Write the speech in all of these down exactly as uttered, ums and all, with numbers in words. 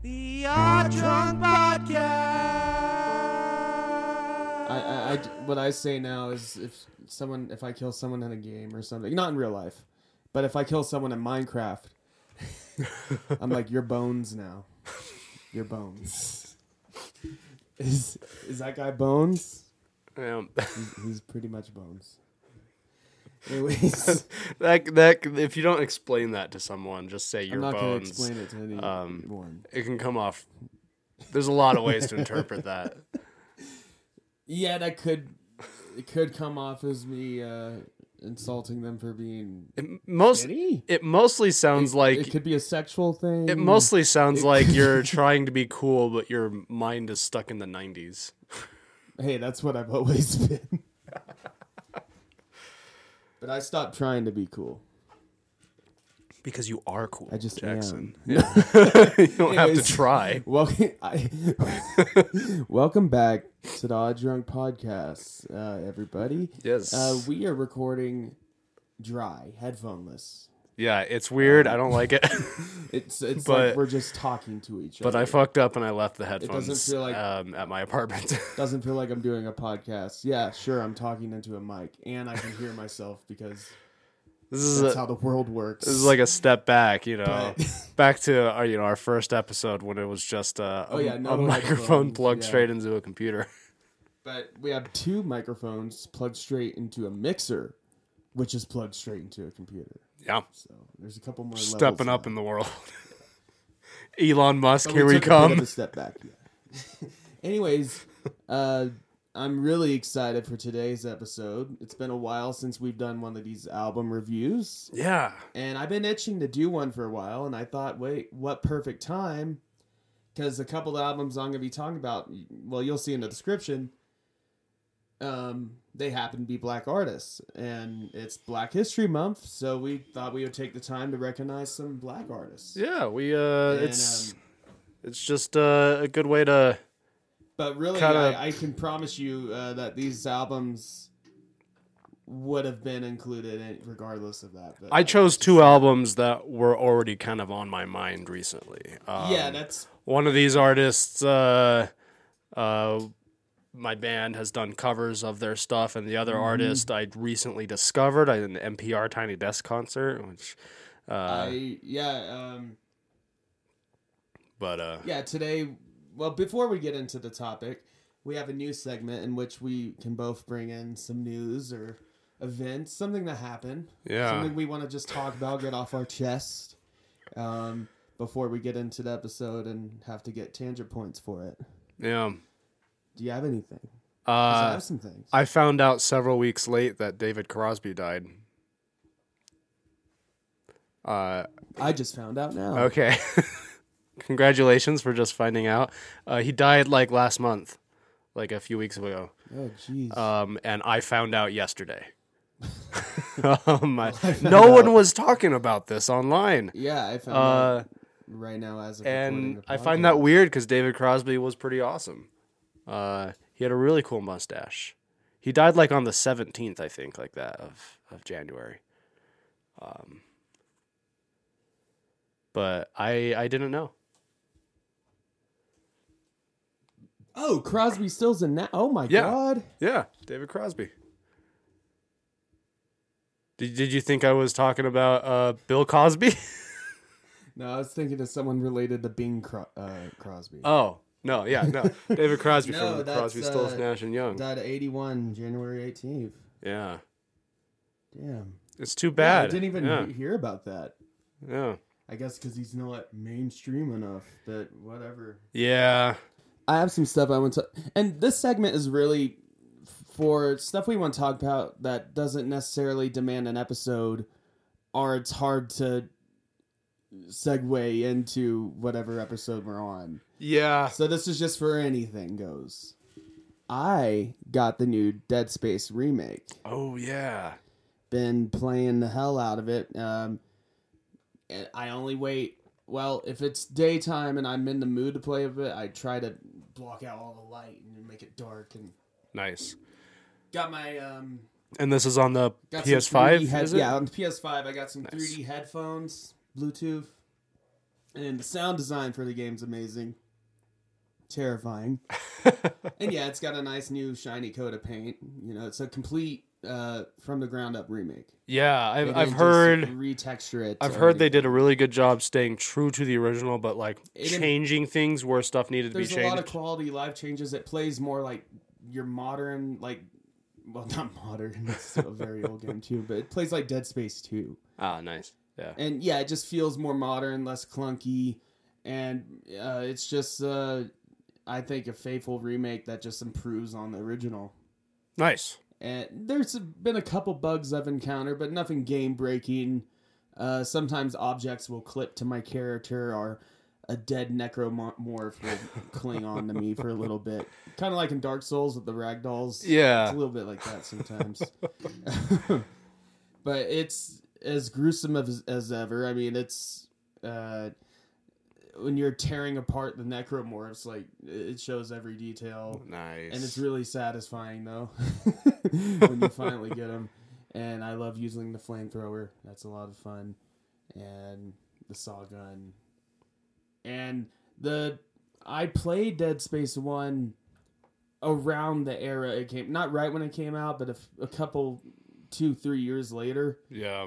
The Odd Drunk Podcast. I, I, I, what I say now is, if someone, if I kill someone in a game or something, not in real life, but if I kill someone in Minecraft, I'm like, your bones now, your bones. Is is that guy Bones? Um, he's, he's pretty much Bones. Anyways, that that if you don't explain that to someone, just say your bones. I'm not going to explain it to anyone. Um, it can come off. There's a lot of ways to interpret that. Yeah, that could it could come off as me uh, insulting them for being it most. Giddy? It mostly sounds it, like it could be a sexual thing. It mostly sounds it, like you're trying to be cool, but your mind is stuck in the nineties. Hey, that's what I've always been. But I stopped trying to be cool. Because you are cool, I just Jackson. Am. Yeah. You don't Anyways, have to try. Welcome, I, welcome back to the Odd Drunk Podcast, uh, everybody. Yes. Uh, we are recording dry, headphoneless. Yeah, it's weird. Um, I don't like it. it's it's but, like we're just talking to each other. But I fucked up and I left the headphones it doesn't feel like, um, at my apartment. Doesn't feel like I'm doing a podcast. Yeah, sure, I'm talking into a mic and I can hear myself because this is that's a, how the world works. This is like a step back, you know, but, back to our, you know our first episode when it was just uh, oh, a, yeah, no a microphone plugged yeah. straight into a computer. But we have two microphones plugged straight into a mixer, which is plugged straight into a computer. Yeah. So there's a couple more stepping levels up now. In the world. Elon Musk, but here we, we come. A step back. Yeah. Anyways, uh, I'm really excited for today's episode. It's been a while since we've done one of these album reviews. Yeah. And I've been itching to do one for a while, and I thought, wait, what perfect time? Because a couple of albums I'm going to be talking about, well, you'll see in the description. Um, they happen to be black artists, and it's Black History Month, so we thought we would take the time to recognize some black artists. Yeah, we uh, and, it's um, it's just uh, a good way to. But really, kinda... I, I can promise you uh, that these albums would have been included, in, regardless of that. But I chose two sad. albums that were already kind of on my mind recently. Um, yeah, that's one of these artists. Uh, uh, My band has done covers of their stuff, and the other mm-hmm. artist I recently discovered at an N P R Tiny Desk concert, which, uh, I, yeah, um, but uh, yeah, today. Well, before we get into the topic, we have a new segment in which we can both bring in some news or events, something that happened, yeah, something we want to just talk about, get off our chest, um, before we get into the episode and have to get tangent points for it. Yeah. Do you have anything? Uh, I have some things. I found out several weeks late that David Crosby died. Uh, I just found out now. Okay. Congratulations for just finding out. Uh, he died like last month, like a few weeks ago. Oh, jeez. Um, and I found out yesterday. um, I, I no out. one was talking about this online. Yeah, I found uh, out right now as of recording the podcast. And I find that weird because David Crosby was pretty awesome. Uh, he had a really cool mustache. He died like on the seventeenth, I think, like that of, of January. Um, but I I didn't know. Oh, Crosby Stills and Nash. Oh my yeah. God. Yeah, David Crosby. Did Did you think I was talking about uh Bill Cosby? No, I was thinking of someone related to Bing Cro- uh, Crosby. Oh. No, yeah, no. David Crosby no, from Crosby, Stills, uh, Nash and Young. Died at eighty-one, January eighteenth. Yeah. Damn. It's too bad. Yeah, I didn't even yeah. hear about that. Yeah. I guess because he's not mainstream enough, but whatever. Yeah. I have some stuff I want to... And this segment is really for stuff we want to talk about that doesn't necessarily demand an episode, or it's hard to segue into whatever episode we're on. Yeah. So this is just for anything goes. I got the new Dead Space remake. Oh, yeah. Been playing the hell out of it. Um, and I only wait. Well, if it's daytime and I'm in the mood to play a bit, I try to block out all the light and make it dark. And nice. Got my... um. And this is on the P S five? Head- is it? Yeah, on the P S five. I got some nice. three D headphones, Bluetooth. And the sound design for the game's amazing. Terrifying. And yeah, it's got a nice new shiny coat of paint. You know, it's a complete uh, from the ground up remake. Yeah, I've, I've heard retexture it. I've heard they did a really good job staying true to the original, but like it changing did, things where stuff needed to be changed. There's a lot of quality live changes. It plays more like your modern, like, well, not modern. It's a very old game too, but it plays like Dead Space two. Ah, nice. Yeah, and yeah, it just feels more modern, less clunky, and uh, it's just. Uh, I think a faithful remake that just improves on the original. Nice. And there's been a couple bugs I've encountered, but nothing game breaking. Uh, sometimes objects will clip to my character, or a dead necromorph will cling on to me for a little bit. Kind of like in Dark Souls with the ragdolls. Yeah. It's a little bit like that sometimes. But it's as gruesome as, as ever. I mean, it's... Uh, when you're tearing apart the necromorphs, like it shows every detail. Nice. And it's really satisfying though, when you finally get them. And I love using the flamethrower. That's a lot of fun. And the saw gun. And the, I played Dead Space one around the era it came, not right when it came out, but a, a couple, two, three years later. Yeah.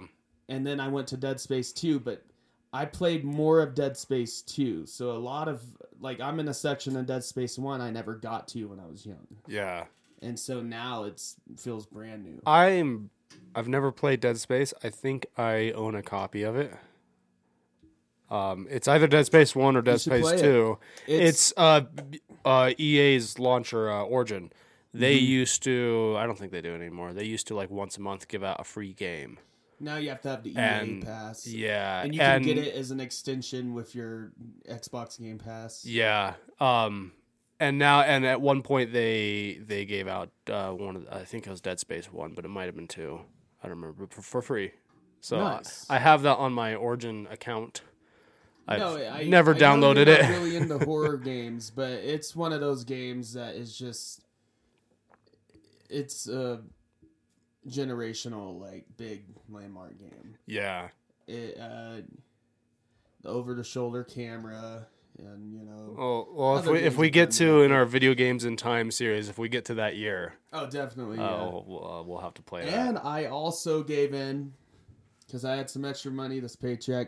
And then I went to Dead Space two, but I played more of Dead Space two, so a lot of, like, I'm in a section of Dead Space one I never got to when I was young. Yeah. And so now it's feels brand new. I'm, I've never played Dead Space. I think I own a copy of it. Um, it's either Dead Space one or Dead Space two. It. It's, it's uh, uh, E A's launcher, uh, Origin. They mm-hmm. used to, I don't think they do it anymore, they used to, like, once a month give out a free game. Now you have to have the E A and, Pass. Yeah. And you can and, get it as an extension with your Xbox Game Pass. Yeah. Um, and now, and at one point they they gave out uh, one of the, I think it was Dead Space one, but it might have been two. I don't remember, but for, for free. So nice. I, I have that on my Origin account. I've no, I, never I, downloaded I know you're it. I'm not really into horror games, but it's one of those games that is just, it's a uh, generational, like, big landmark game. Yeah. It uh the over the shoulder camera and you know Oh well if we if we get to in our video games in time series, if we get to that year. Oh definitely uh, yeah. We'll, uh, we'll have to play and that. And I also gave in because I had some extra money this paycheck.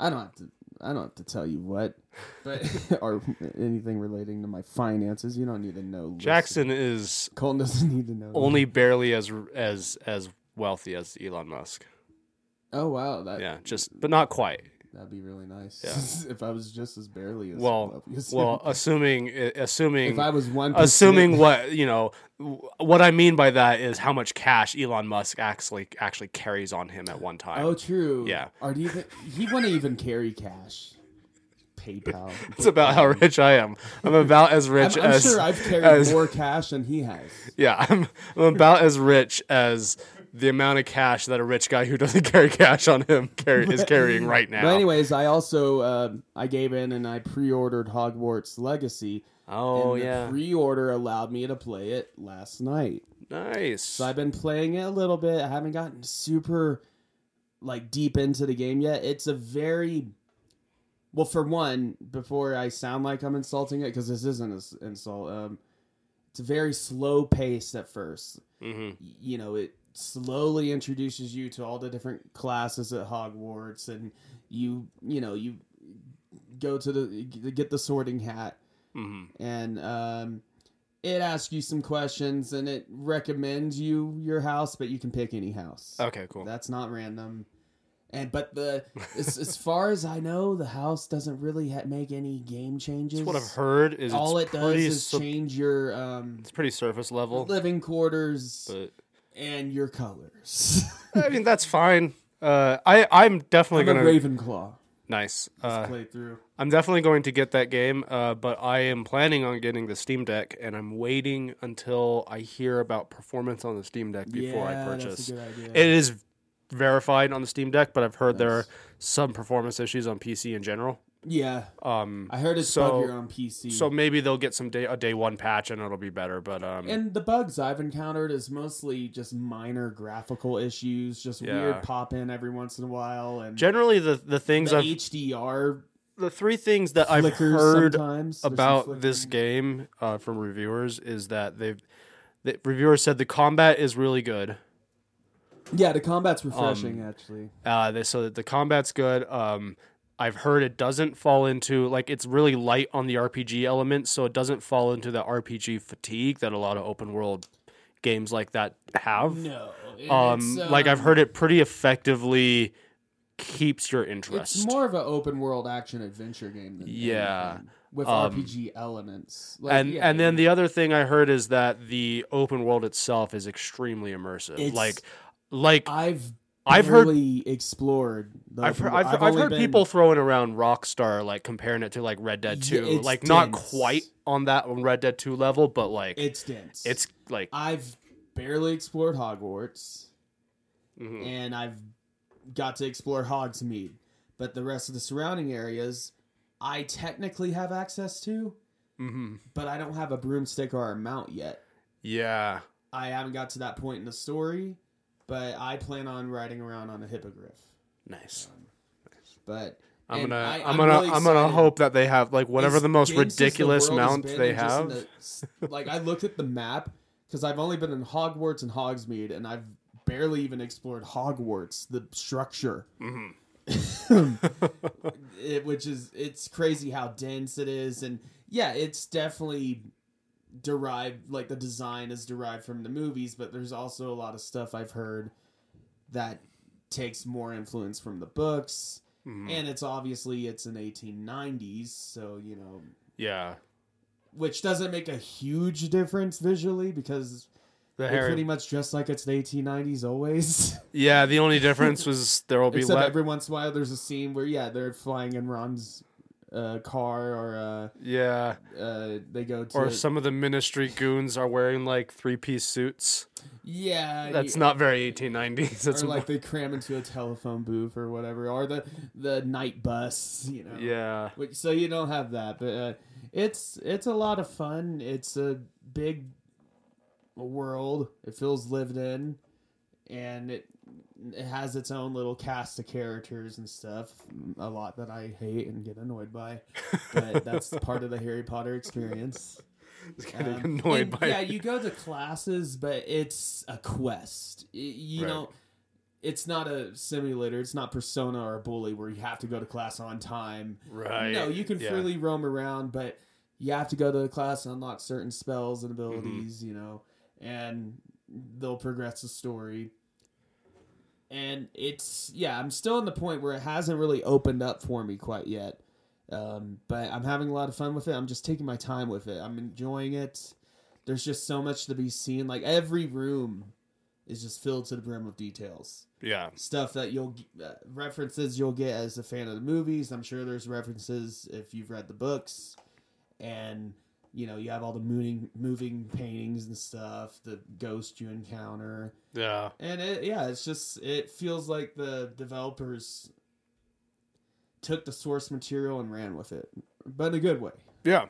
I don't have to I don't have to tell you what, but or anything relating to my finances. You don't need to know. Jackson listen. is Colton doesn't need to know. Only that. barely as as as wealthy as Elon Musk. Oh wow! That, yeah, just but not quite. That'd be really nice. Yeah. If I was just as barely as well, wealthy. well, assuming assuming if I was one, assuming what you know, what I mean by that is how much cash Elon Musk actually actually carries on him at one time. Oh, true. Yeah, or do you think he wouldn't even carry cash? PayPal. It's about how rich I am. I'm about as rich I'm, I'm as. I'm sure I've carried as, more cash than he has. Yeah, I'm. I'm about as rich as. The amount of cash that a rich guy who doesn't carry cash on him carry, is carrying right now. But anyways, I also uh, I gave in and I pre-ordered Hogwarts Legacy. Oh, and yeah. The pre-order allowed me to play it last night. Nice. So I've been playing it a little bit. I haven't gotten super like deep into the game yet. It's a very... Well, for one, before I sound like I'm insulting it, because this isn't an insult, um, it's a very slow pace at first. Mm-hmm. You know, it slowly introduces you to all the different classes at Hogwarts, and you you know you go to the get the sorting hat, mm-hmm. and um it asks you some questions and it recommends you your house, but you can pick any house. Okay, cool. That's not random. And but the as, as far as I know, the house doesn't really ha- make any game changes. That's what I've heard is all it does is su- change your um it's pretty surface level living quarters. But... And your colors. I mean, that's fine. Uh, I, I'm definitely going to... I'm a Ravenclaw. Nice. Uh, play through. I'm definitely going to get that game, uh, but I am planning on getting the Steam Deck, and I'm waiting until I hear about performance on the Steam Deck before yeah, I purchase. That's a good idea. It is verified on the Steam Deck, but I've heard nice. there are some performance issues on P C in general. Yeah, um, I heard it's so, buggier on P C. So maybe they'll get some day a day one patch and it'll be better. But um, and the bugs I've encountered is mostly just minor graphical issues, just yeah. weird pop in every once in a while. And generally, the the things the I've, H D R. The three things that I've heard about this game uh, from reviewers is that they've the reviewers said the combat is really good. Yeah, the combat's refreshing um, actually. Uh, they, so the combat's good. Um, I've heard it doesn't fall into, like, it's really light on the R P G element, so it doesn't fall into the R P G fatigue that a lot of open world games like that have. No. It, um, um, like, I've heard it pretty effectively keeps your interest. It's more of an open world action adventure game than yeah. anything, with um, R P G elements. Like, and yeah, and then the other thing I heard is that the open world itself is extremely immersive. It's, like, like, I've I've heard explored. I've heard, I've, I've, I've heard been, people throwing around Rockstar, like comparing it to like Red Dead two, yeah, like dense. Not quite on that on Red Dead two level, but like it's dense. It's like I've barely explored Hogwarts, mm-hmm. and I've got to explore Hogsmeade, but the rest of the surrounding areas, I technically have access to, mm-hmm. but I don't have a broomstick or a mount yet. Yeah, I haven't got to that point in the story. But I plan on riding around on a hippogriff. Nice. Um, nice. But I'm gonna, I, I'm, I'm gonna, really I'm gonna hope that they have like whatever the most ridiculous the mount they have. The, like I looked at the map because I've only been in Hogwarts and Hogsmeade, and I've barely even explored Hogwarts, the structure. Mm-hmm. it, which is it's crazy how dense it is, and yeah, it's definitely. Derived like the design is derived from the movies, but there's also a lot of stuff I've heard that takes more influence from the books, mm-hmm. and it's obviously it's an eighteen nineties, so you know, yeah, which doesn't make a huge difference visually because the they're pretty much just like it's the eighteen nineties always. Yeah, the only difference was there will be except le- every once in a while there's a scene where yeah they're flying in Ron's. Uh, car or uh, yeah, uh, they go to or some of the Ministry goons are wearing like three piece suits. Yeah, that's yeah. not very eighteen nineties. That's or like more... they cram into a telephone booth or whatever, or the the night bus. You know, yeah. Which, so you don't have that, but uh, it's it's a lot of fun. It's a big world. It feels lived in, and it. It has its own little cast of characters and stuff, a lot that I hate and get annoyed by, but that's part of the Harry Potter experience. It's getting um, annoyed and, by yeah, it. You go to classes, but it's a quest. It, you right. know, it's not a simulator. It's not Persona or Bully where you have to go to class on time. Right. No, you can yeah. freely roam around, but you have to go to the class and unlock certain spells and abilities, mm-hmm. you know, and they'll progress the story. And it's, yeah, I'm still in the point where it hasn't really opened up for me quite yet. Um, but I'm having a lot of fun with it. I'm just taking my time with it. I'm enjoying it. There's just so much to be seen. Like, every room is just filled to the brim with details. Yeah. Stuff that you'll, uh, references you'll get as a fan of the movies. I'm sure there's references if you've read the books. And, you know, you have all the moving, moving paintings and stuff, the ghost you encounter. Yeah. And it, yeah, it's just, it feels like the developers took the source material and ran with it, but in a good way. Yeah.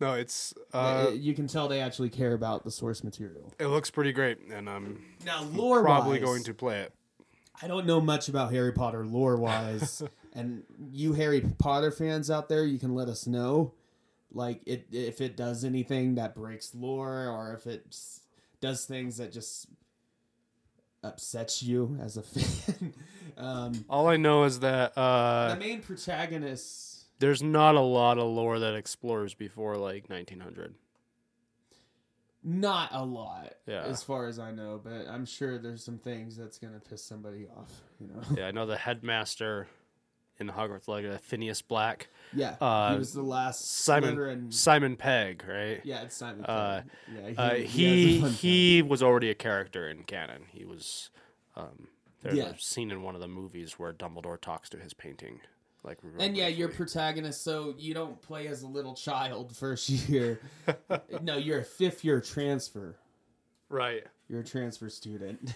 No, it's, uh, it, it, you can tell they actually care about the source material. It looks pretty great. And I'm now, lore probably wise, going to play it. I don't know much about Harry Potter lore wise. And you Harry Potter fans out there, you can let us know. Like, it if it does anything that breaks lore or if it does things that just upsets you as a fan. um, All I know is that... Uh, the main protagonist... There's not a lot of lore that explores before, like, nineteen hundred. Not a lot, yeah. as far as I know, but I'm sure there's some things that's going to piss somebody off. You know. Yeah, I know the headmaster... in Hogwarts, like uh, Phineas Black. Yeah, uh, he was the last Simon and... Simon Pegg, right? Yeah, it's Simon Pegg. Uh, yeah, he uh, he, he, he was already a character in canon. He was um, there's yeah. a scene in one of the movies where Dumbledore talks to his painting. Like, and yeah, you're protagonist, so you don't play as a little child first year. No, you're a fifth year transfer. Right. You're a transfer student.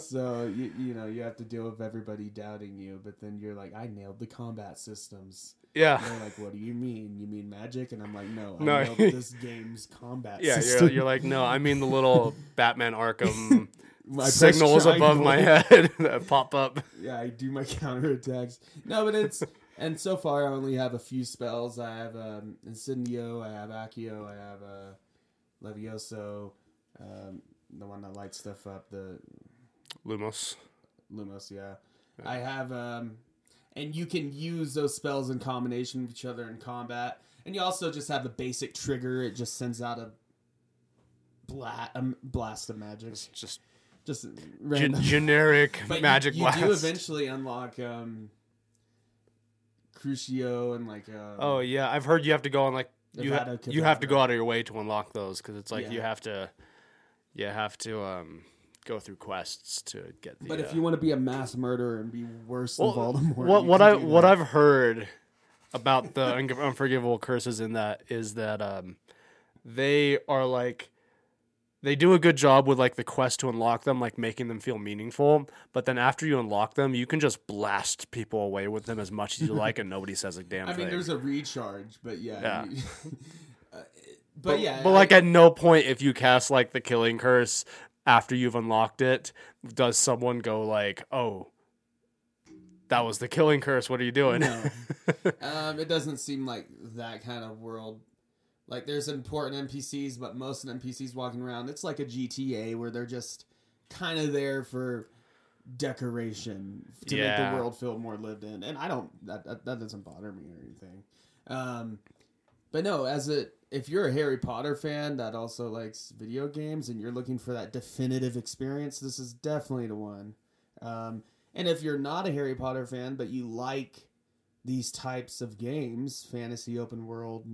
So, you, you know, you have to deal with everybody doubting you, but then you're like, I nailed the combat systems. Yeah. And they're like, what do you mean? You mean magic? And I'm like, no, I no. nailed this game's combat yeah, system. Yeah, you're, you're like, no, I mean the little Batman Arkham my signals above my head that pop up. Yeah, I do my counterattacks. No, but it's... And so far, I only have a few spells. I have um, Incendio, I have Accio, I have uh, Levioso, um, the one that lights stuff up, the... Lumos. Lumos, yeah. yeah. I have, um, and you can use those spells in combination with each other in combat. And you also just have a basic trigger. It just sends out a bla- um, blast of magic. It's just just random. G- generic but magic you, you blast. You do eventually unlock um, Crucio and like... Um, oh, yeah. I've heard you have to go on like... You, ha- you have to go out of your way to unlock those because it's like yeah. you have to... You have to... Um, go through quests to get the... But if uh, you want to be a mass murderer and be worse well, than Voldemort... What, what, I, what I've heard about the unforgivable curses in that is that um, they are like... They do a good job with like the quest to unlock them, like making them feel meaningful. But then after you unlock them, you can just blast people away with them as much as you like and nobody says a damn thing. I mean, thing. There's a recharge, but yeah... yeah. You, uh, but, but yeah... But like I, at no point if you cast like the killing curse... After you've unlocked it, does someone go like, oh, that was the killing curse. What are you doing? No. um, it doesn't seem like that kind of world. Like there's important N P Cs, but most of the N P Cs walking around, it's like a G T A where they're just kind of there for decoration to yeah. make the world feel more lived in. And I don't, that, that, that doesn't bother me or anything. Um, but no, as it, if you're a Harry Potter fan that also likes video games and you're looking for that definitive experience, this is definitely the one. Um, and if you're not a Harry Potter fan, but you like these types of games, fantasy, open world,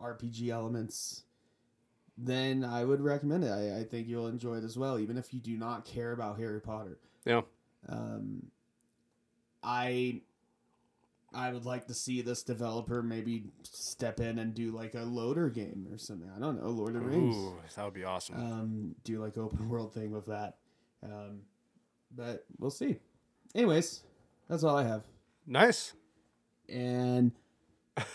R P G elements, then I would recommend it. I, I think you'll enjoy it as well, even if you do not care about Harry Potter. Yeah. Um, I... I would like to see this developer maybe step in and do like a loader game or something. I don't know. Lord of the Rings. Ooh, that would be awesome. Um, do like open world thing with that. Um, but we'll see. Anyways, that's all I have. Nice. And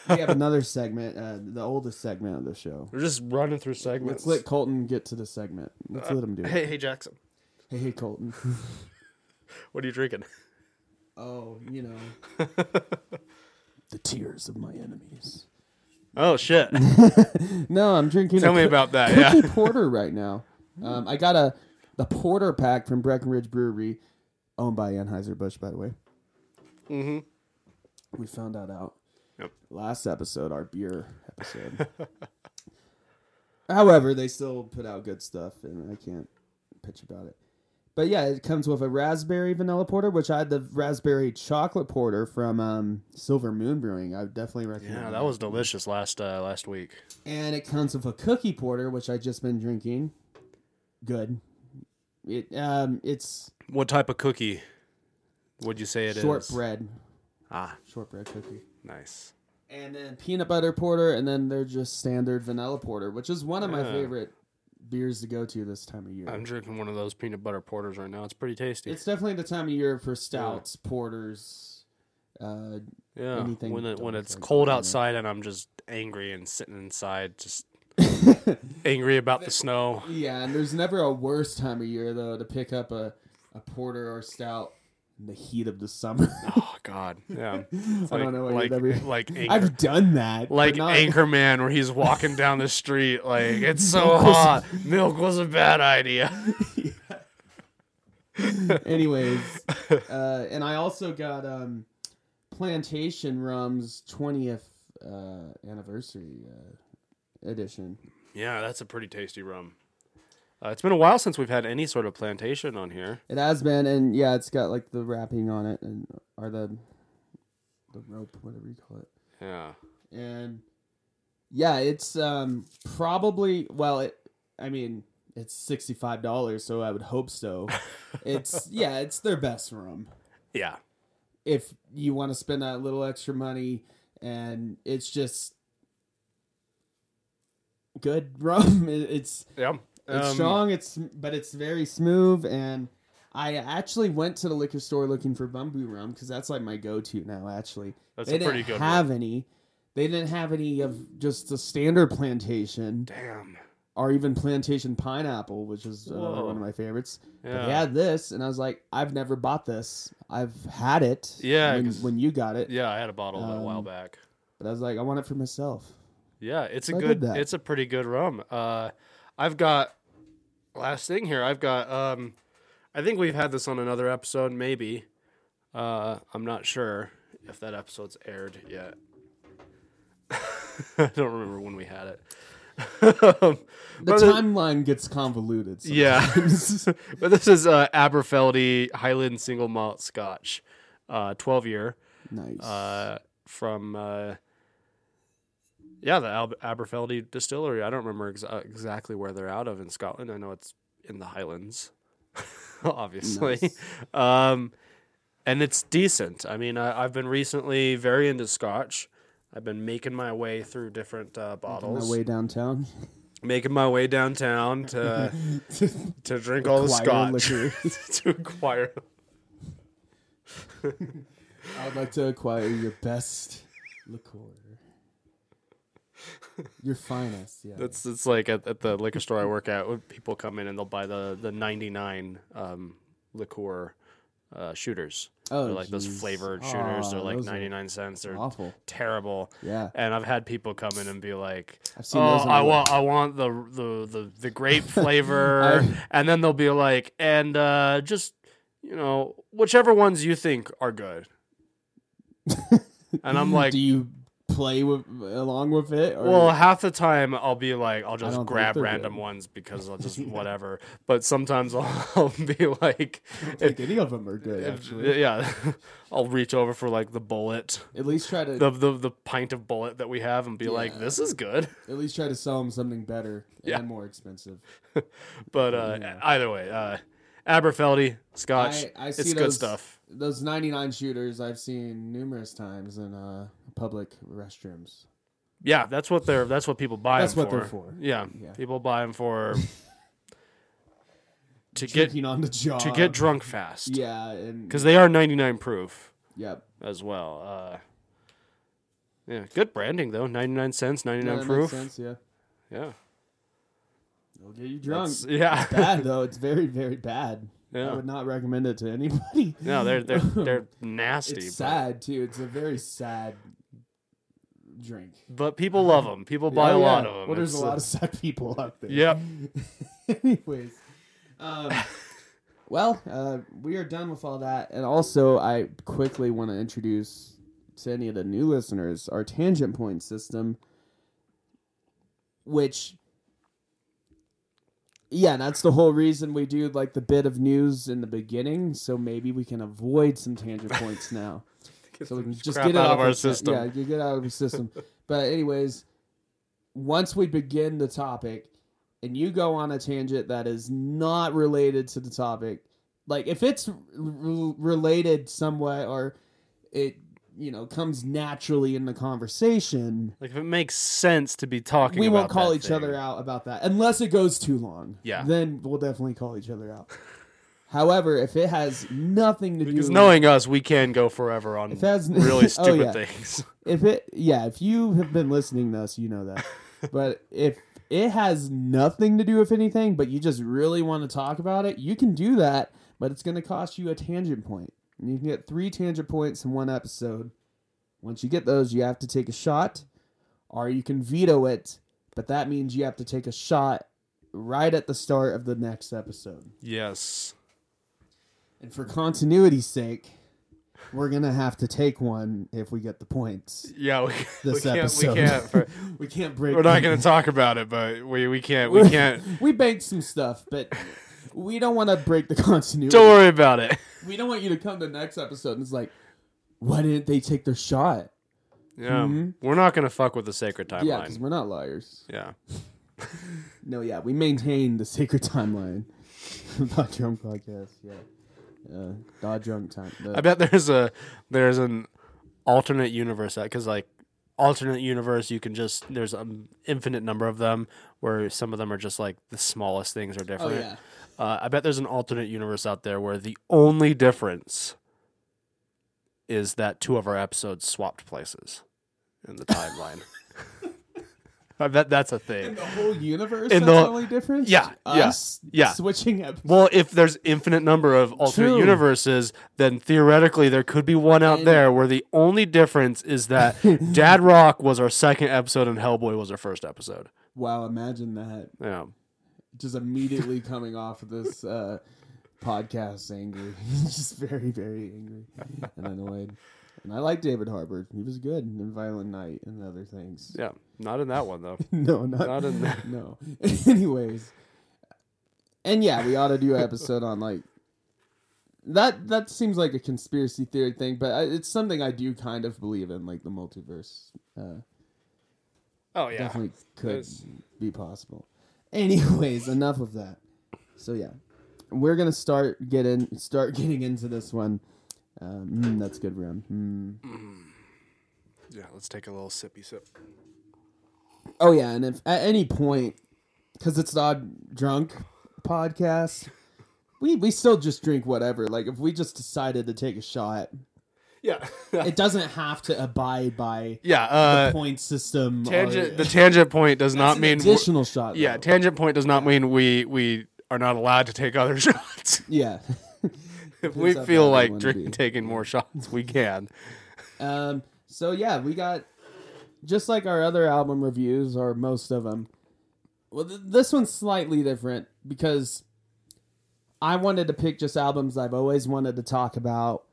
we have another segment, uh, the oldest segment of the show. We're just running through segments. Let's let Colton get to the segment. Let's uh, let him do it. Hey, hey, Jackson. Hey, hey, Colton. What are you drinking? Oh, you know, the tears of my enemies. Oh shit! No, I'm drinking. Tell a me co- about that. Cookie yeah. porter right now. Um, I got a the porter pack from Breckenridge Brewery, owned by Anheuser-Busch, by the way. Mm-hmm. We found that out. Yep. Last episode, our beer episode. However, they still put out good stuff, and I can't pitch about it. But yeah, it comes with a raspberry vanilla porter, which I had the raspberry chocolate porter from um, Silver Moon Brewing. I would definitely recommend. Yeah, that was delicious last uh, last week. And it comes with a cookie porter, which I just been drinking. Good. It um, it's what type of cookie would you say it shortbread. is? Shortbread. Ah, shortbread cookie. Nice. And then peanut butter porter, and then they're just standard vanilla porter, which is one of yeah. my favorite beers to go to this time of year. I'm drinking one of those peanut butter porters right now. It's pretty tasty. It's definitely the time of year for stouts, yeah. porters, uh, yeah. anything. When it, when it's like cold outside and I'm just angry and sitting inside, just angry about the snow. Yeah, and there's never a worse time of year though to pick up a, a porter or stout in the heat of the summer. Oh God, yeah. Like, I don't know what like, you've ever... like anchor... I've done that. Like not... Anchorman, where he's walking down the street, like it's so milk hot. Was... Milk was a bad idea. Anyways, uh, and I also got um, Plantation Rum's twentieth uh, anniversary uh, edition. Yeah, that's a pretty tasty rum. Uh, it's been a while since we've had any sort of plantation on here. It has been, and yeah, it's got like the wrapping on it, and or the the rope, whatever you call it. Yeah. And yeah, it's um probably well, it, I mean, it's sixty-five dollars, so I would hope so. It's yeah, it's their best rum. Yeah. if you want to spend that little extra money, and it's just good rum. It's yeah. um, it's strong. It's but it's very smooth. And I actually went to the liquor store looking for Bumbu rum because that's like my go-to now. Actually, that's they a pretty didn't good have one. Any. They didn't have any of just the standard plantation. Damn. Or even plantation pineapple, which is another one of my favorites. Yeah. But they had this, and I was like, I've never bought this. I've had it. Yeah, when, when you got it. Yeah, I had a bottle um, a while back. But I was like, I want it for myself. Yeah, it's so a good. It's a pretty good rum. Uh, I've got last thing here. I've got. Um, I think we've had this on another episode, maybe. Uh, I'm not sure if that episode's aired yet. I don't remember when we had it. um, the timeline it, gets convoluted sometimes. Yeah. But this is uh, Aberfeldy Highland Single Malt Scotch, uh, twelve year. Nice. Uh, from uh, yeah, the Al- Aberfeldy Distillery. I don't remember ex- exactly where they're out of in Scotland. I know it's in the Highlands, obviously. Nice. Um, and it's decent. I mean, I, I've been recently very into Scotch. I've been making my way through different uh, bottles. Making my way downtown. Making my way downtown to to, to drink all the scotch. To acquire. I would like to acquire your best liqueur. Your finest, yeah. That's it's like at, at the liquor store I work at. When people come in and they'll buy the the ninety-nine um, liqueur uh, shooters. Oh, they're like geez. Those flavored shooters. Oh, they're like ninety-nine cents. They're awful. Terrible. Yeah. And I've had people come in and be like, I've seen oh, those I want, I want the, the, the, the grape flavor. I... And then they'll be like, and uh, just, you know, whichever ones you think are good. And I'm like, do you play with, along with it? Or... Well, half the time I'll be like, I'll just grab random good. Ones because I'll just whatever. But sometimes I'll, I'll be like, I don't think if, any of them are good. If, actually, yeah, I'll reach over for like the bullet. At least try to the the, the pint of bullet that we have and be yeah. like, this is good. At least try to sell them something better yeah. and more expensive. But uh, yeah. either way, uh, Aberfeldy Scotch, I, I see it's those... good stuff. Those ninety-nine shooters I've seen numerous times in uh, public restrooms. Yeah, that's what they're. That's what people buy. That's them what for. They're for. Yeah. yeah, people buy them for to Drinking get on the job. To get drunk fast. Yeah, because they are ninety-nine proof. Yep. As well. Uh, yeah, good branding though. Ninety-nine cents, ninety-nine, ninety-nine proof. Cents, yeah. Yeah. It'll get you drunk. That's, yeah. It's bad though. It's very, very bad. Yeah. I would not recommend it to anybody. No, they're they're they're nasty. It's but... sad too. It's a very sad drink. But people love them. People buy yeah, a yeah. lot of them. Well, there's it's... a lot of sad people out there. Yep. Anyways, um, well, uh, we are done with all that. And also, I quickly want to introduce to any of the new listeners our tangent point system, which. Yeah, that's the whole reason we do like the bit of news in the beginning, so maybe we can avoid some tangent points now. So we can just get it out of our system. Yeah, you get out of the system. But anyways, once we begin the topic, and you go on a tangent that is not related to the topic, like if it's r- related some way or it. You know, comes naturally in the conversation. Like if it makes sense to be talking we about we won't call each thing. Other out about that. Unless it goes too long. Yeah. Then we'll definitely call each other out. However, if it has nothing to because do with... Because knowing us, we can go forever on has, really stupid oh, yeah. things. If it... Yeah, if you have been listening to us, you know that. But if it has nothing to do with anything, but you just really want to talk about it, you can do that, but it's going to cost you a tangent point. And you can get three tangent points in one episode. Once you get those, you have to take a shot, or you can veto it, but that means you have to take a shot right at the start of the next episode. Yes. And for continuity's sake, we're going to have to take one if we get the points. Yeah, we, this we episode. Can't. We can't, for, we can't break We're not going to talk about it, but we, we can't. We can't. We banked some stuff, but... We don't want to break the continuity. Don't worry about it. We don't want you to come to the next episode and it's like, why didn't they take their shot? Yeah. Mm-hmm. We're not going to fuck with the sacred timeline. Yeah, because we're not liars. Yeah. No, yeah. We maintain the sacred timeline. About your own podcast. Yeah. Yeah, die drunk tank. I bet there's a there's an alternate universe, because like alternate universe, you can just there's an infinite number of them where some of them are just like the smallest things are different. Oh, yeah. Uh, I bet there's an alternate universe out there where the only difference is that two of our episodes swapped places in the timeline. I bet that's a thing. In the whole universe, in that's the only difference? Yeah, Us yeah, yeah. Switching episodes. Well, if there's infinite number of alternate True. universes, then theoretically there could be one out and there where the only difference is that Dad Rock was our second episode and Hellboy was our first episode. Wow, imagine that. Yeah. Just immediately coming off of this uh, podcast angry. Just very, very angry and annoyed. And I like David Harbour. He was good in Violent Night and other things. Yeah. Not in that one, though. no, not, not in that. No. Anyways. And yeah, we ought to do an episode on, like, that That seems like a conspiracy theory thing, but I, it's something I do kind of believe in, like the multiverse. Uh, oh, yeah. Definitely could it's... be possible. Anyways, enough of that. So, yeah. We're going to start get in, start getting into this one. Um, mm, that's good, Ron. Mm. Mm. Yeah, let's take a little sippy sip. Oh, yeah, and if at any point, because it's not drunk podcast, we, we still just drink whatever. Like, if we just decided to take a shot, yeah, it doesn't have to abide by yeah, uh, the point system. Tangent, or, the tangent point does not mean... additional shot. Yeah, though. Tangent point does not yeah. mean we, we are not allowed to take other shots. Yeah. If we feel like drink, taking more shots, we can. Um. So, yeah, we got... Just like our other album reviews, or most of them, well, th- this one's slightly different because I wanted to pick just albums I've always wanted to talk about,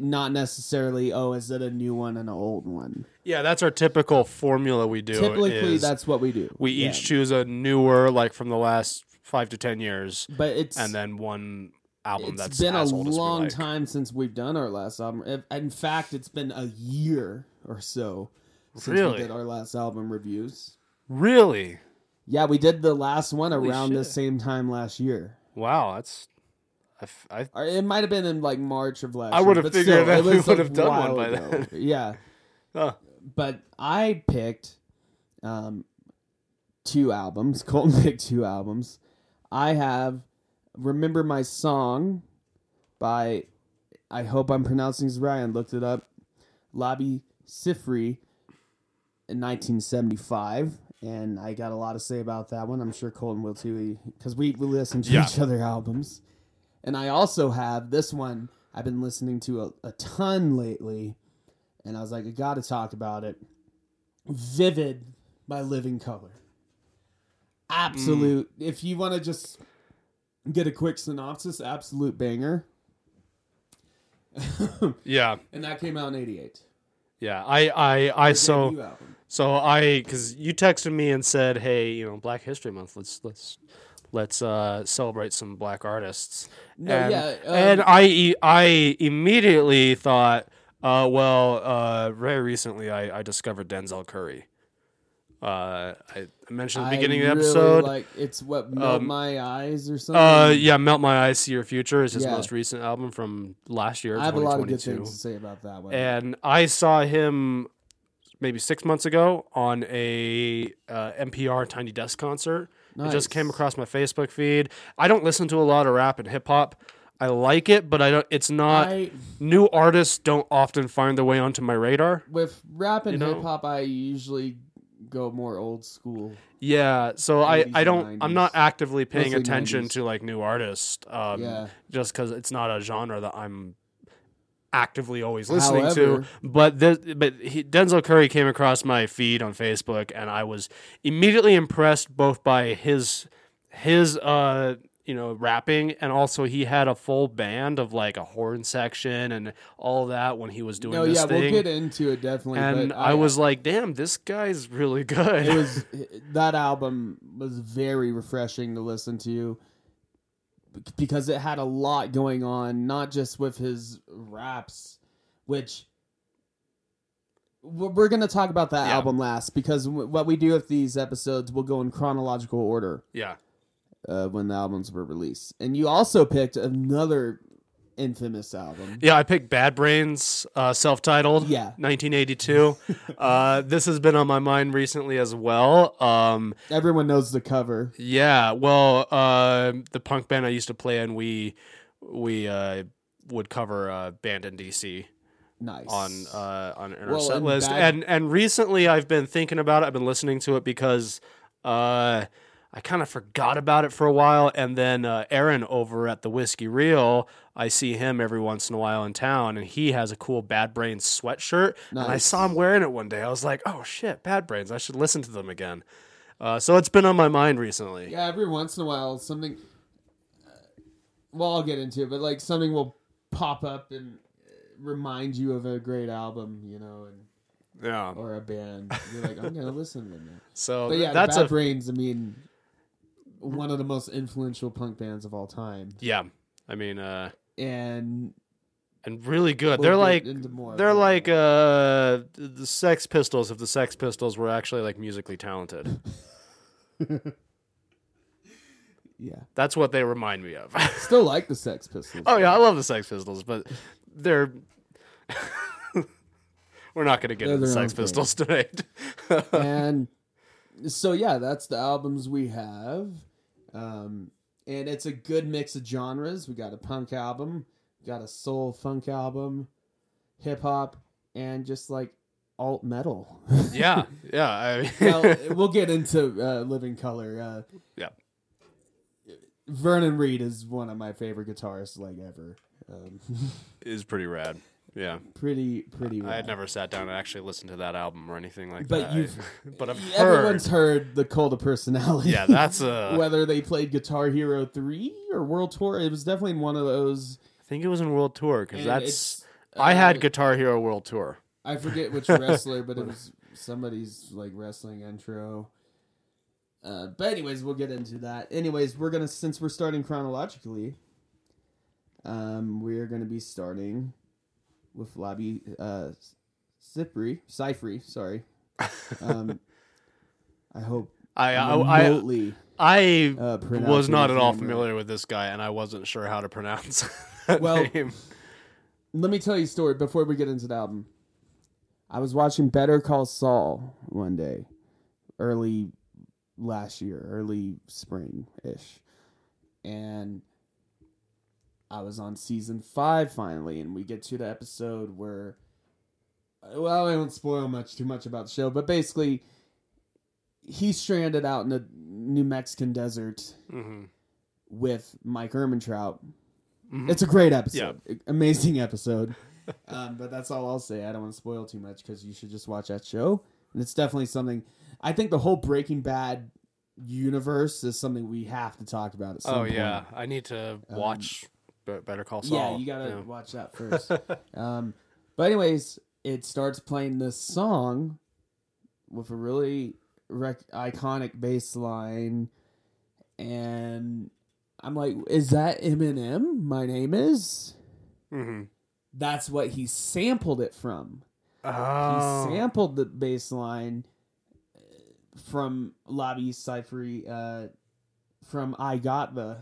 not necessarily, oh, is it a new one and an old one? Yeah, that's our typical formula we do. Typically, that's what we do. We yeah. each choose a newer, like from the last five to ten years, but it's and then one album it's that's been as a old long as we like. Time since we've done our last album. In fact, it's been a year or so. Since really? we did our last album reviews. Really? Yeah, we did the last one Holy around shit. the same time last year. Wow, that's... I, I, it might have been in, like, March of last I year. I would have figured still, that we would have done one by ago. then. Yeah. Huh. But I picked um, two albums. Colton picked two albums. I have Remember My Song by... I hope I'm pronouncing this right. I looked it up. Labi Siffre. In nineteen seventy-five, and I got a lot to say about that one. I'm sure Colton will too, because we, we listen to yeah. each other albums. And I also have this one I've been listening to a, a ton lately, and I was like, I got to talk about it. Vivid by Living Colour. Absolute. Mm. If you want to just get a quick synopsis, absolute banger. yeah. And that came out in eighty-eight. Yeah, I, I, I so, so I, because you texted me and said, hey, you know, Black History Month, let's, let's, let's uh, celebrate some black artists. No, and, yeah, um, and I, I immediately thought, uh, well, uh, very recently I, I discovered Denzel Curry. Uh, I mentioned at the beginning I of the really episode. Like, it's what, Melt um, My Eyez or something? Uh, yeah, Melt My Eyez See Your Future is his yeah. most recent album from last year, I have a lot of good things to say about that one. And I saw him maybe six months ago on a uh, N P R Tiny Desk concert. Nice. It just came across my Facebook feed. I don't listen to a lot of rap and hip-hop. I like it, but I don't. It's not. I, new artists don't often find their way onto my radar. With rap and you know? hip-hop, I usually... go more old school. Yeah, so I, I don't, I'm not actively paying Mostly attention nineties. To like new artists um, yeah. just because it's not a genre that I'm actively always listening However, to. But this, but he, Denzel Curry came across my feed on Facebook and I was immediately impressed both by his, his uh, you know, rapping and also he had a full band of like a horn section and all that when he was doing no, this yeah, thing. Yeah, we'll get into it definitely. And but I, I was like, damn, this guy's really good. It was that album was very refreshing to listen to because it had a lot going on, not just with his raps, which we're going to talk about that yeah. album last because what we do with these episodes, we'll go in chronological order. Yeah. Uh, when the albums were released. And you also picked another infamous album. Yeah, I picked Bad Brains, uh, self-titled, yeah. nineteen eighty-two. uh, this has been on my mind recently as well. Um, Everyone knows the cover. Yeah, well, uh, the punk band I used to play in, we we uh, would cover uh, Band in D C. Nice. On uh, on our well, set and list. Bad- and, and recently I've been thinking about it. I've been listening to it because... Uh, I kind of forgot about it for a while, and then uh, Aaron over at the Whiskey Reel, I see him every once in a while in town, and he has a cool Bad Brains sweatshirt, nice. And I saw him wearing it one day. I was like, oh, shit, Bad Brains. I should listen to them again. Uh, so it's been on my mind recently. Yeah, every once in a while, something... Uh, well, I'll get into it, but like something will pop up and remind you of a great album, you know, and yeah, or a band. You're like, I'm going to listen to that. So but yeah, that's Bad a... Brains, I mean... One of the most influential punk bands of all time. Yeah, I mean, uh, and and really good. They're like they're like uh, the Sex Pistols if the Sex Pistols were actually like musically talented. Yeah, that's what they remind me of. Still like the Sex Pistols. Oh yeah, I love the Sex Pistols, but they're we're not going to get into the Sex Pistols tonight. And so yeah, that's the albums we have. Um, and it's a good mix of genres. We got a punk album, got a soul funk album, hip hop, and just like alt metal. Yeah, yeah. I mean... well, we'll get into uh, Living Colour. Uh, yeah. Vernon Reid is one of my favorite guitarists, like ever. Um, is pretty rad. Yeah, pretty pretty. Rad. I had never sat down and actually listened to that album or anything like but that. You've, but I've heard everyone's heard the Cult of Personality. Yeah, that's a whether they played Guitar Hero three or World Tour. It was definitely in one of those. I think it was in World Tour because that's. Uh, I had Guitar Hero World Tour. I forget which wrestler, but it was somebody's like wrestling intro. Uh, but anyways, we'll get into that. Anyways, we're gonna since we're starting chronologically. Um, we're gonna be starting. With Labi uh, Siffre, Siffre, sorry. Um, I hope I I I, I uh, was not at all familiar right. with this guy, and I wasn't sure how to pronounce. That well, name. Let me tell you a story before we get into the album. I was watching Better Call Saul one day, early last year, early spring ish, and. I was on season five finally, and we get to the episode where, well, I won't spoil much too much about the show, but basically, he's stranded out in the New Mexican desert mm-hmm. with Mike Ehrmantraut. Mm-hmm. It's a great episode, yeah. Amazing episode. um, but that's all I'll say. I don't want to spoil too much because you should just watch that show, and it's definitely something. I think the whole Breaking Bad universe is something we have to talk about at some point. Oh yeah, point. I need to watch. Um, Better Call Saul. Yeah, you gotta yeah. watch that first. um, but anyways, it starts playing this song with a really rec- iconic bass line, and I'm like, "Is that Eminem? My name is." Mm-hmm. That's what he sampled it from. Oh. He sampled the bass line from Labi Siffre uh, from "I Got the."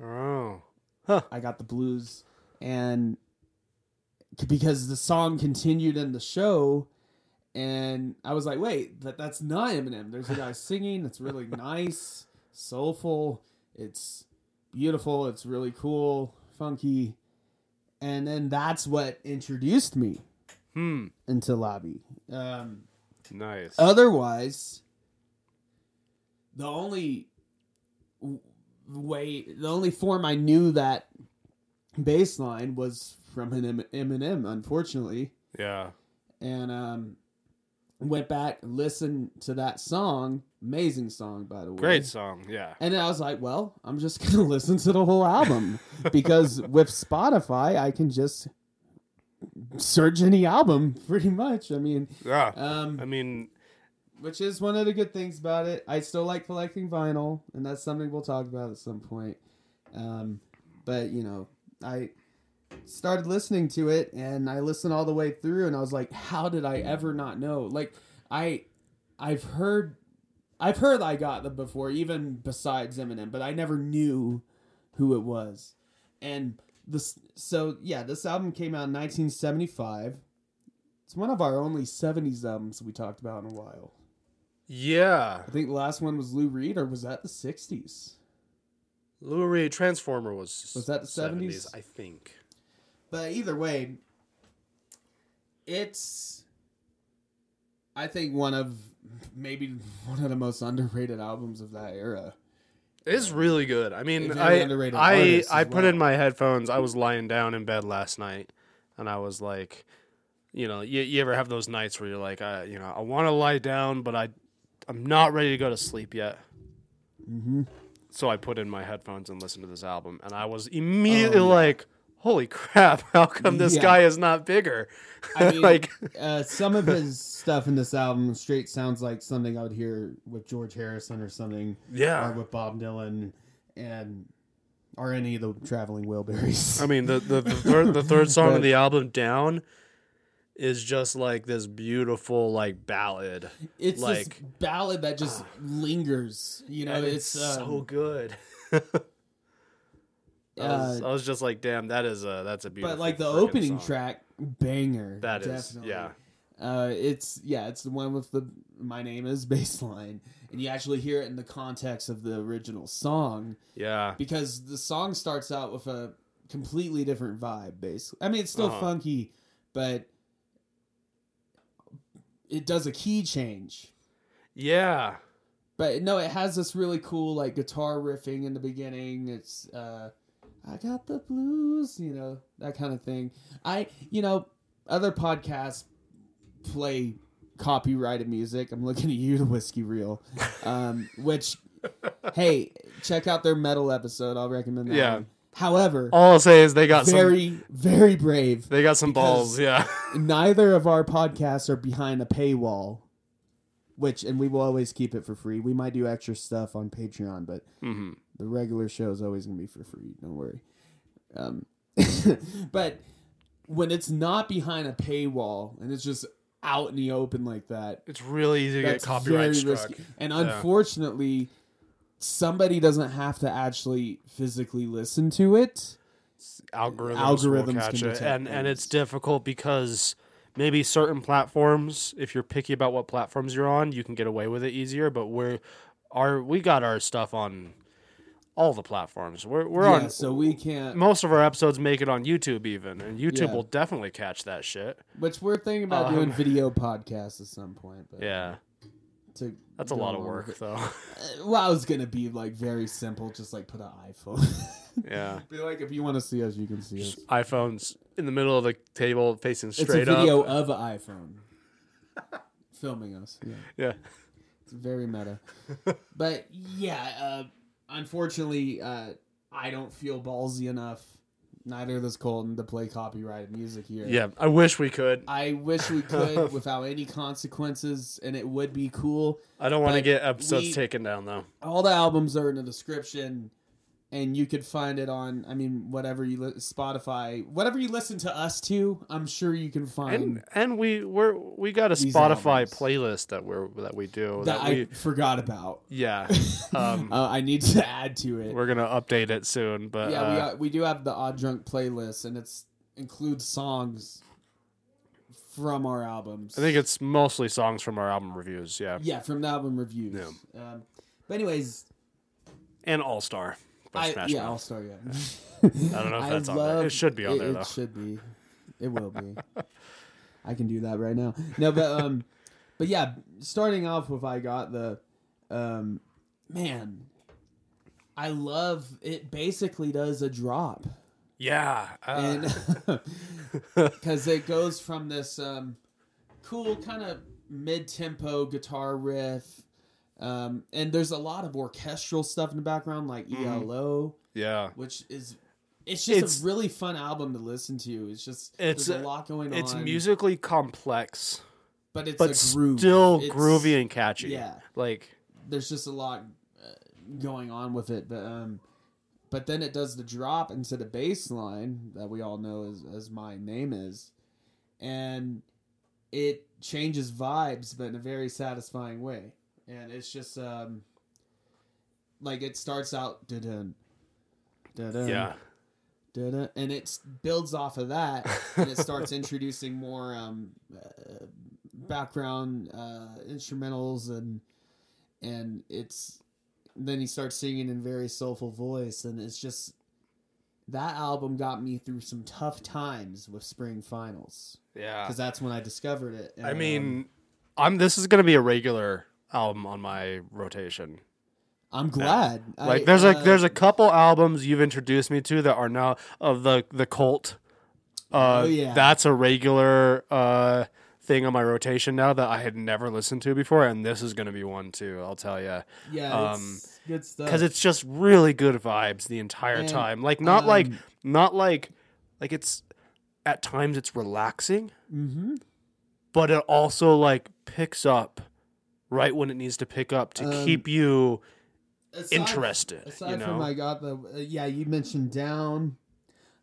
Oh. Huh. I Got the Blues, and because the song continued in the show, and I was like, wait, that that's not Eminem. There's a guy singing. It's really nice, soulful. It's beautiful. It's really cool, funky. And then that's what introduced me hmm. into Labi. Um, nice. Otherwise, the only... way the only form I knew that bass line was from an Eminem, unfortunately. Yeah. And um, went back, listened to that song. Amazing song, by the way. Great song, yeah. And then I was like, well, I'm just going to listen to the whole album because with Spotify, I can just search any album pretty much. I mean, yeah. Um, I mean, which is one of the good things about it. I still like collecting vinyl, and that's something we'll talk about at some point. Um, but, you know, I started listening to it, and I listened all the way through, and I was like, how did I ever not know? Like, I, I've heard I've heard I Got Them before, even besides Eminem, but I never knew who it was. And This, so, yeah, this album came out in nineteen seventy-five. It's one of our only seventies albums we talked about in a while. Yeah. I think the last one was Lou Reed, or was that the sixties? Lou Reed, Transformer was... Was that the seventies? seventies, I think. But either way, it's... I think one of... Maybe one of the most underrated albums of that era. It's really good. I mean, I I, I put well. in my headphones. I was lying down in bed last night, and I was like, you know, you, you ever have those nights where you're like, I, you know, I want to lie down, but I, I'm not ready to go to sleep yet. Mm-hmm. So I put in my headphones and listened to this album, and I was immediately oh, yeah. like, holy crap, how come this yeah. guy is not bigger? I mean, like, uh, some of his stuff in this album straight sounds like something I would hear with George Harrison or something. Yeah. Or with Bob Dylan and or any of the Traveling Wilburys. I mean, the, the, the, third, the third song but, of the album, Down, is just like this beautiful like ballad. It's like this ballad that just uh, lingers. You know, it's, it's so um, good. I was, uh, I was just like, damn, that is a that's a beautiful. But like the opening song. Track, banger. That definitely. Is, yeah. Uh, it's yeah, it's the one with the "My Name Is" bass line, and you actually hear it in the context of the original song. Yeah. Because the song starts out with a completely different vibe. Basically, I mean, it's still uh-huh. funky, but it does a key change. Yeah. But no, it has this really cool like guitar riffing in the beginning. It's. Uh, I got the blues, you know, that kind of thing. I, you know, other podcasts play copyrighted music. I'm looking at you, the Whiskey Reel, um, which, hey, check out their metal episode. I'll recommend that. Yeah. One. However, all I'll say is they got very, some, very brave. They got some balls. Yeah. Neither of our podcasts are behind a paywall, which, and we will always keep it for free. We might do extra stuff on Patreon, but. Mm-hmm. The regular show is always going to be for free. Don't worry. Um, but when it's not behind a paywall and it's just out in the open like that, it's really easy to get copyright struck. And yeah. unfortunately, somebody doesn't have to actually physically listen to it. Algorithms, Algorithms will catch it. And, and it's difficult because maybe certain platforms, if you're picky about what platforms you're on, you can get away with it easier. But we're, our, we got our stuff on... all the platforms. We're we're yeah, on. So we can't. Most of our episodes make it on YouTube, even, and YouTube yeah. will definitely catch that shit. Which we're thinking about um, doing video podcasts at some point. But yeah, to that's a lot of work, though. Well, I was gonna be like very simple, just like put an iPhone. Yeah. Be like, if you want to see us, you can see us. iPhones in the middle of the table, facing straight up. It's a video up. Of an iPhone filming us. Yeah. Yeah. It's very meta, but yeah. uh Unfortunately, uh, I don't feel ballsy enough, neither does Colton, to play copyrighted music here. Yeah, I wish we could. I wish we could without any consequences, and it would be cool. I don't want to get episodes we, taken down, though. All the albums are in the description, and you could find it on, I mean, whatever you li- Spotify, whatever you listen to us to, I'm sure you can find. And, and we we're, we got a Spotify albums. playlist that we're that we do that, that we, I forgot about. Yeah, um, uh, I need to add to it. We're gonna update it soon, but yeah, uh, we we do have the Odd Drunk playlist, and it's includes songs from our albums. I think it's mostly songs from our album reviews. Yeah, yeah, from the album reviews. Yeah. Um, but anyways, and All Star. I, yeah, I'll start. Yeah, I don't know if that's love, on there. It should be on it, there, though. It should be. It will be. I can do that right now. No, but um, but yeah, starting off with I got the, um, man, I love it. Basically, does a drop. Yeah, uh. and because it goes from this um, cool kind of mid-tempo guitar riff. Um, and there's a lot of orchestral stuff in the background, like E L O. Yeah. Which is, it's just it's, a really fun album to listen to. It's just, it's, there's a lot going it's on. It's musically complex. But it's but a groove. still it's, groovy and catchy. Yeah. Like. There's just a lot uh, going on with it. But um, but then it does the drop into the bass line that we all know as, as My Name Is. And it changes vibes, but in a very satisfying way. And it's just, um, like, it starts out, da-dun, da-dun, yeah. and it builds off of that, and it starts introducing more um, uh, background uh, instrumentals, and and it's then he starts singing in very soulful voice, and it's just that album got me through some tough times with Spring Finals. Yeah, because that's when I discovered it. And, I mean, um, I'm this is gonna be a regular album on my rotation. I'm glad. Yeah. Like I, there's uh, like there's a couple albums you've introduced me to that are now of the the cult. Uh, oh yeah, that's a regular uh, thing on my rotation now that I had never listened to before, and this is going to be one too. I'll tell you. Yeah, um, it's good stuff because it's just really good vibes the entire and, time. Like not um, like not like like it's at times it's relaxing, mm-hmm. but it also like picks up right when it needs to pick up to um, keep you. Aside, interested, aside you know? From I got the uh, yeah you mentioned Down,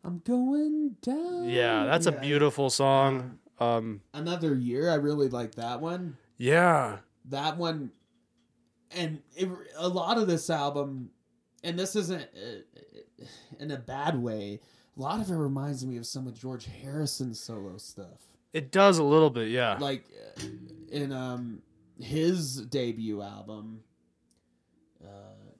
I'm going down. Yeah, that's yeah. a beautiful song. Um, Another Year, I really like that one. Yeah, that one, and it, a lot of this album, and this isn't uh, in a bad way. A lot of it reminds me of some of George Harrison's solo stuff. It does a little bit, yeah. Like in um his debut album. Uh,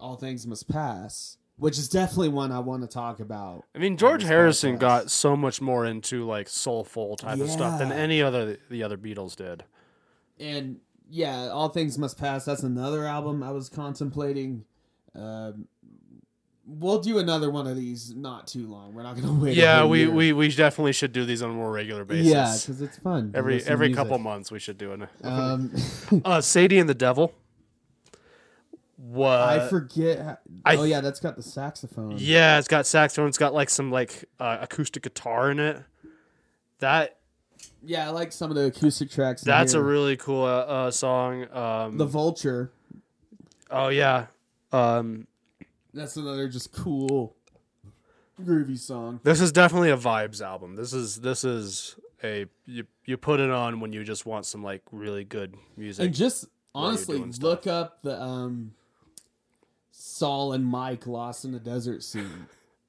All Things Must Pass, which is definitely one I want to talk about. I mean, George Harrison podcast. got so much more into like soulful type yeah. of stuff than any other the other Beatles did. And yeah, All Things Must Pass. That's another album I was contemplating. Um, we'll do another one of these not too long. We're not going to wait. Yeah, we, we we definitely should do these on a more regular basis. Yeah, because it's fun. Every every music. Couple months we should do it. Um, uh, Sadie and the Devil. What I forget. How, I, oh yeah, that's got the saxophone. Yeah, it's got saxophone. It's got like some like uh, acoustic guitar in it. That. Yeah, I like some of the acoustic tracks. That's here. A really cool uh, uh, song. Um, the Vulture. Oh yeah, um, that's another just cool, groovy song. This is definitely a vibes album. This is this is a you you put it on when you just want some like really good music. And just honestly, look stuff. Up the. Um, Saul and Mike lost in the desert scene.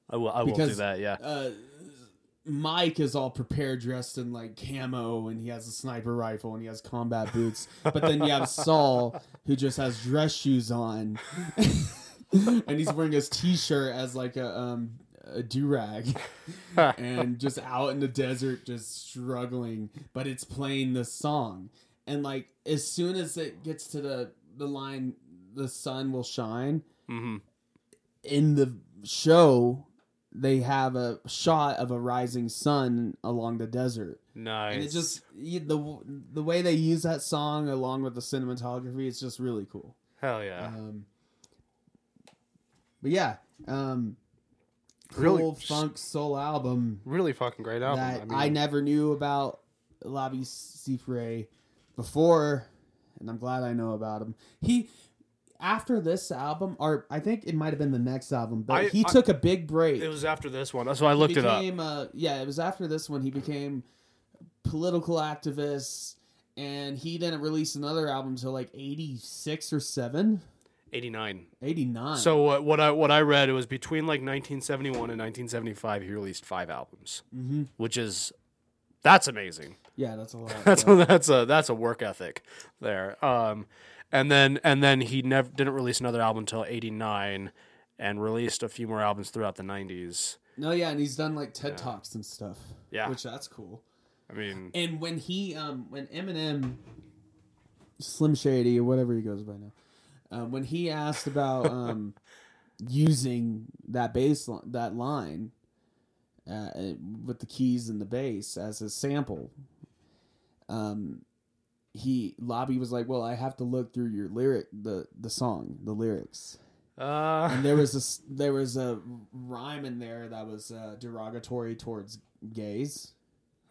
I will. I will because, do that. Yeah. Uh, Mike is all prepared, dressed in like camo, and he has a sniper rifle and he has combat boots. But then you have Saul, who just has dress shoes on, and he's wearing his t-shirt as like a um, a do-rag, and just out in the desert, just struggling. But it's playing this song, and like as soon as it gets to the the line, the sun will shine. Mm-hmm. In the show, they have a shot of a rising sun along the desert. Nice. And it just the the way they use that song along with the cinematography, it's just really cool. Hell yeah. Um, but yeah, um, cool really, funk soul album. Really fucking great album. That I, mean. I never knew about Labi Siffre before, and I'm glad I know about him. He. After this album, or I think it might have been the next album, but I, he I, took a big break. It was after this one. That's why I looked it up. Uh, yeah, it was after this one. He became political activist, and he didn't release another album until like eighty-six or seven? eighty-nine. eighty-nine. So uh, what I what I read, it was between like nineteen seventy-one and nineteen seventy-five, he released five albums, mm-hmm. which is, that's amazing. Yeah, that's a lot. that's, yeah. that's, a, that's a work ethic there. Um And then and then he never didn't release another album until eighty-nine and released a few more albums throughout the nineties. No, yeah, and he's done like TED yeah. Talks and stuff. Yeah. Which that's cool. I mean, and when he um when Eminem, Slim Shady or whatever he goes by now, uh, when he asked about um using that bass li- that line uh, with the keys and the bass as a sample, um He Labi was like, well, I have to look through your lyric, the, the song, the lyrics. Uh, and there was a there was a rhyme in there that was uh, derogatory towards gays.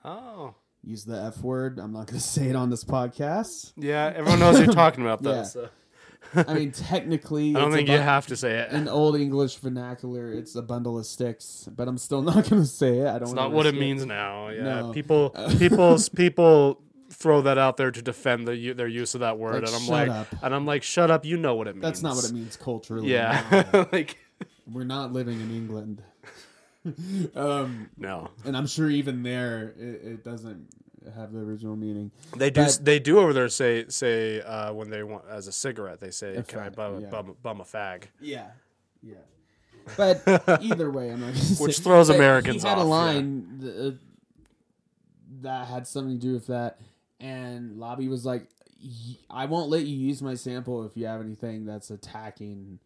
Oh, use the F word. I'm not going to say it on this podcast. Yeah, everyone knows you're talking about that. Yeah. So. I mean, technically, I don't think bu- you have to say it. In old English vernacular, it's a bundle of sticks, but I'm still not going to say it. I don't. It's not what it means now. Yeah, no. people, people's people. Throw that out there to defend the, their use of that word, like, and I'm like, up. and I'm like, shut up! You know what it means. That's not what it means culturally. Yeah, no. Like we're not living in England. um, no. And I'm sure even there, it, it doesn't have the original meaning. They do. But, they do over there say say uh, when they want as a cigarette, they say, "Can fag, I bum, yeah. bum, bum a fag?" Yeah, yeah. But either way, I'm not. Which say, throws Americans off. He had off, a line yeah. that, that had something to do with that, and Labi was like, "I won't let you use my sample if you have anything that's attacking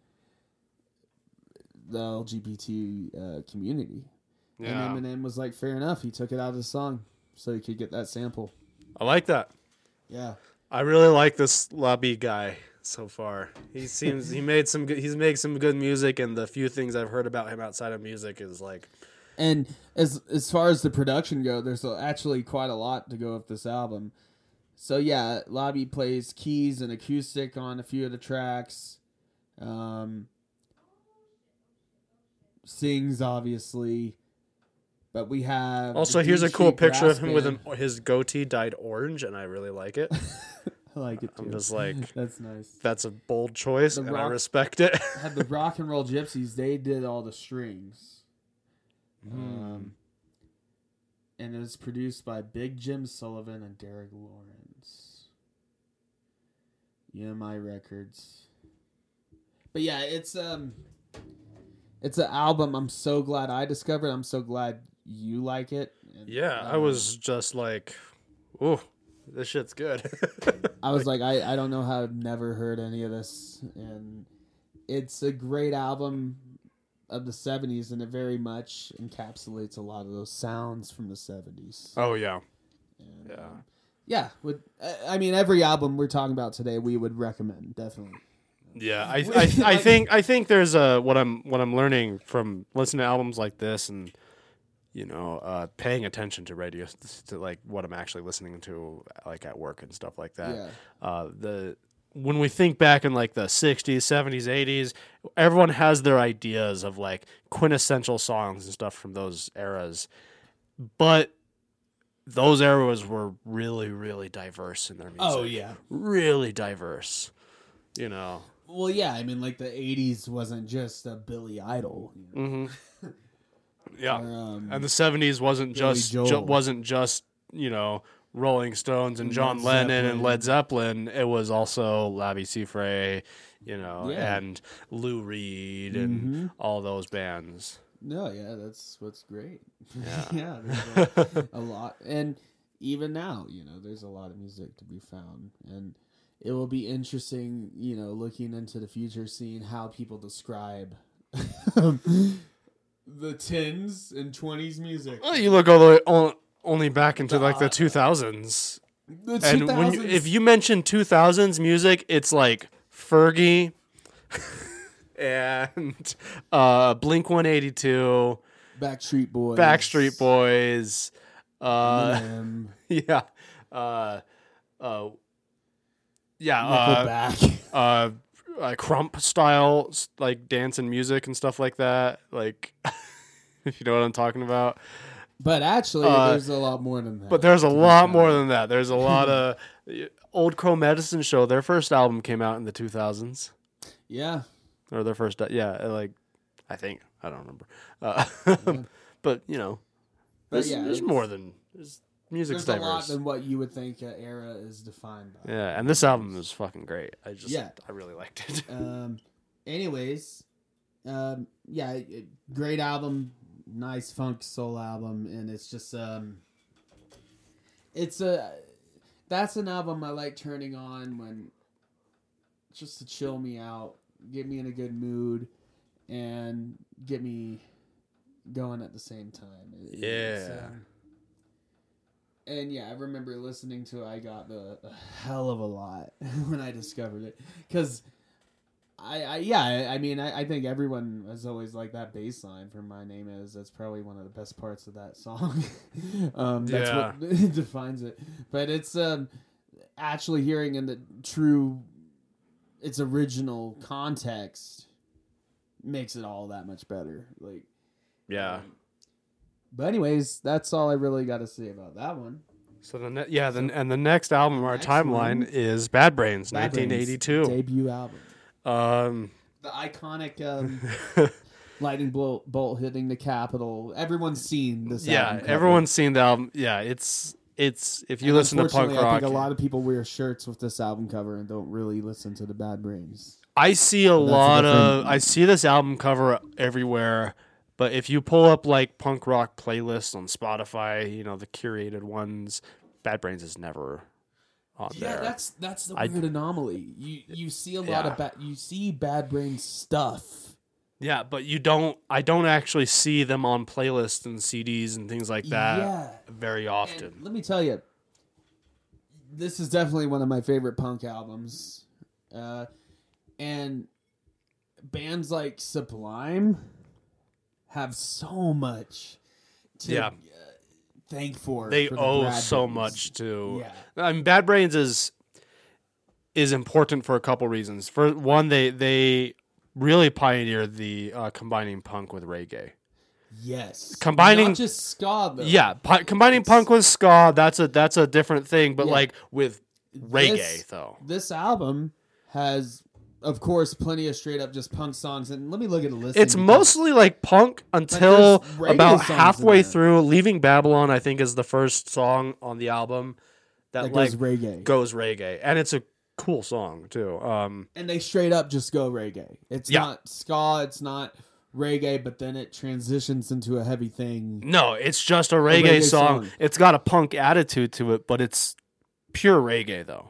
the L G B T uh, community." Yeah. And Eminem was like, "Fair enough." He took it out of the song so he could get that sample. I like that. Yeah, I really like this Labi guy so far. He seems he made some good, he's made some good music, and the few things I've heard about him outside of music is like. And as as far as the production go, there's actually quite a lot to go with this album. So yeah, Labi plays keys and acoustic on a few of the tracks. Um, sings, obviously. But we have... Also, here's a cool picture of him with an, his goatee dyed orange, and I really like it. I like it, too. I'm just like... That's nice. That's a bold choice, the and rock, I respect it. Had the Rock and Roll Gypsies, they did all the strings. Mm. Um, and it was produced by Big Jim Sullivan and Derek Lawrence. U M I Records. But yeah, it's um, it's an album I'm so glad I discovered. I'm so glad... You like it? And, yeah, um, I was just like, "Ooh, this shit's good." I was like, I, I don't know how I've never heard any of this. And it's a great album of the seventies, and it very much encapsulates a lot of those sounds from the seventies. Oh, yeah. And, yeah. Um, yeah. With, I mean, every album we're talking about today, we would recommend, definitely. Yeah, I, I, I think I think there's a, what I'm what I'm learning from listening to albums like this and... You know, uh, paying attention to radio, to like what I'm actually listening to, like at work and stuff like that. Yeah. Uh, the when we think back in like the sixties, seventies, eighties, everyone has their ideas of like quintessential songs and stuff from those eras, but those eras were really, really diverse in their music. Oh yeah, really diverse. You know. Well, yeah. I mean, like the eighties wasn't just a Billy Idol. You know? Mm-hmm. Yeah, or, um, and the seventies wasn't just ju- wasn't just you know Rolling Stones and John Led Lennon Zeppelin. and Led Zeppelin. It was also Labi Siffre, you know, yeah. and Lou Reed and mm-hmm. all those bands. No, yeah, that's what's great. Yeah, yeah there's a, a lot, and even now, you know, there's a lot of music to be found, and it will be interesting, you know, looking into the future, seeing how people describe. The tens and twenties music. Well, you look all the way on, only back into the, like the two thousands. The two and when you, if you mention two thousands music, it's like Fergie and uh, Blink One Eighty Two, Backstreet Boys, Backstreet Boys. Uh, Eminem. Yeah, uh, uh, yeah, uh, back. uh Uh, crump style like dance and music and stuff like that, like if you know what I'm talking about. But actually uh, there's a lot more than that. But there's a lot more than that. There's a lot of Old Crow Medicine Show, their first album came out in the two thousands. Yeah. Or their first yeah, like I think I don't remember. Uh, yeah. But you know there's, yeah, there's more than there's music's there's diverse. A lot than what you would think an era is defined by. Yeah, and this album is fucking great. I just, yeah. I really liked it. um, anyways, um, yeah, great album, nice funk soul album, and it's just, um, it's a, that's an album I like turning on when, just to chill me out, get me in a good mood, and get me going at the same time. It, yeah. And yeah, I remember listening to I Got the a hell of a lot when I discovered it. Because, I, I, yeah, I, I mean, I, I think everyone has always liked that bass line from My Name Is. That's probably one of the best parts of that song. um, that's yeah. what defines it. But it's um, actually hearing in the true, its original context makes it all that much better. Like, yeah. Um, But anyways, that's all I really got to say about that one. So the ne- yeah, the, and the next album on our timeline is Bad Brains, Bad nineteen eighty-two Brains, debut album. Um, the iconic um, lightning bolt, bolt hitting the Capitol. Everyone's seen this yeah, album. Yeah, everyone's seen the album. Yeah, it's it's if you and listen to punk rock. I think a lot of people wear shirts with this album cover and don't really listen to the Bad Brains. I see a That's lot a of I see this album cover everywhere. But if you pull up like punk rock playlists on Spotify, you know, the curated ones, Bad Brains is never on yeah, there. Yeah, that's that's the weird I, anomaly. You you see a lot yeah. of ba- you see Bad Brains stuff. Yeah, but you don't. I don't actually see them on playlists and C Ds and things like that yeah. very often. And let me tell you, this is definitely one of my favorite punk albums, uh, and bands like Sublime have so much to yeah. uh, thank for. They for the owe Brad so Brains. Much to. Yeah. I mean, Bad Brains is is important for a couple reasons. For one, they they really pioneered the uh, combining punk with reggae. Yes, combining not just ska though. Yeah, pi- combining it's, punk with ska. That's a that's a different thing. But yeah. like with reggae this, though, this album has. Of course, plenty of straight up just punk songs, and let me look at a list. It's mostly like punk until like about halfway through. Leaving Babylon, I think, is the first song on the album that, that like goes reggae. goes reggae, and it's a cool song too. Um, and they straight up just go reggae. It's yeah. not ska, it's not reggae, but then it transitions into a heavy thing. No, it's just a reggae, a reggae song. song. It's got a punk attitude to it, but it's pure reggae though.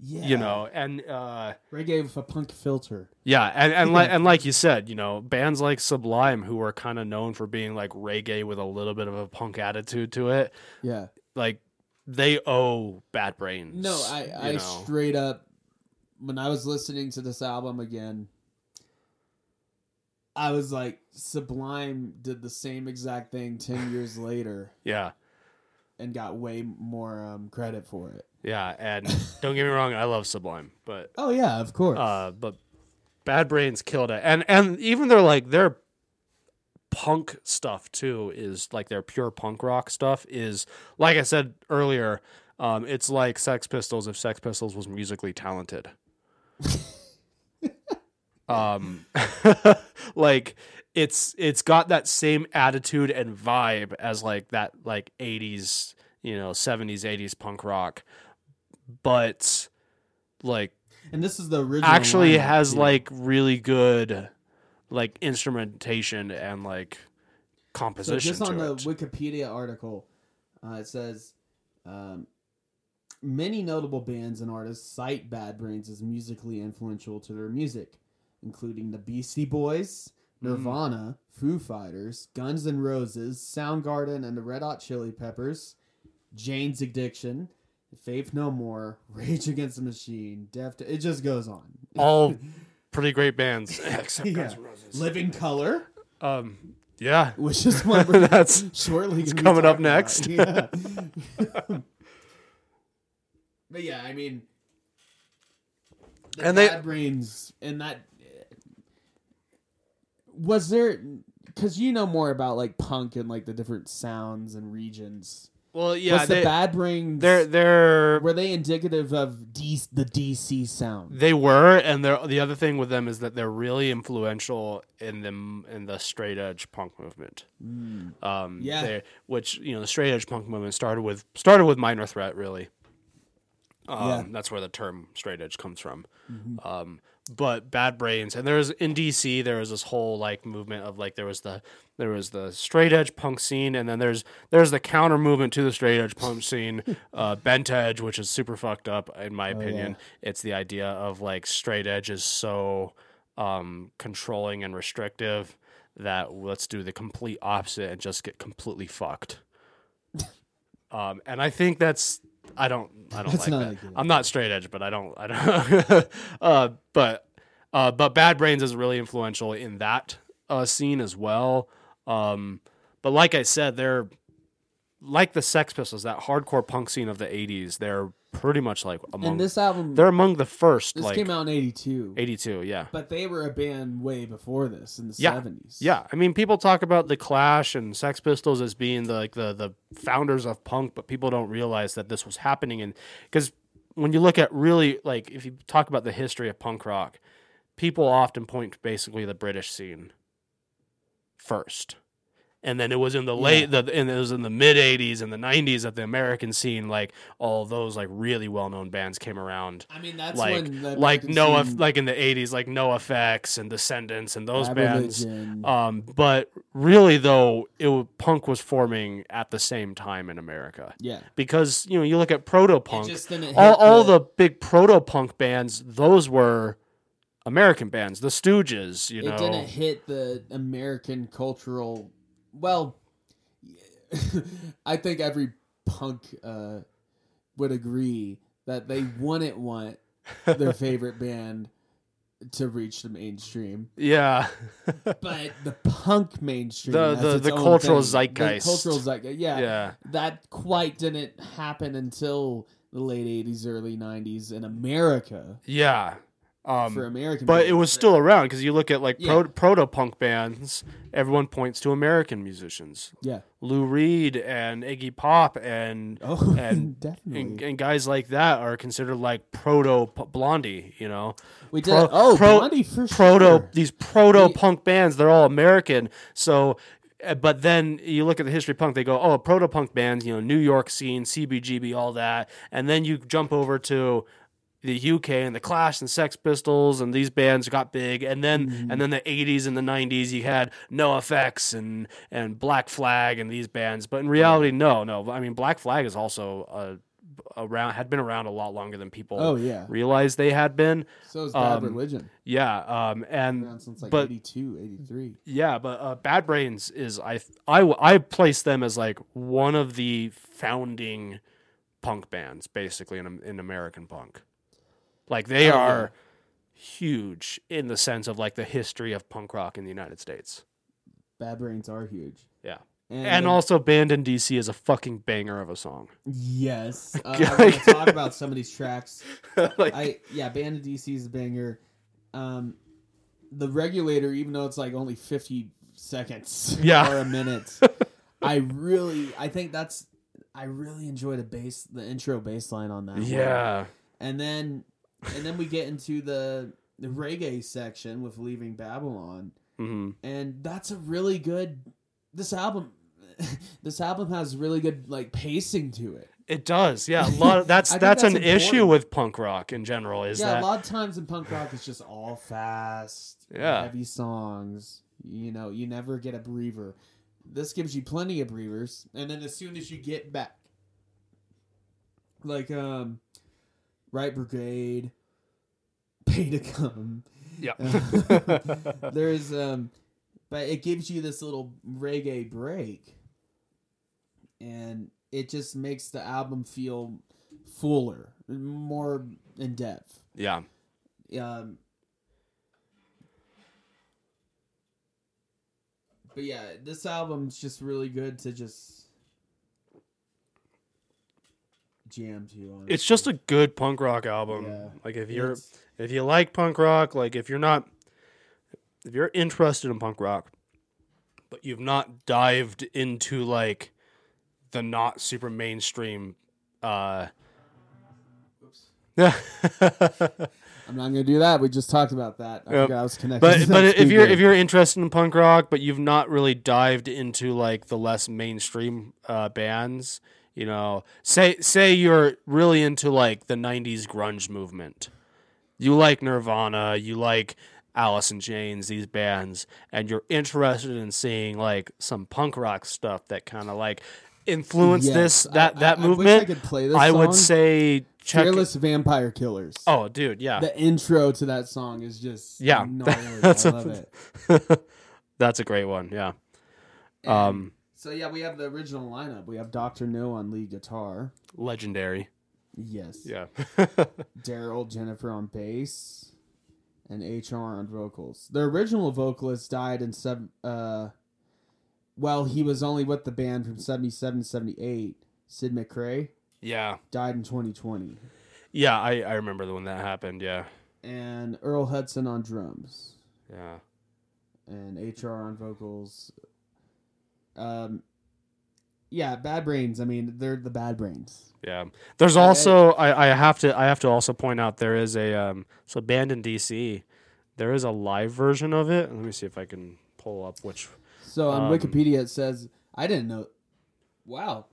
Yeah. You know, and uh, reggae with a punk filter. Yeah, and and like and like you said, you know, bands like Sublime, who are kind of known for being like reggae with a little bit of a punk attitude to it. Yeah, like they owe Bad Brains. No, I, I know? straight up when I was listening to this album again, I was like, Sublime did the same exact thing ten years later. Yeah, and got way more um, credit for it. Yeah, and don't get me wrong, I love Sublime, but oh yeah, of course. Uh, but Bad Brains killed it, and and even their like their punk stuff too is like their pure punk rock stuff is like I said earlier, um, it's like Sex Pistols if Sex Pistols was musically talented. um, like it's it's got that same attitude and vibe as like that like eighties, you know, seventies, eighties punk rock. But like, and this is the original actually lineup, has too. Like really good like instrumentation and like composition. So just on to the it. Wikipedia article, uh, it says um, many notable bands and artists cite Bad Brains as musically influential to their music, including the Beastie Boys, Nirvana, mm. Foo Fighters, Guns N' Roses, Soundgarden, and the Red Hot Chili Peppers, Jane's Addiction, Faith No More, Rage Against the Machine, Def. It just goes on. All pretty great bands, except yeah. Guns N' Roses. Living Colour. Um, yeah, which is one we're that's shortly it's coming up next. Yeah. But yeah, I mean, the and Bad they, Brains and that was there because you know more about like punk and like the different sounds and regions. Well, yeah, was the they, Bad Brains? They're they're were they indicative of D, the D C sound? They were, and the other thing with them is that they're really influential in them in the straight edge punk movement. Mm. Um, yeah, they, which you know the straight edge punk movement started with started with Minor Threat really. Um, yeah. That's where the term straight edge comes from. Mm-hmm. Um, but Bad Brains, and there's in D C there was this whole like movement of like there was the there was the straight edge punk scene, and then there's there's the counter movement to the straight edge punk scene, uh, bent edge, which is super fucked up in my opinion. Oh, yeah. It's the idea of like straight edge is so um, controlling and restrictive that let's do the complete opposite and just get completely fucked. um, and I think that's. I don't. I don't That's like that. Accurate. I'm not straight edge, but I don't. I don't. uh, but uh, but Bad Brains is really influential in that uh, scene as well. Um, but like I said, they're like the Sex Pistols, that hardcore punk scene of the eighties. They're pretty much like among. And this album, they're among the first. This like, came out in eighty-two. eighty-two, yeah. But they were a band way before this in the yeah. seventies. Yeah, I mean, people talk about the Clash and Sex Pistols as being the, like the the founders of punk, but people don't realize that this was happening. And because when you look at really like if you talk about the history of punk rock, people often point to basically the British scene first. And then it was in the late, yeah. the, and it was in the mid eighties and the nineties that the American scene, like all those like really well known bands came around. I mean, that's like, when the like no, scene... like in the eighties, like NoFX and Descendants and those Bad bands. Religion. Um, but really though, it punk was forming at the same time in America. Yeah, because you know you look at proto punk, all, all the big proto punk bands, those were American bands. The Stooges, you know, it didn't hit the American cultural. Well, I think every punk uh, would agree that they wouldn't want their favorite band to reach the mainstream. Yeah. But the punk mainstream. The, the, the cultural thing. zeitgeist. The cultural zeitgeist, yeah, yeah. That quite didn't happen until the late eighties, early nineties in America. Yeah. Um, for American but bands, it was right? still around because you look at like yeah. pro- proto-punk bands, everyone points to American musicians. Yeah, Lou Reed and Iggy Pop and oh, and, definitely. and and guys like that are considered like proto Blondie. You know, we did pro, oh pro, Blondie for proto sure. These proto-punk we, bands, they're all American. So, but then you look at the history of punk, they go oh proto-punk bands, you know, New York scene, C B G B, all that, and then you jump over to the U K and the Clash and Sex Pistols and these bands got big, and then mm-hmm. and then the eighties and the nineties you had NoFX and and Black Flag and these bands, but in reality no no I mean Black Flag is also a around had been around a lot longer than people oh, yeah. realized they had been. So is Bad um, Religion. Yeah. Um, and around since like but, eighty-two, eighty-three. Yeah, but uh, Bad Brains is I, I I place them as like one of the founding punk bands basically in in American punk. Like, they oh, are yeah. huge in the sense of, like, the history of punk rock in the United States. Bad Brains are huge. Yeah. And, and also, Band in D C is a fucking banger of a song. Yes. Uh, I want to talk about some of these tracks. like, I Yeah, Band in D C is a banger. Um, the Regulator, even though it's, like, only fifty seconds yeah. or a minute, I really, I think that's, I really enjoy the bass, the intro bass line on that. Yeah. One. And then... And then we get into the, the reggae section with Leaving Babylon. Mm-hmm. And that's a really good... This album this album has really good like pacing to it. It does, yeah. A lot of, that's, that's that's an important. issue with punk rock in general. Is yeah, that... a lot of times in punk rock it's just all fast, yeah. heavy songs. You know, you never get a breather. This gives you plenty of breathers. And then as soon as you get back... Like... um. Right Brigade, Pay to Come. Yeah. uh, there's, um, but it gives you this little reggae break. And it just makes the album feel fuller, more in depth. Yeah. Um, but yeah, this album's just really good to just. Jam to, honestly. It's just a good punk rock album. Yeah. Like if you're it's... if you like punk rock, like if you're not if you're interested in punk rock, but you've not dived into like the not super mainstream uh Oops. I'm not gonna do that. We just talked about that. I yep. forgot I was connected. But but if you're if you're interested in punk rock, but you've not really dived into like the less mainstream uh bands. You know, say say you're really into like the nineties grunge movement. You like Nirvana, you like Alice in Chains, these bands, and you're interested in seeing like some punk rock stuff that kind of like influenced yes, this that I, that I, movement. I wish I could play this I song. would say check Fearless it. Vampire Killers. Oh, dude, yeah. The intro to that song is just yeah. That's I love a, it. That's a great one. Yeah. And, um. So, yeah, we have the original lineup. We have Doctor No on lead guitar. Legendary. Yes. Yeah. Daryl Jennifer on bass and H R on vocals. The original vocalist died in... Seven, uh, well, he was only with the band from seventy-seven to seventy-eight. Sid McRae. Yeah. Died in twenty twenty. Yeah, I, I remember when that happened, yeah. And Earl Hudson on drums. Yeah. And H R on vocals... Um, yeah, Bad Brains. I mean, they're the Bad Brains. Yeah. There's also I, I have to I have to also point out there is a um so Band in D C. There is a live version of it. Let me see if I can pull up which So on um, Wikipedia it says, I didn't know. Wow.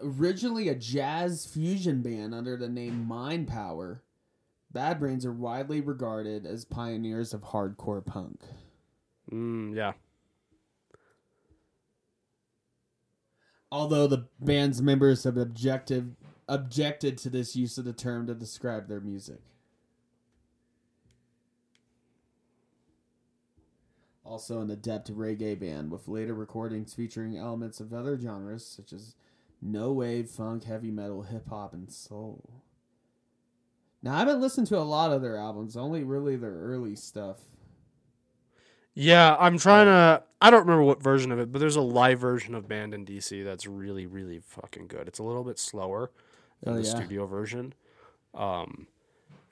Originally a jazz fusion band under the name Mind Power, Bad Brains are widely regarded as pioneers of hardcore punk. Mm, yeah. Although the band's members have objective, objected to this use of the term to describe their music. Also an adept reggae band with later recordings featuring elements of other genres such as no wave, funk, heavy metal, hip hop, and soul. Now, I haven't listened to a lot of their albums, only really their early stuff. Yeah, I'm trying to... I don't remember what version of it, but there's a live version of Band in D C that's really, really fucking good. It's a little bit slower than oh, the yeah. studio version. Um,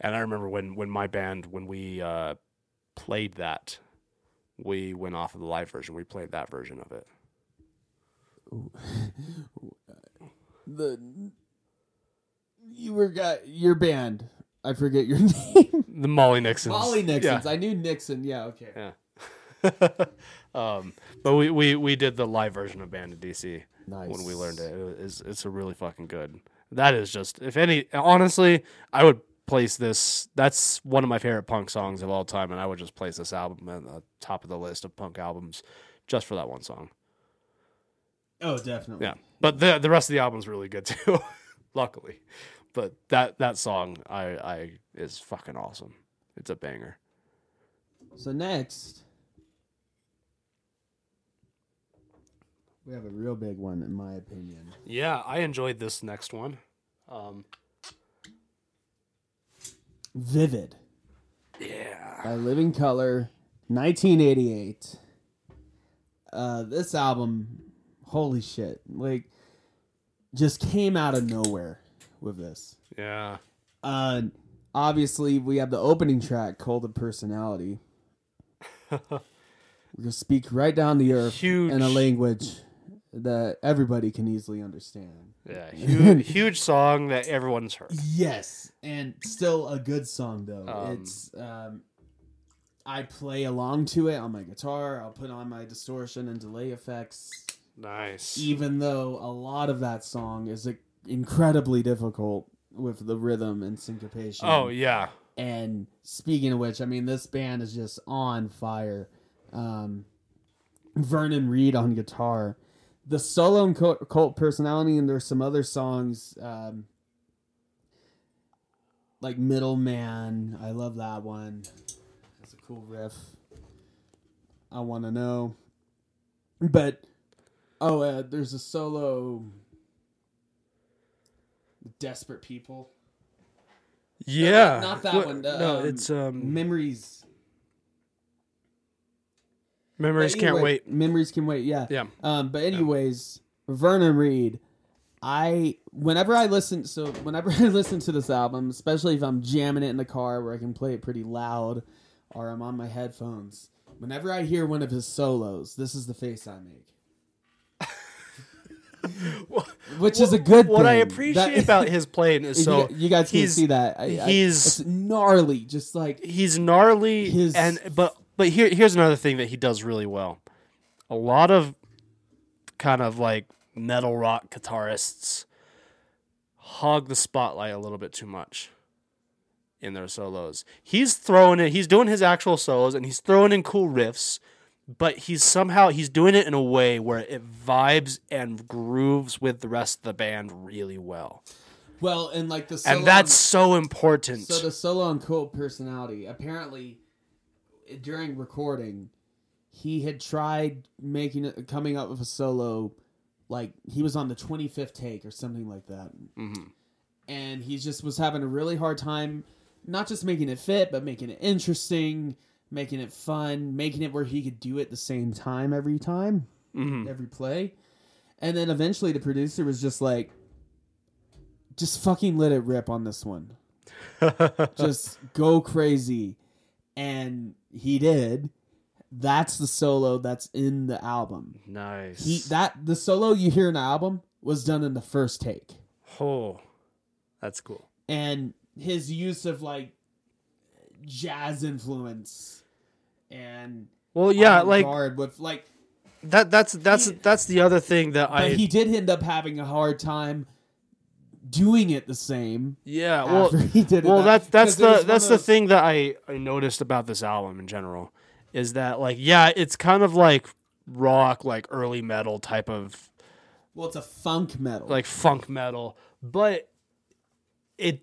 and I remember when, when my band, when we uh, played that, we went off of the live version. We played that version of it. Ooh. the You were got your band. I forget your name. The Molly Nixons. Molly Nixons. Yeah. I knew Nixon. Yeah, okay. Yeah. um, but we, we, we did the live version of Band in D C nice. When we learned it. it it's, it's a really fucking good. That is just, if any, honestly, I would place this. That's one of my favorite punk songs of all time, and I would just place this album at the top of the list of punk albums just for that one song. Oh, definitely. Yeah, but the the rest of the album's really good too, luckily. But that that song I I is fucking awesome. It's a banger. So next. We have a real big one, in my opinion. Yeah, I enjoyed this next one. Um, Vivid. Yeah. By Living Colour, nineteen eighty-eight. Uh, this album, holy shit, like, just came out of nowhere with this. Yeah. Uh, obviously, we have the opening track, Cult of Personality. We're going to speak right down the earth Huge. in a language that everybody can easily understand. Yeah, huge, huge song that everyone's heard. Yes, and still a good song though. Um, it's um, I play along to it on my guitar. I'll put on my distortion and delay effects. Nice. Even though a lot of that song is incredibly difficult with the rhythm and syncopation. Oh yeah. And speaking of which, I mean, this band is just on fire. Um, Vernon Reid on guitar. The solo and Cult Personality, and there's some other songs, um, like Middleman. I love that one. It's a cool riff. I want to know. But, oh, uh, there's a solo, Desperate People. Yeah. No, not that what, one. The, no, um, it's... Um... Memories... Memories anyway, Can't Wait. Memories Can Wait, yeah. Yeah. Um, but anyways, yeah. Vernon Reid, I whenever I listen so whenever I listen to this album, especially if I'm jamming it in the car where I can play it pretty loud or I'm on my headphones, whenever I hear one of his solos, this is the face I make. well, Which well, is a good what thing. What I appreciate that, about his playing is so... You, you guys can see that. I, he's... I, it's gnarly, just like... He's gnarly, his, and but... But here, here's another thing that he does really well. A lot of kind of like metal rock guitarists hog the spotlight a little bit too much in their solos. He's throwing it. He's doing his actual solos and he's throwing in cool riffs, but he's somehow he's doing it in a way where it vibes and grooves with the rest of the band really well. Well, and like the solo and that's so important. So the solo and Cult Personality, apparently. During recording, he had tried making coming up with a solo, like he was on the twenty-fifth take or something like that, mm-hmm. and he just was having a really hard time, not just making it fit, but making it interesting, making it fun, making it where he could do it the same time every time, mm-hmm. every play, and then eventually the producer was just like, "Just fucking let it rip on this one, just go crazy." And he did. That's the solo that's in the album. Nice. He that the solo you hear in the album was done in the first take. Oh, that's cool. And his use of like jazz influence and well, yeah, like hard with like that. That's that's he, that's the other thing that I. He did end up having a hard time doing it the same. Yeah, well, he did well. It that's that's the that's the those... thing that I, I noticed about this album in general is that like yeah, it's kind of like rock, like early metal type of. Well, it's a funk metal, like funk metal, but it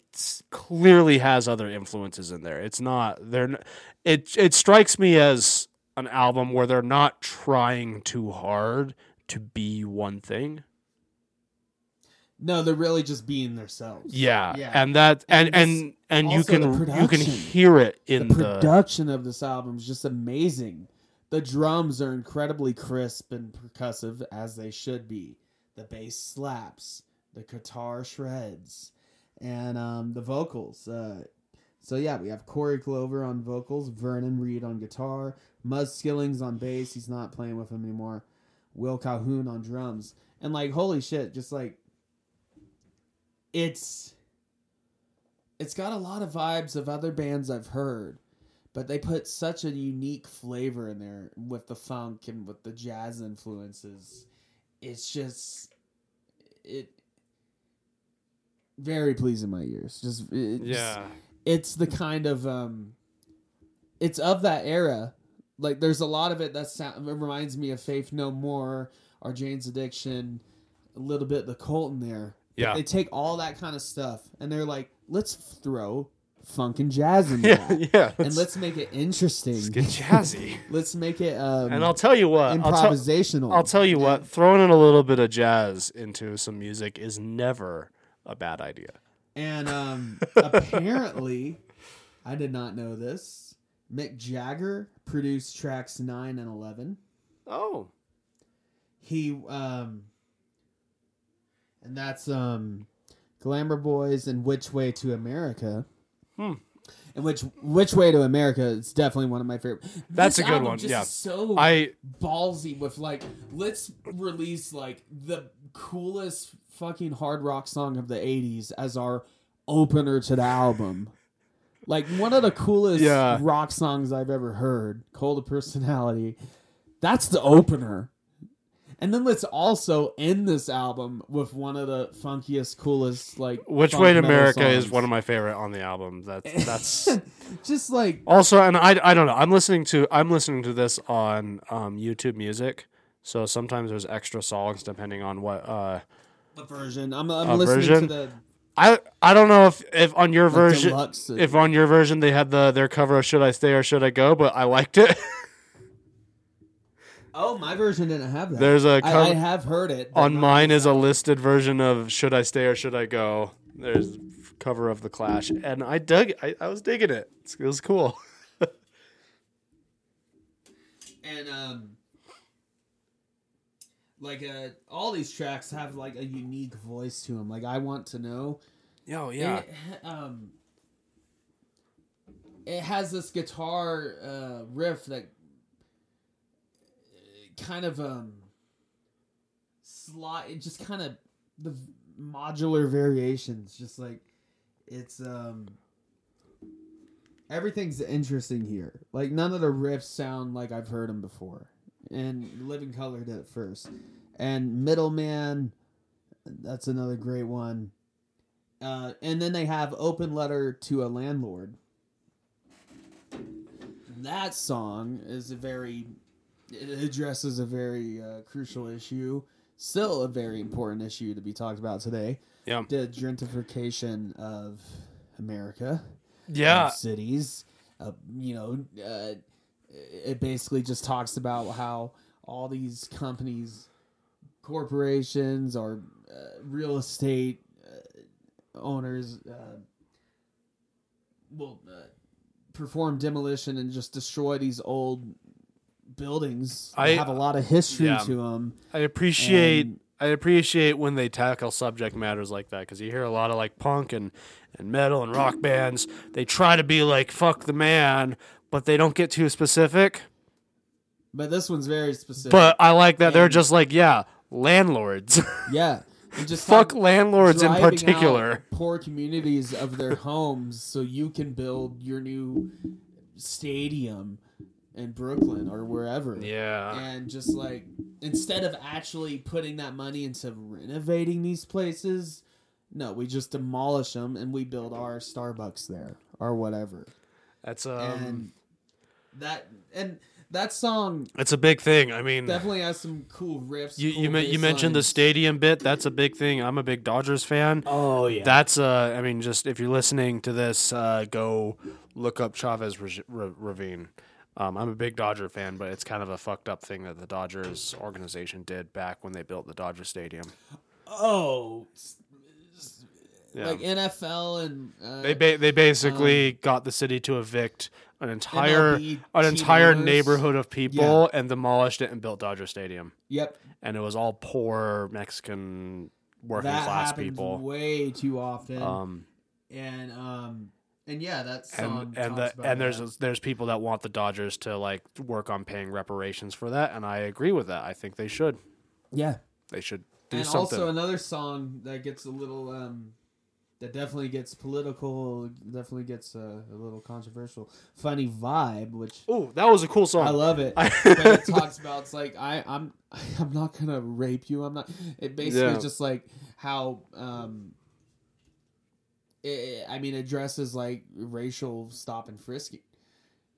clearly has other influences in there. It's not they're it it strikes me as an album where they're not trying too hard to be one thing. No, they're really just being themselves. Yeah, yeah. and that and and and, and you can you can hear it in the production the... of this album is just amazing. The drums are incredibly crisp and percussive as they should be. The bass slaps, the guitar shreds, and um, the vocals. Uh, so yeah, we have Corey Clover on vocals, Vernon Reid on guitar, Muzz Skillings on bass. He's not playing with him anymore. Will Calhoun on drums, and like holy shit, just like. It's it's got a lot of vibes of other bands I've heard, but they put such a unique flavor in there with the funk and with the jazz influences. It's just it very pleasing my ears. Just it's, yeah, it's the kind of um, it's of that era. Like there's a lot of it that sound, it reminds me of Faith No More or Jane's Addiction, a little bit of the Cult in there. Yeah, they take all that kind of stuff and they're like, let's throw funk and jazz in yeah, that, yeah, let's, and let's make it interesting. Let's get jazzy. Let's make it. Um, and I'll tell you what, improvisational. I'll, t- I'll tell you what, throwing in a little bit of jazz into some music is never a bad idea. And um, apparently, I did not know this. Mick Jagger produced tracks nine and eleven. Oh, he um. And that's um, Glamour Boys and Which Way to America. Hmm. And which Which Way to America is definitely one of my favorite. That's this a good one. Just yeah. So I ballsy with like let's release like the coolest fucking hard rock song of the eighties as our opener to the album. Like one of the coolest yeah. rock songs I've ever heard, Cult of Personality. That's the opener. And then let's also end this album with one of the funkiest, coolest, like Which Way to America songs. Is one of my favorite on the album. That's that's just like also, and I, I don't know. I'm listening to I'm listening to this on um, YouTube Music, so sometimes there's extra songs depending on what uh, the version. I'm, I'm listening version. to the. I I don't know if, if on your version deluxe, if on your version they had the their cover of Should I Stay or Should I Go, but I liked it. Oh, my version didn't have that. There's a com- I, I have heard it. On mine is a listed version of Should I Stay or Should I Go? There's cover of The Clash. And I dug it. I, I was digging it. It was cool. and um like uh all these tracks have like a unique voice to them. Like I Want to Know. Oh, yeah. It, um it has this guitar uh, riff that kind of um slot it just kind of the modular variations just like it's um everything's interesting here. Like none of the riffs sound like I've heard them before, and Living Colour did it first, and Middleman, that's another great one. Uh and then they have Open Letter to a Landlord. That song is a very It addresses a very uh, crucial issue, still a very important issue to be talked about today. Yeah, the gentrification of America, yeah, of cities. Uh, you know, uh, it basically just talks about how all these companies, corporations, or uh, real estate uh, owners uh, will uh, perform demolition and just destroy these old. Buildings I, have a lot of history yeah. to them. I appreciate and, I appreciate when they tackle subject matters like that, because you hear a lot of like punk and, and metal and rock bands. They try to be like fuck the man, but they don't get too specific. But this one's very specific. But I like that and, they're just like yeah, landlords. Yeah, and just fuck landlords in particular. Poor communities of their homes, so you can build your new stadium. in Brooklyn or wherever. Yeah. And just like, instead of actually putting that money into renovating these places, no, we just demolish them and we build our Starbucks there or whatever. That's um and that and that song. That's a big thing. I mean, definitely has some cool riffs. You cool you, you mentioned lines. The stadium bit. That's a big thing. I'm a big Dodgers fan. Oh yeah. That's uh. I mean, just if you're listening to this, uh, go look up Chavez Re- Re- Ravine. Um, I'm a big Dodger fan, but it's kind of a fucked up thing that the Dodgers organization did back when they built the Dodger Stadium. Oh. Yeah. Like N F L and uh, they ba- they basically um, got the city to evict an entire M L B an entire teamers. neighborhood of people yeah. and demolished it and built Dodger Stadium. Yep, and it was all poor Mexican working that class people. Way too often, um, and um, and yeah, that's and and, the, and there's that. there's people that want the Dodgers to like work on paying reparations for that, and I agree with that. I think they should. Yeah, they should do and something. And also another song that gets a little. Um, That definitely gets political, definitely gets uh, a little controversial. Funny Vibe, which... Oh, that was a cool song. I love it. I, but it talks about, it's like, I, I'm I'm not going to rape you. I'm not... It basically yeah. is just like how... Um, it, I mean, addresses like racial stop and frisking.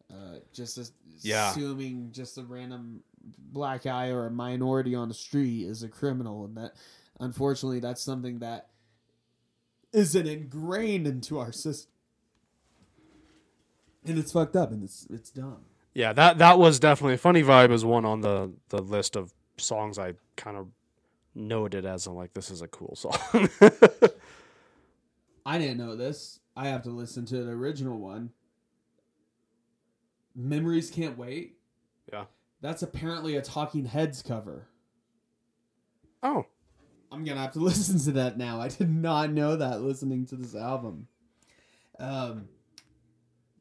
Uh, just as, yeah. assuming just a random black guy or a minority on the street is a criminal. And that, unfortunately, that's something that isn't ingrained into our system, and it's fucked up, and it's it's dumb. Yeah, that that was definitely Funny Vibe is one on the the list of songs I kind of noted as I'm like, this is a cool song. I didn't know this. I have to listen to the original one. Memories Can't Wait. Yeah, that's apparently a Talking Heads cover. Oh. I'm going to have to listen to that now. I did not know that listening to this album. Um,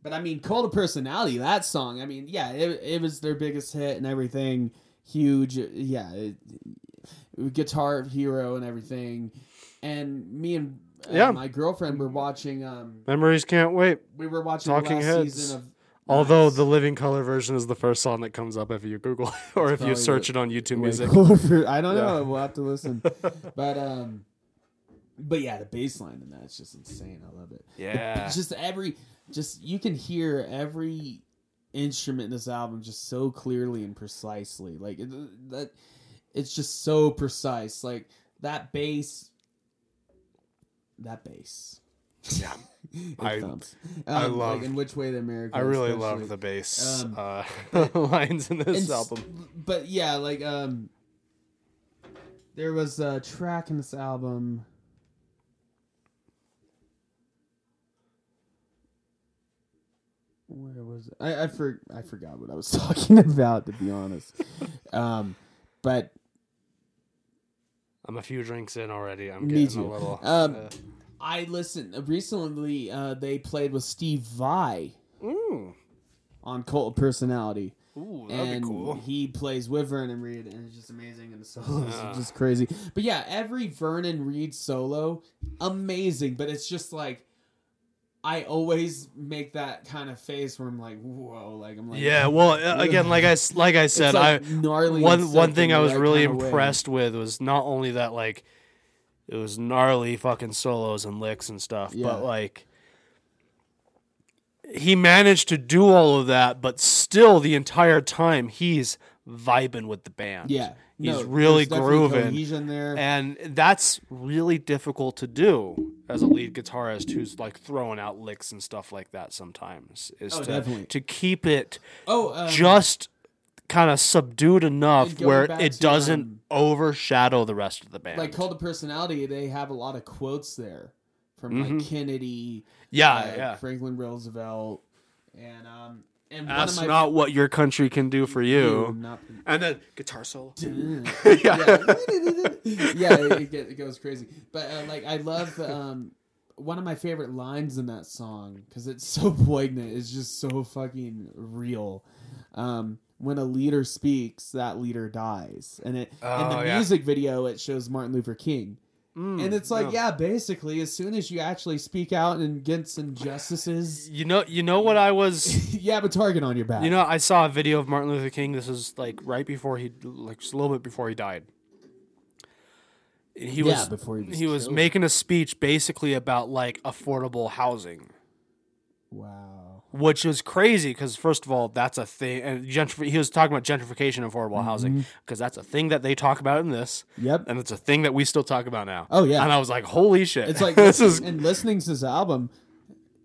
but I mean, Cult of Personality, that song, I mean, yeah, it, it was their biggest hit and everything. Huge. Yeah. It, guitar hero and everything. And me and uh, yeah. my girlfriend were watching. Um, Memories Can't Wait. We were watching Talking the last Heads. Season of. Although nice. The Living Colour version is the first song that comes up if you Google it or it's if you search it on YouTube Music. For, I don't yeah. know. We'll have to listen. But um, but yeah, the bass line in that's just insane. I love it. Yeah. The, just every, just you can hear every instrument in this album just so clearly and precisely. Like it, that, it's just so precise. Like that bass, that bass. Yeah. I, um, I love like in Which Way to America. I really especially. love the bass um, uh, lines in this album. But yeah, like um, there was a track in this album. Where was it? I I, for, I forgot what I was talking about, to be honest. um, but I'm a few drinks in already. I'm getting a little. Um, uh, I listened recently. Uh, they played with Steve Vai Ooh. on Cult of Personality. Ooh, that'd and be cool. He plays with Vernon Reid, and it's just amazing. And the solos yeah. are just crazy. But yeah, every Vernon Reid solo, amazing. But it's just like I always make that kind of face where I'm like, whoa, like I'm like, yeah. Well, ugh. again, like I like I said, like I one one thing I was really impressed way. with was not only that, like. It was gnarly fucking solos and licks and stuff. Yeah. But, like, he managed to do all of that, but still the entire time he's vibing with the band. Yeah. He's no, really grooving. There. And that's really difficult to do as a lead guitarist who's, like, throwing out licks and stuff like that sometimes. Is oh, to, definitely. To keep it oh, um, just kind of subdued enough where it to, doesn't um, overshadow the rest of the band. Like Cult of Personality, they have a lot of quotes there from mm-hmm. like Kennedy, yeah, uh, yeah, Franklin Roosevelt, and um, and that's one of my not f- what your country can do for you. Not, and then guitar solo, yeah, yeah, it, it goes crazy. But uh, like I love um, one of my favorite lines in that song because it's so poignant. It's just so fucking real. Um, When a leader speaks, that leader dies. And it oh, in the yeah. music video, it shows Martin Luther King. Mm, and it's like, no. yeah, basically, as soon as you actually speak out and against injustices, you know, you know what I was, you have a target on your back. You know, I saw a video of Martin Luther King. This was like right before he, like just a little bit before he died. He was, yeah, before he was, he was making a speech basically about like affordable housing. Wow. Which is crazy because first of all, that's a thing. And gentr- he was talking about gentrification of affordable mm-hmm. housing because that's a thing that they talk about in this. Yep. And it's a thing that we still talk about now. Oh yeah. And I was like, holy shit! It's like this is. And listening to this album,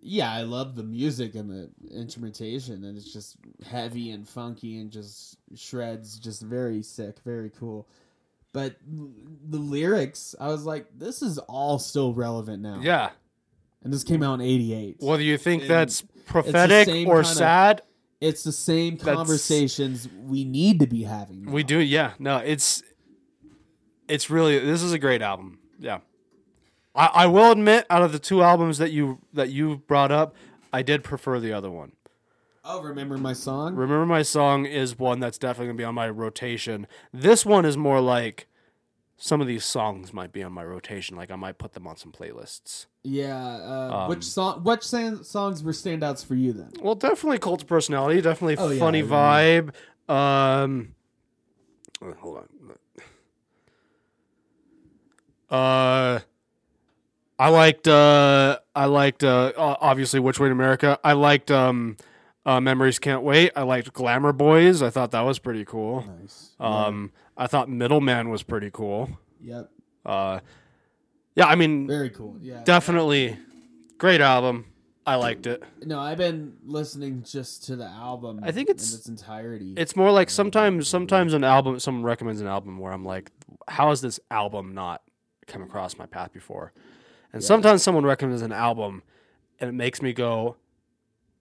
yeah, I love the music and the instrumentation, and it's just heavy and funky and just shreds, just very sick, very cool. But the lyrics, I was like, this is all still relevant now. Yeah. And this came out in eighty-eight. Whether you think and that's prophetic or sad, of, it's the same conversations we need to be having now. We do, yeah. No, it's it's really this is a great album. Yeah, I, I will admit, out of the two albums that you that you brought up, I did prefer the other one. Oh, Remember My Song? Remember My Song is one that's definitely gonna be on my rotation. This one is more like. Some of these songs might be on my rotation. Like I might put them on some playlists. Yeah. Uh, um, which song? Which san- songs were standouts for you then? Well, definitely Cult of Personality. Definitely oh, Funny yeah, Vibe. Um, oh, hold on. Uh, I liked. Uh, I liked. Uh, obviously, Which Way to America. I liked. Um, uh, Memories Can't Wait. I liked Glamour Boys. I thought that was pretty cool. Nice. Um. Yeah. I thought Middleman was pretty cool. Yep. Uh, yeah, I mean... Very cool, yeah. Definitely great album. I liked it. No, I've been listening just to the album I think it's, in its entirety. It's more like sometimes sometimes an album... Someone recommends an album where I'm like, how has this album not come across my path before? And yeah. sometimes someone recommends an album and it makes me go,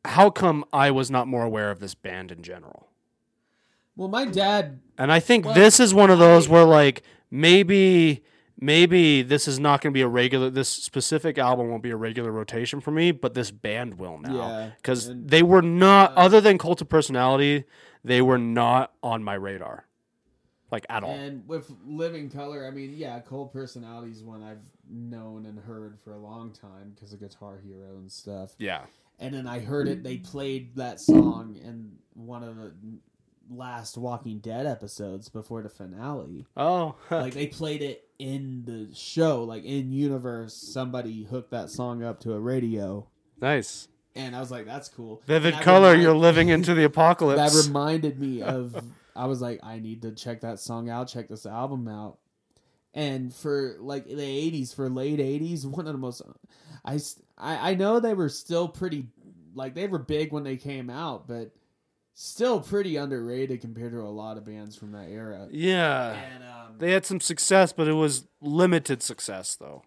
how come I was not more aware of this band in general? Well, my dad... And I think well, this is one of those where, like, maybe maybe this is not going to be a regular... This specific album won't be a regular rotation for me, but this band will now. Because yeah, they were not... Uh, other than Cult of Personality, they were not on my radar. Like, at all. And with Living Colour, I mean, yeah, Cult of Personality is one I've known and heard for a long time because of Guitar Hero and stuff. Yeah. And then I heard it. They played that song in one of the... last Walking Dead episodes before the finale. Oh. Heck. Like, they played it in the show, like, in-universe, somebody hooked that song up to a radio. Nice. And I was like, that's cool. Vivid that Color, remind- you're living into the apocalypse. That reminded me of, I was like, I need to check that song out, check this album out. And for, like, the eighties, for late eighties, one of the most... I, I, I know they were still pretty... Like, they were big when they came out, but... Still pretty underrated compared to a lot of bands from that era. Yeah. And, um, they had some success, but it was limited success, though.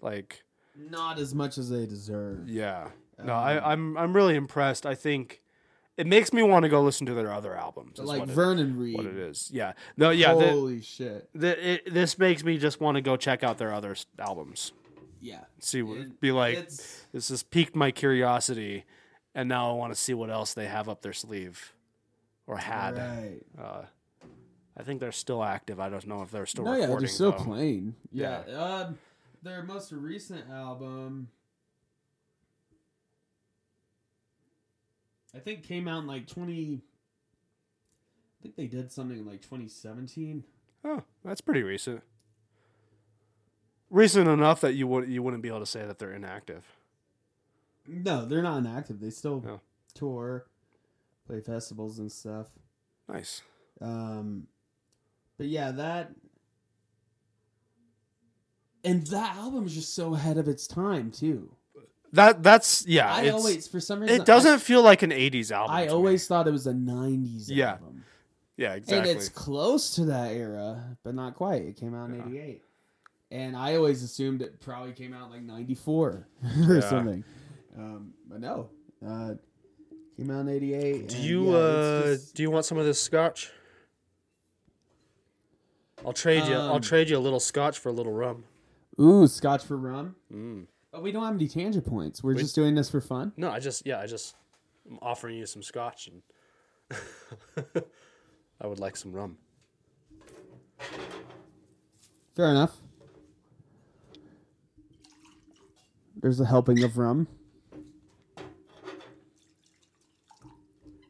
Like... Not as much as they deserve. Yeah. Um, no, I, I'm I'm really impressed. I think it makes me want to go listen to their other albums. Like Vernon Reid. What it is. Yeah. No, yeah. Holy the, shit. The, it, this makes me just want to go check out their other albums. Yeah. See what... It, be like, this has piqued my curiosity... And now I want to see what else they have up their sleeve, or had. Right. Uh, I think they're still active. I don't know if they're still no, recording. No, yeah, they're still though. playing. Yeah. yeah. Um, their most recent album, I think, came out in like twenty. I think they did something in like twenty seventeen. Oh, that's pretty recent. Recent enough that you would you wouldn't be able to say that they're inactive. No, they're not inactive. They still no. tour, play festivals and stuff. Nice. Um, but yeah, that... And that album is just so ahead of its time, too. That That's, yeah. I always, for some reason... It doesn't I, feel like an eighties album. I always me. thought it was a nineties yeah. album. Yeah, exactly. And it's close to that era, but not quite. It came out in yeah. eighty-eight. And I always assumed it probably came out in like ninety-four or yeah. something. Um, but no, uh, came out in eighty-eight. Do you, yeah, uh, just... do you want some of this scotch? I'll trade um, you, I'll trade you a little scotch for a little rum. Ooh, scotch for rum. Mm. But we don't have any tangent points. We're we... just doing this for fun. No, I just, yeah, I just, I'm offering you some scotch and I would like some rum. Fair enough. There's a helping of rum.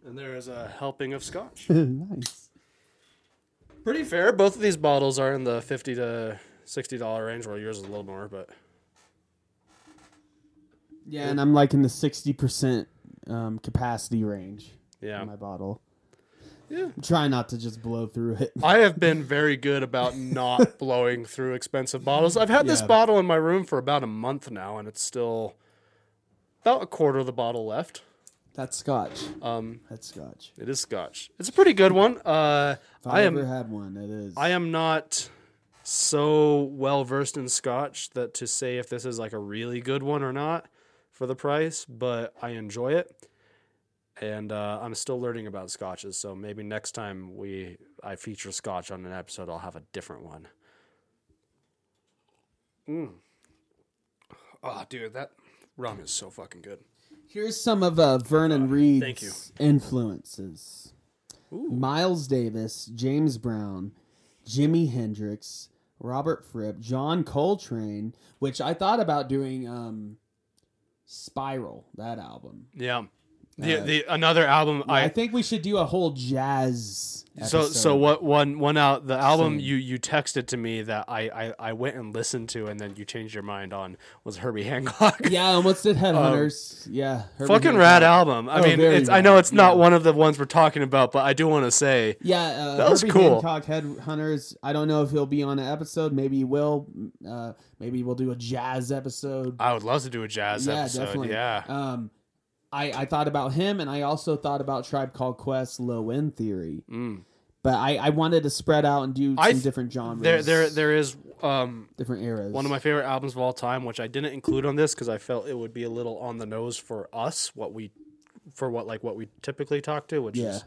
And there is a helping of scotch. Nice. Pretty fair. Both of these bottles are in the fifty to sixty dollars range, where yours is a little more, but... Yeah, and I'm like in the sixty percent um, capacity range. Yeah, in my bottle. Yeah. Try not to just blow through it. I have been very good about not blowing through expensive bottles. I've had yeah. this bottle in my room for about a month now, and it's still about a quarter of the bottle left. That's scotch. Um, That's scotch. It is scotch. It's a pretty good one. Uh, if I, I ever am, had one, it is. I am not so well versed in scotch that to say if this is like a really good one or not for the price, but I enjoy it. And uh, I'm still learning about scotches, so maybe next time we I feature scotch on an episode, I'll have a different one. Mm. Oh, dude, that rum is so fucking good. Here's some of uh, Vernon Reid's influences. Ooh. Miles Davis, James Brown, Jimi Hendrix, Robert Fripp, John Coltrane, which I thought about doing um, Spiral, that album. Yeah. The, the another album yeah, I, I think we should do a whole jazz episode. So so what one one out the album Same. you you texted to me that I, I I went and listened to and then you changed your mind on was Herbie Hancock. Yeah, and what's it Headhunters? Um, yeah, Herbie fucking Hancock. Rad album. I oh, mean, it's rad. I know it's not yeah. one of the ones we're talking about, but I do want to say yeah, uh, that was Herbie cool. Hancock Headhunters. I don't know if he'll be on an episode. Maybe he will. Uh, maybe we'll do a jazz episode. I would love to do a jazz yeah, episode. Definitely. Yeah. Um I, I thought about him, and I also thought about Tribe Called Quest, Low End Theory. Mm. But I, I wanted to spread out and do some th- different genres. There there there is um, different eras. One of my favorite albums of all time, which I didn't include on this because I felt it would be a little on the nose for us, what we for what like what we typically talk to, which yeah. is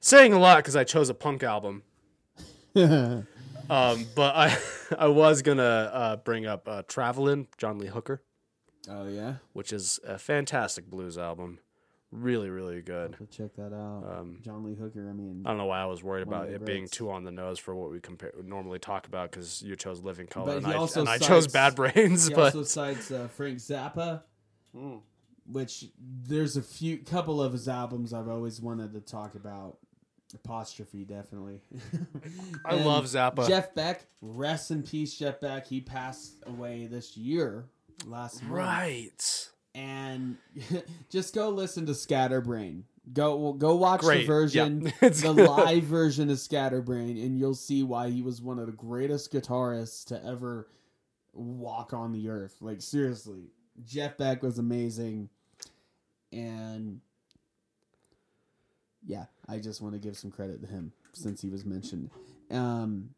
saying a lot because I chose a punk album. um, but I I was gonna uh, bring up uh, Traveling, John Lee Hooker. Oh, yeah? Which is a fantastic blues album. Really, really good. I'll check that out. Um, John Lee Hooker, I mean... I don't know why I was worried about it being too on the nose for what we compare, normally talk about, because you chose Living Colour, and, I, and cites, I chose Bad Brains. He but... also cites uh, Frank Zappa, mm. which there's a few couple of his albums I've always wanted to talk about. Apostrophe, definitely. I love Zappa. Jeff Beck, rest in peace, Jeff Beck. He passed away this year. Last month. Right. And just go listen to Scatterbrain. Go go watch Great. the version, yep. the good. live version of Scatterbrain, and you'll see why he was one of the greatest guitarists to ever walk on the earth. Like, seriously. Jeff Beck was amazing. And, yeah, I just want to give some credit to him since he was mentioned. Um...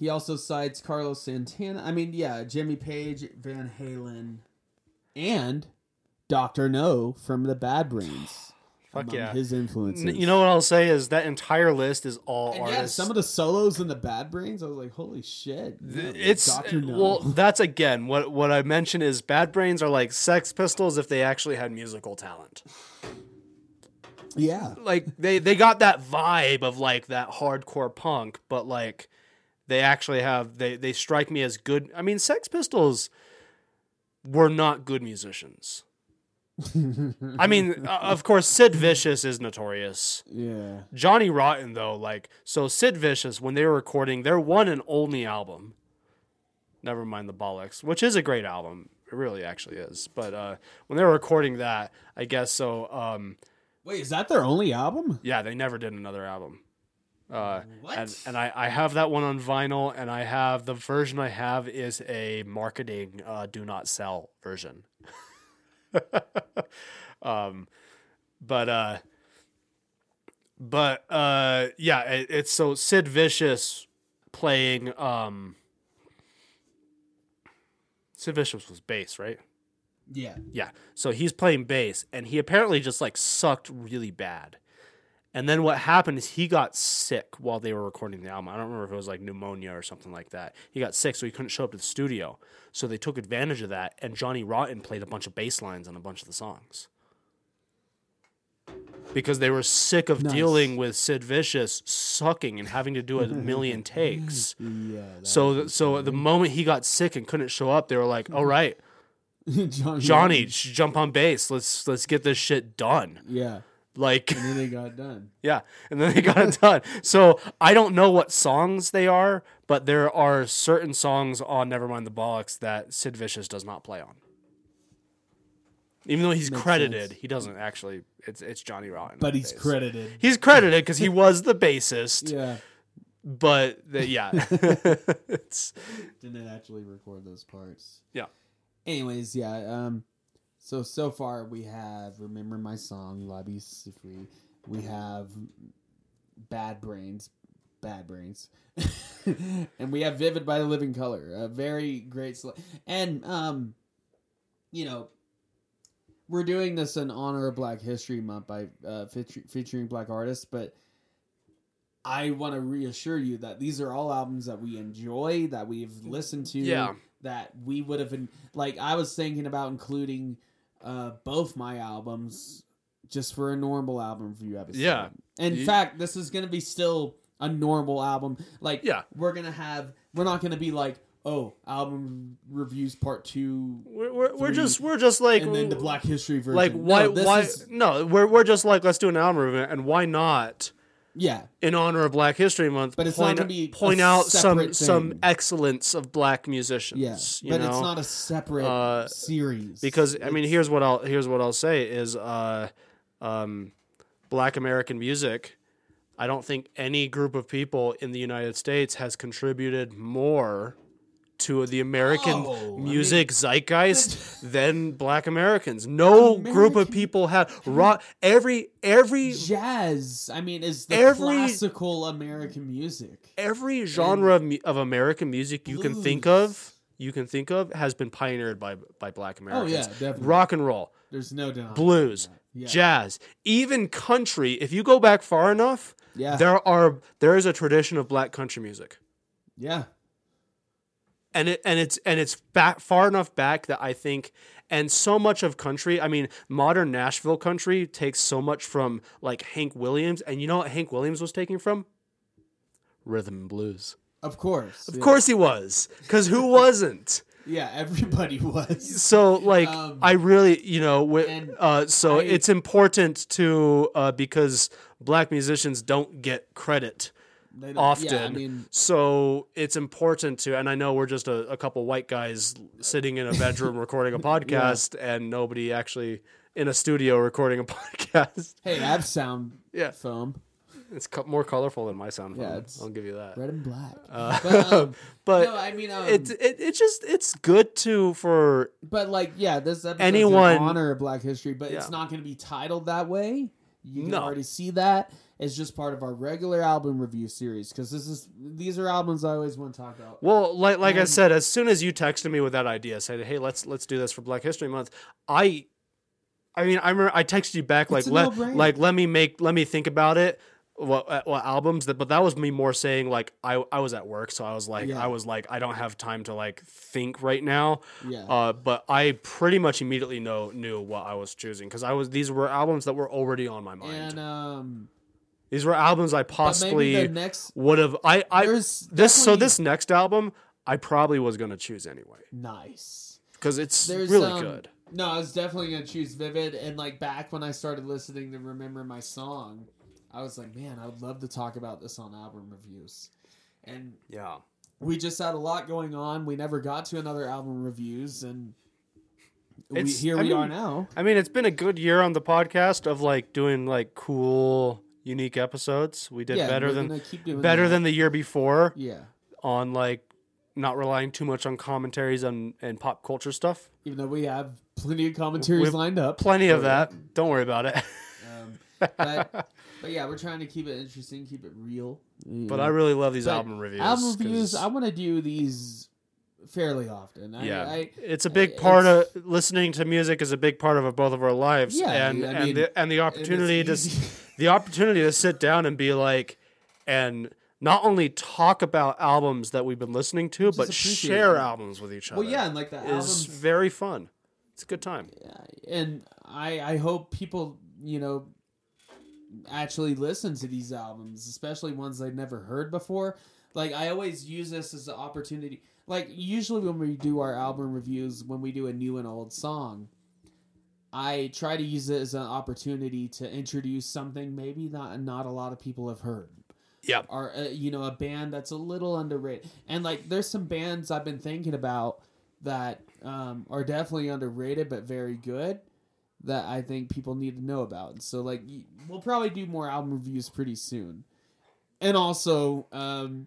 He also cites Carlos Santana. I mean, yeah, Jimmy Page, Van Halen, and Doctor No from the Bad Brains. Fuck yeah. His influences. You know what I'll say is that entire list is all and artists. Yeah, some of the solos in the Bad Brains, I was like, holy shit. Yeah, it's Doctor No. Well, that's again, what, what I mentioned is Bad Brains are like Sex Pistols if they actually had musical talent. Yeah. Like, they, they got that vibe of like that hardcore punk, but like... They actually have, they, they strike me as good. I mean, Sex Pistols were not good musicians. I mean, uh, of course, Sid Vicious is notorious. Yeah. Johnny Rotten, though, like, so Sid Vicious, when they were recording their one and only album, never mind the Bollocks, which is a great album. It really actually is. But uh, when they were recording that, I guess so. Um, Wait, is that their only album? Yeah, they never did another album. Uh, what? And, and I, I have that one on vinyl, and I have the version I have is a marketing uh, do not sell version. um, but uh, but uh, yeah, it, it's so Sid Vicious playing. Um, Sid Vicious was bass, right? Yeah, yeah. So he's playing bass, and he apparently just like sucked really bad. And then what happened is he got sick while they were recording the album. I don't remember if it was like pneumonia or something like that. He got sick, so he couldn't show up to the studio. So they took advantage of that, and Johnny Rotten played a bunch of bass lines on a bunch of the songs. because they were sick of nice. dealing with Sid Vicious sucking and having to do a million takes. Yeah, so so funny. The moment he got sick and couldn't show up, they were like, all right, Johnny, Johnny jump on bass. Let's let's get this shit done. Yeah. Like, and then they got done. Yeah, and then they got it done. So I don't know what songs they are, but there are certain songs on Nevermind the Bollocks that Sid Vicious does not play on. Even though he's Makes credited, sense. He doesn't actually. It's it's Johnny Rotten. But he's bass. credited. He's credited because he was the bassist. Yeah. But the, yeah, it's didn't actually record those parts. Yeah. Anyways, yeah. Um. So, so far, we have Remember My Song, Labi Siffre. We have Bad Brains, Bad Brains. And we have Vivid by the Living Colour. A very great selection. And, um, you know, we're doing this in honor of Black History Month by uh, featuring Black artists, but I want to reassure you that these are all albums that we enjoy, that we've listened to, yeah. that we would have been... Like, I was thinking about including... Uh, both my albums just for a normal album review episode. Yeah. In you, fact, this is going to be still a normal album. Like, yeah. we're going to have, we're not going to be like, oh, album reviews part two. We're we're, three, we're just, we're just like, and then the Black History version. Like, why, no, why, is, no, we're, we're just like, let's do an album review and why not? Yeah. In honor of Black History Month, but it's point, not gonna be point out some thing. some excellence of Black musicians. Yes. Yeah. But know? It's not a separate uh, series. Because it's... I mean here's what I'll here's what I'll say is uh, um, Black American music, I don't think any group of people in the United States has contributed more to the American oh, music I mean, zeitgeist than Black Americans. No American, group of people have rock. Every every jazz. I mean, is the every, classical American music. Every genre and, of, of American music you blues. can think of, you can think of, has been pioneered by by Black Americans. Oh yeah, definitely. Rock and roll. There's no doubt. Blues, yeah. jazz, even country. If you go back far enough, yeah. there are there is a tradition of Black country music. Yeah. And it and it's and it's back, far enough back that I think, and so much of country. I mean, modern Nashville country takes so much from like Hank Williams, and you know what Hank Williams was taking from? Rhythm and blues. Of course, of yeah. course he was, because who wasn't? Yeah, everybody was. So like, um, I really, you know, w- uh, so I, it's important to uh, because Black musicians don't get credit. Often, yeah, I mean, so it's important to, and I know we're just a, a couple white guys sitting in a bedroom recording a podcast, yeah. and nobody actually in a studio recording a podcast. Hey, I have sound yeah. foam. It's co- more colorful than my sound foam. Yeah, I'll give you that. Red and black. Uh, but um, but no, I mean, um, it's it, it's just it's good to for. But like, yeah, this episode anyone is in honor of Black History, but yeah. it's not going to be titled that way. You can no. already see that. It's just part of our regular album review series because this is these are albums I always want to talk about. Well, like like and, I said, as soon as you texted me with that idea, said, "Hey, let's let's do this for Black History Month," I, I mean, I remember I texted you back like let like let me make let me think about it. What, what albums that, but that was me more saying like I, I was at work, so I was like yeah. I was like I don't have time to like think right now. Yeah. Uh, but I pretty much immediately know knew what I was choosing because I was these were albums that were already on my mind. And um. These were albums I possibly would have. I, I this definitely... so this next album I probably was gonna choose anyway. Nice, because it's there's, really um, good. No, I was definitely gonna choose Vivid, and like back when I started listening to Remember My Song, I was like, man, I would love to talk about this on album reviews. And yeah, we just had a lot going on. We never got to another album reviews, and we, here I we mean, are now. I mean, it's been a good year on the podcast of like doing like cool. Unique episodes. We did yeah, better than better that. than the year before. Yeah, on like not relying too much on commentaries and, and pop culture stuff. Even though we have plenty of commentaries lined up, plenty so of that. Like, don't worry about it. Um, but, but yeah, we're trying to keep it interesting, keep it real. Mm. But I really love these but album reviews. Album reviews. I want to do these fairly often. I, yeah, I, it's a big I, part of listening to music is a big part of both of our lives. Yeah, and I mean, and the and the opportunity to. The opportunity to sit down and be like, and not only talk about albums that we've been listening to, but share it. albums with each other. Well, yeah, and like that is album, very fun. It's a good time. And I, I hope people, you know, actually listen to these albums, especially ones they've never heard before. Like, I always use this as an opportunity. Like, usually when we do our album reviews, when we do a new and old song, I try to use it as an opportunity to introduce something maybe not not a lot of people have heard. Yeah. Or, uh, you know, a band that's a little underrated. And, like, there's some bands I've been thinking about that um, are definitely underrated but very good that I think people need to know about. And so, like, we'll probably do more album reviews pretty soon. And also, um,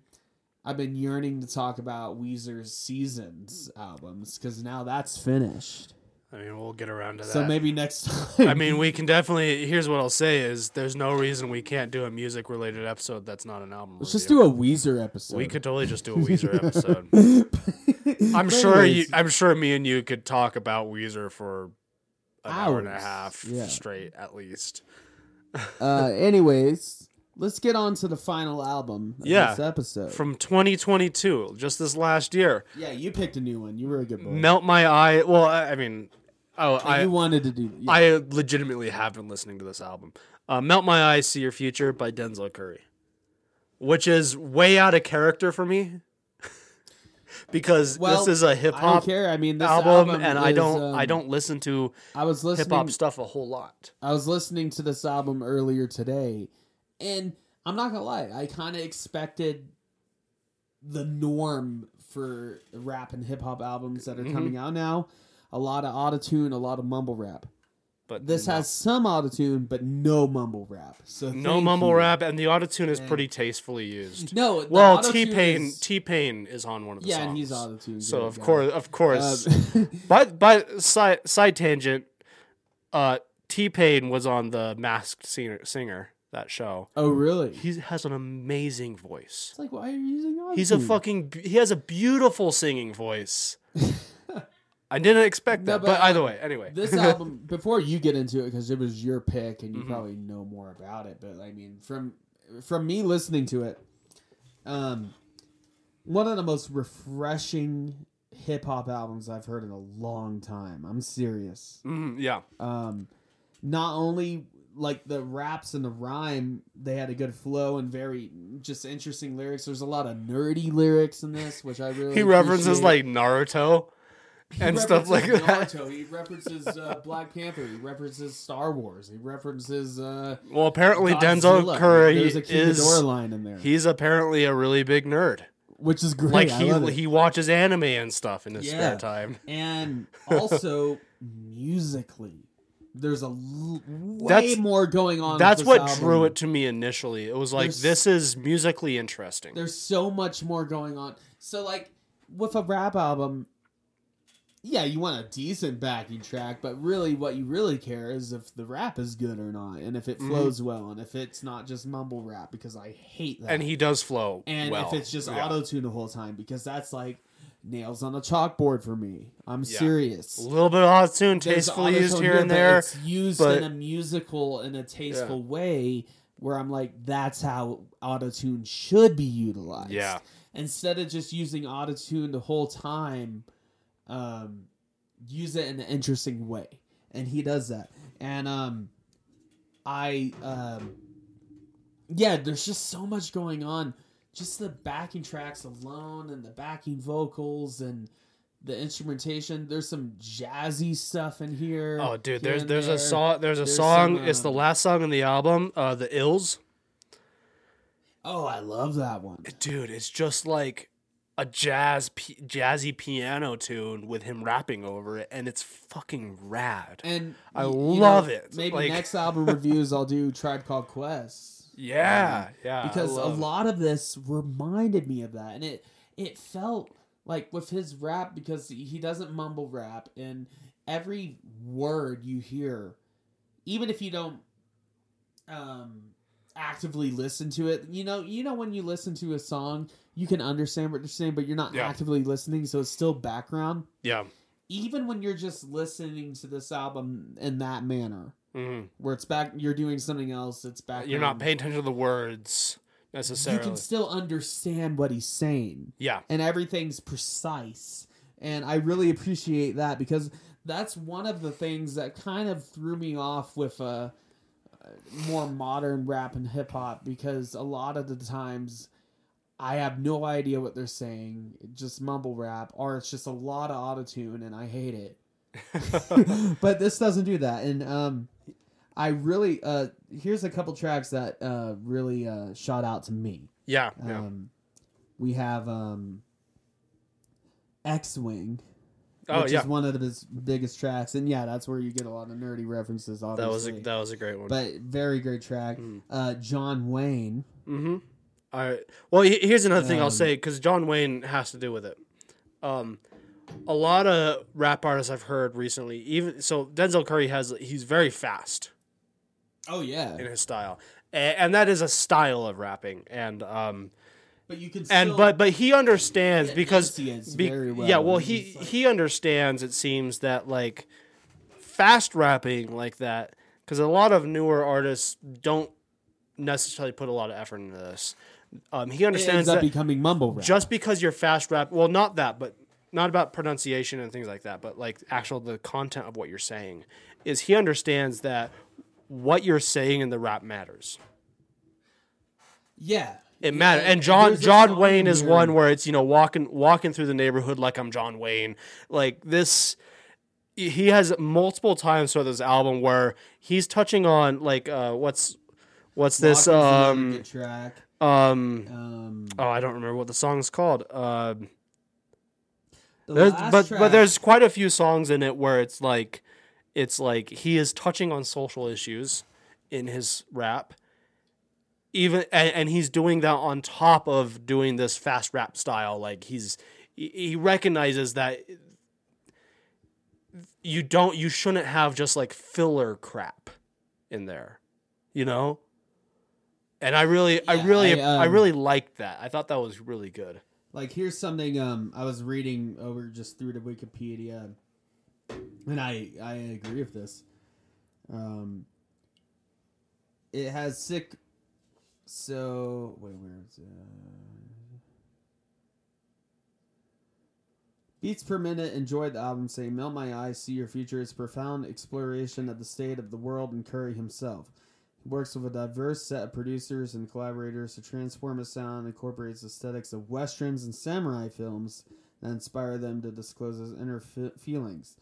I've been yearning to talk about Weezer's Seasons albums because now that's finished. I mean, we'll get around to that. So maybe next time. I mean, we can definitely... Here's what I'll say is there's no reason we can't do a music-related episode that's not an album Let's review. Just do a Weezer episode. We could totally just do a Weezer episode. I'm Anyways. sure you, I'm sure me and you could talk about Weezer for an Hours. hour and a half yeah. straight, at least. uh, anyways, let's get on to the final album of yeah. this episode. From twenty twenty-two, just this last year. Yeah, you picked a new one. You were a good boy. Melt My Eyez. Well, I, I mean... Oh, I, you wanted to do. Yeah. I legitimately have been listening to this album. Uh, Melt My Eyez See Your Future by Denzel Curry, which is way out of character for me because well, this is a hip hop. I don't care. I mean, this album, album and is, I don't. Um, I don't listen to. I was listening hip hop stuff a whole lot. I was listening to this album earlier today, and I'm not gonna lie. I kind of expected the norm for rap and hip hop albums that are mm-hmm. coming out now. A lot of auto-tune, a lot of mumble rap. But this no. has some auto-tune, but no mumble rap. So no mumble you. rap, and the auto-tune is and pretty tastefully used. No, well, T-Pain is... T-Pain is on one of the yeah, songs. Yeah, and he's auto-tuned. So of course, of course, of course. But but side side tangent, uh, T-Pain was on the Masked Singer, singer that show. Oh really? He has an amazing voice. It's like, why are you using auto-tune? He's a fucking. He has a beautiful singing voice. I didn't expect that, no, but, but either way, anyway. This album, before you get into it, because it was your pick, and you mm-hmm. probably know more about it, but I mean, from from me listening to it, um, one of the most refreshing hip-hop albums I've heard in a long time. I'm serious. Mm, yeah. Um, not only, like, the raps and the rhyme, they had a good flow and very just interesting lyrics. There's a lot of nerdy lyrics in this, which I really He references, appreciate. like, Naruto. He and stuff like Naruto. that. He references uh, Black Panther. He references Star Wars. He references. Uh, well, apparently Godzilla. Denzel Curry There's a King is. Ghidorah line in there. He's apparently a really big nerd, which is great. Like he I love it. He watches anime and stuff in his yeah. spare time, and also musically. There's a l- way that's, more going on. That's what album. drew it to me initially. It was like there's, this is musically interesting. There's so much more going on. So like with a rap album. Yeah, you want a decent backing track, but really what you really care is if the rap is good or not, and if it flows mm-hmm. well, and if it's not just mumble rap, because I hate that. And he does flow And well. if it's just yeah. auto-tune the whole time, because that's like nails on a chalkboard for me. I'm yeah. serious. A little bit of auto-tune, tastefully used here and there. It's used but... in a musical, in a tasteful yeah. way, where I'm like, that's how auto-tune should be utilized. Yeah. Instead of just using auto-tune the whole time... Um, use it in an interesting way, and he does that. And um, I um, yeah, there's just so much going on. Just the backing tracks alone, and the backing vocals, and the instrumentation. There's some jazzy stuff in here. Oh, dude, here there's there's there. a song. There's a there's song. Some, uh, it's the last song in the album. Uh, the Ills. Oh, I love that one, dude. It's just like. A jazz, p- jazzy piano tune with him rapping over it, and it's fucking rad. And I love know, it. Maybe like... next album reviews, I'll do Tribe Called Quest. Yeah, um, yeah. Because a lot it. of this reminded me of that, and it it felt like with his rap because he doesn't mumble rap, and every word you hear, even if you don't um, actively listen to it, you know, you know when you listen to a song. You can understand what they're saying, but you're not yeah. actively listening, so it's still background. Yeah. Even when you're just listening to this album in that manner, mm-hmm. where it's back, you're doing something else, it's back. You're not paying attention to the words necessarily. You can still understand what he's saying. Yeah. And everything's precise. And I really appreciate that because that's one of the things that kind of threw me off with a. Uh, more modern rap and hip hop, because a lot of the times I have no idea what they're saying. Just mumble rap, or it's just a lot of auto-tune, and I hate it. But this doesn't do that. And um, I really, uh, here's a couple tracks that uh, really uh, shot out to me. Yeah. Um, yeah. We have um, X-Wing, oh, which yeah. is one of his biggest tracks. And yeah, that's where you get a lot of nerdy references, obviously. That was a, that was a great one. But very great track. Mm. Uh, John Wayne. Mm-hmm. All right. Well, here's another thing um, I'll say, because John Wayne has to do with it. Um, a lot of rap artists I've heard recently, even so, Denzel Curry has he's very fast. Oh yeah, in his style, and, and that is a style of rapping. And um, but you can still, and but but he understands because be, very well. yeah, well he he understands. It seems that like fast rapping like that, because a lot of newer artists don't necessarily put a lot of effort into this. Um, he understands that becoming mumble rap. Just because you're fast rap, well, not that, but not about pronunciation and things like that, but like actual the content of what you're saying, is he understands that what you're saying in the rap matters. Yeah, it matters. Yeah, and John John Wayne is one where it's, you know, walking walking through the neighborhood like I'm John Wayne, like this. He has multiple times throughout this album where he's touching on like uh, what's what's this um, track. Um, um oh I don't remember what the song's called. Uh, but track. But there's quite a few songs in it where it's like it's like he is touching on social issues in his rap, even and, and he's doing that on top of doing this fast rap style. Like he's he recognizes that you don't you shouldn't have just like filler crap in there, you know. And I really, yeah, I really, I, um, I really liked that. I thought that was really good. Like, here's something um, I was reading over just through the Wikipedia, and I, I agree with this. Um, it has sick. So wait, where is it? Beats per minute. Enjoyed the album. Saying, "Melt My Eyez See Your Future" is profound exploration of the state of the world and Curry himself. Works with a diverse set of producers and collaborators to transform his sound, incorporates aesthetics of westerns and samurai films that inspire them to disclose his inner fi- feelings.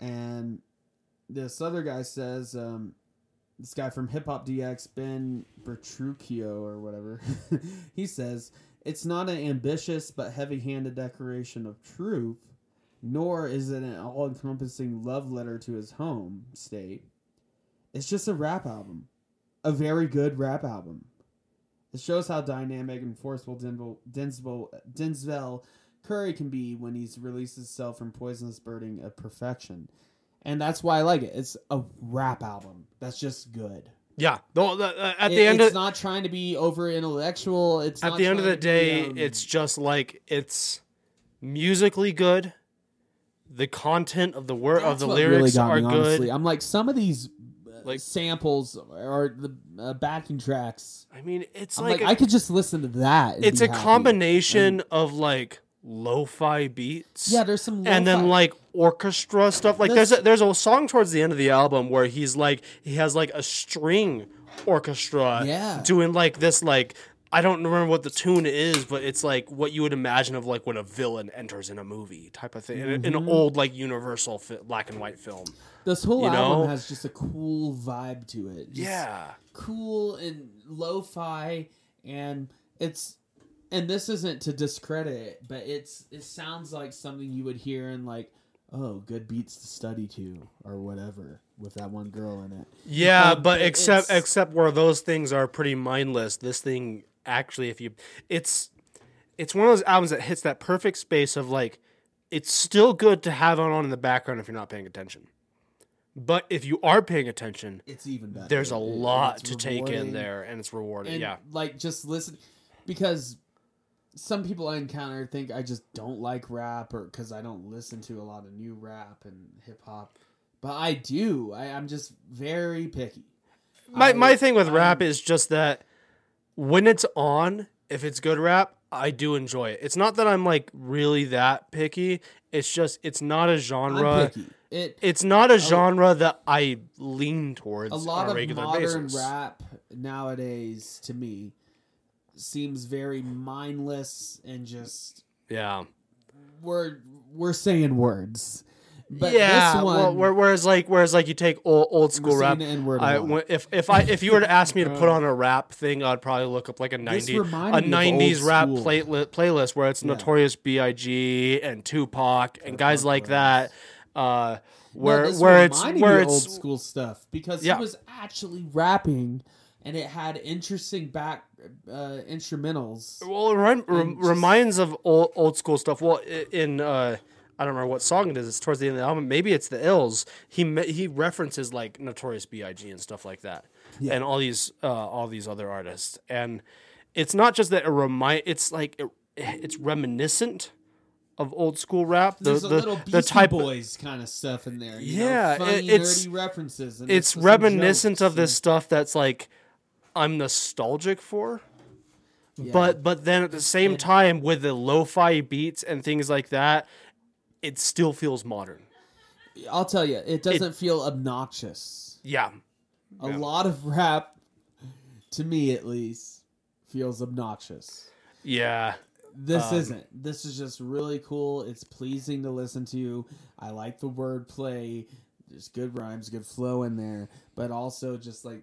And this other guy says, um, this guy from Hip Hop D X, Ben Bertruccio or whatever, he says, "It's not an ambitious but heavy-handed declaration of truth, nor is it an all-encompassing love letter to his home state. It's just a rap album. A very good rap album. It shows how dynamic and forceful Denzel, Denzel, Denzel Curry can be when he's released himself from poisonous burden of perfection." And that's why I like it. It's a rap album that's just good. Yeah. No, uh, at it, the end it's of, not trying to be over intellectual. It's at not the end of the day, be, um, it's just like it's musically good. The content of the word of the lyrics really are me, good. I'm like, some of these. Like samples or the uh, backing tracks. I mean, it's like, like a, I could just listen to that. It's a happy combination and, of like lo-fi beats. Yeah, there's some, lo-fi. And then like orchestra stuff. Like there's there's a, there's a song towards the end of the album where he's like he has like a string orchestra. Yeah. Doing like this like I don't remember what the tune is, but it's like what you would imagine of like when a villain enters in a movie type of thing. Mm-hmm. An, an old like Universal fi- black and white film. This whole you album know? has just a cool vibe to it. Just yeah. Cool and lo-fi, and it's and this isn't to discredit it, but it's it sounds like something you would hear in like, oh, good beats to study to or whatever with that one girl in it. Yeah, um, but except except where those things are pretty mindless. This thing actually if you it's it's one of those albums that hits that perfect space of like it's still good to have on in the background if you're not paying attention. But if you are paying attention, it's even better. There's a lot to rewarding. take in there, and it's rewarding. And yeah, like just listen, because some people I encounter think I just don't like rap, or because I don't listen to a lot of new rap and hip hop. But I do. I, I'm just very picky. My I, my thing with I'm, rap is just that when it's on, if it's good rap, I do enjoy it. It's not that I'm like really that picky. It's just it's not a genre. I'm picky. it it's not a genre a, that I lean towards a lot on a regular of modern basis. Rap nowadays to me seems very mindless and just yeah we're we're saying words. But yeah, this one, well, whereas like whereas like you take old, old school rap. I, if if I if you were to ask me to put on a rap thing, I'd probably look up like a ninety a nineties rap playlist playlist where it's yeah. Notorious B I G and Tupac and guys like that. Uh, where no, this where it's where it's old school stuff because yeah. he was actually rapping. And it had interesting back uh, instrumentals. Well, it rem- rem- just... reminds of old, old school stuff. Well, in uh, I don't remember what song it is. It's towards the end of the album. Maybe it's The Ills. He me- he references like Notorious B I G and stuff like that, yeah. and all these uh, all these other artists. And it's not just that it remind. It's like it, it's reminiscent of old school rap. The, There's the, a little Beastie the type Boys of, kind of stuff in there. You yeah, know, funny, it, it's nerdy references. And it's reminiscent of this and... stuff that's like. I'm nostalgic for, yeah. but but then at the same and, time with the lo-fi beats and things like that, it still feels modern. I'll tell you, it doesn't it, feel obnoxious. Yeah, a yeah. lot of rap, to me at least, feels obnoxious. Yeah, this um, isn't. This is just really cool. It's pleasing to listen to. I like the wordplay. There's good rhymes, good flow in there, but also just like.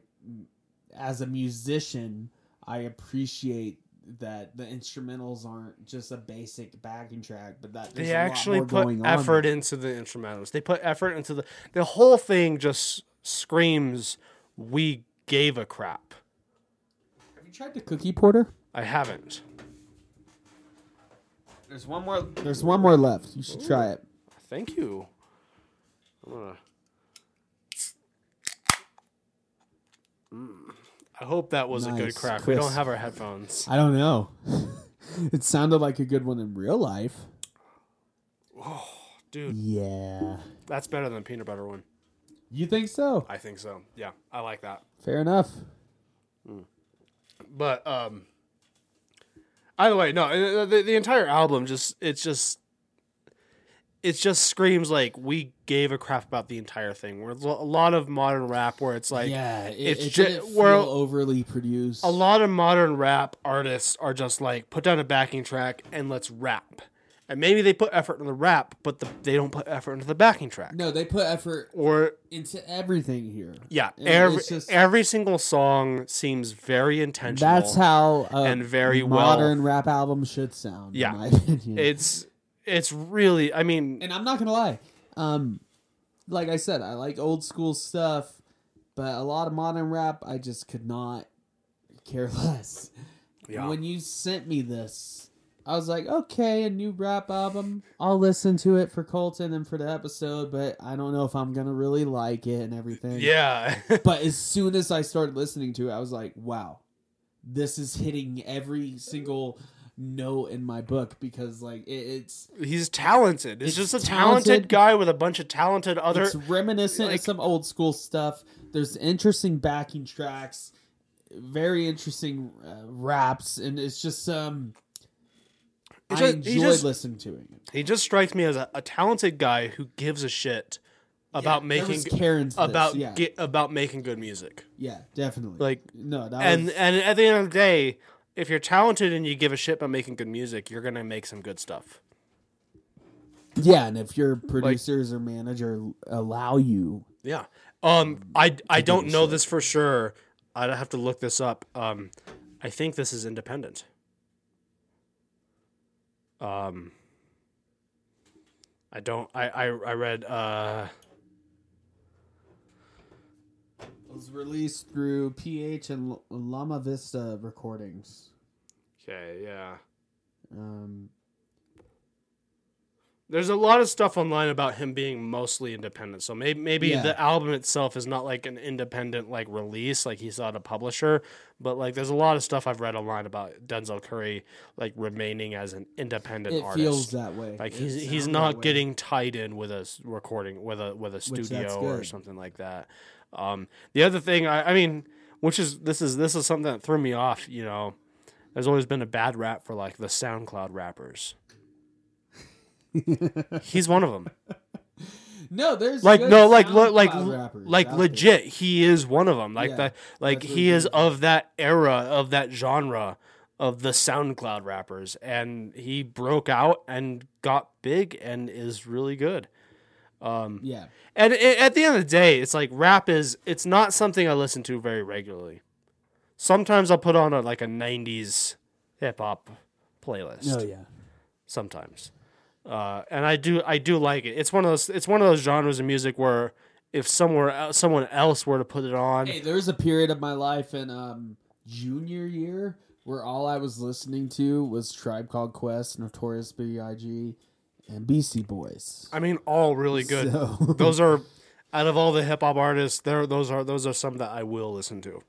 As a musician, I appreciate that the instrumentals aren't just a basic backing track, but that there's they actually a lot more put going effort on into the instrumentals. They put effort into the the whole thing. Just screams, "We gave a crap." Have you tried the cookie porter? I haven't. There's one more. There's one more left. You should Ooh, try it. Thank you. I'm gonna. Mm. I hope that was nice, a good crack. Crisp. We don't have our headphones. I don't know. It sounded like a good one in real life. Oh, dude. Yeah. That's better than the peanut butter one. You think so? I think so. Yeah, I like that. Fair enough. Mm. But um, either way, no. The, the entire album just it's just it's just screams like we gave a crap about the entire thing. Where a lot of modern rap where it's like yeah, it, it's it just feel overly produced. A lot of modern rap artists are just like put down a backing track and let's rap. And maybe they put effort into the rap, but the, they don't put effort into the backing track. No, they put effort or into everything here. Yeah, and every just, every single song seems very intentional. That's how a and very modern well, rap album should sound. Yeah, in my opinion. it's. It's really, I mean... And I'm not going to lie. Um, like I said, I like old school stuff, but a lot of modern rap, I just could not care less. Yeah. When you sent me this, I was like, okay, a new rap album. I'll listen to it for Colton and for the episode, but I don't know if I'm going to really like it and everything. Yeah. But as soon as I started listening to it, I was like, wow, this is hitting every single... no in my book because like it, it's he's talented it's, it's just a talented, talented guy with a bunch of talented other it's reminiscent like, of some old school stuff. There's interesting backing tracks, very interesting uh, raps, and it's just um I just, enjoyed just, listening to it. He just strikes me as a, a talented guy who gives a shit about yeah, making Karen's about yeah. get, about making good music. Yeah, definitely. Like no that and was, and at the end of the day, if you're talented and you give a shit about making good music, you're going to make some good stuff. Yeah, and if your producers like, or manager allow you. Yeah. Um, I, I don't know shit. This for sure. I'd have to look this up. Um, I think this is independent. Um, I don't... I, I, I read... Uh, It was released through P H and L- Loma Vista Recordings. Okay, yeah. Um, There's a lot of stuff online about him being mostly independent. So maybe maybe yeah. the album itself is not like an independent like release, like he's not a publisher. But like there's a lot of stuff I've read online about Denzel Curry like remaining as an independent it artist. It feels that way. Like it he's he's not getting tied in with a recording with a with a studio or something like that. Um, the other thing, I, I mean, which is this is this is something that threw me off. You know, there's always been a bad rap for like the SoundCloud rappers. He's one of them. No, there's like no like lo- like rappers, like rappers. Legit. He is one of them. Like yeah, that. Like he is doing. Of that era, of that genre, of the SoundCloud rappers, and he broke out and got big and is really good. Um, yeah. And it, at the end of the day, it's like rap is. It's not something I listen to very regularly. Sometimes I'll put on a, like a nineties hip hop playlist. Oh yeah. Sometimes. Uh, and I do, I do like it. It's one of those, it's one of those genres of music where if somewhere, someone else were to put it on. Hey, there was a period of my life in um, junior year where all I was listening to was Tribe Called Quest, Notorious B I G, and Beastie Boys. I mean, all really good. So. Those are out of all the hip hop artists, there those are those are some that I will listen to.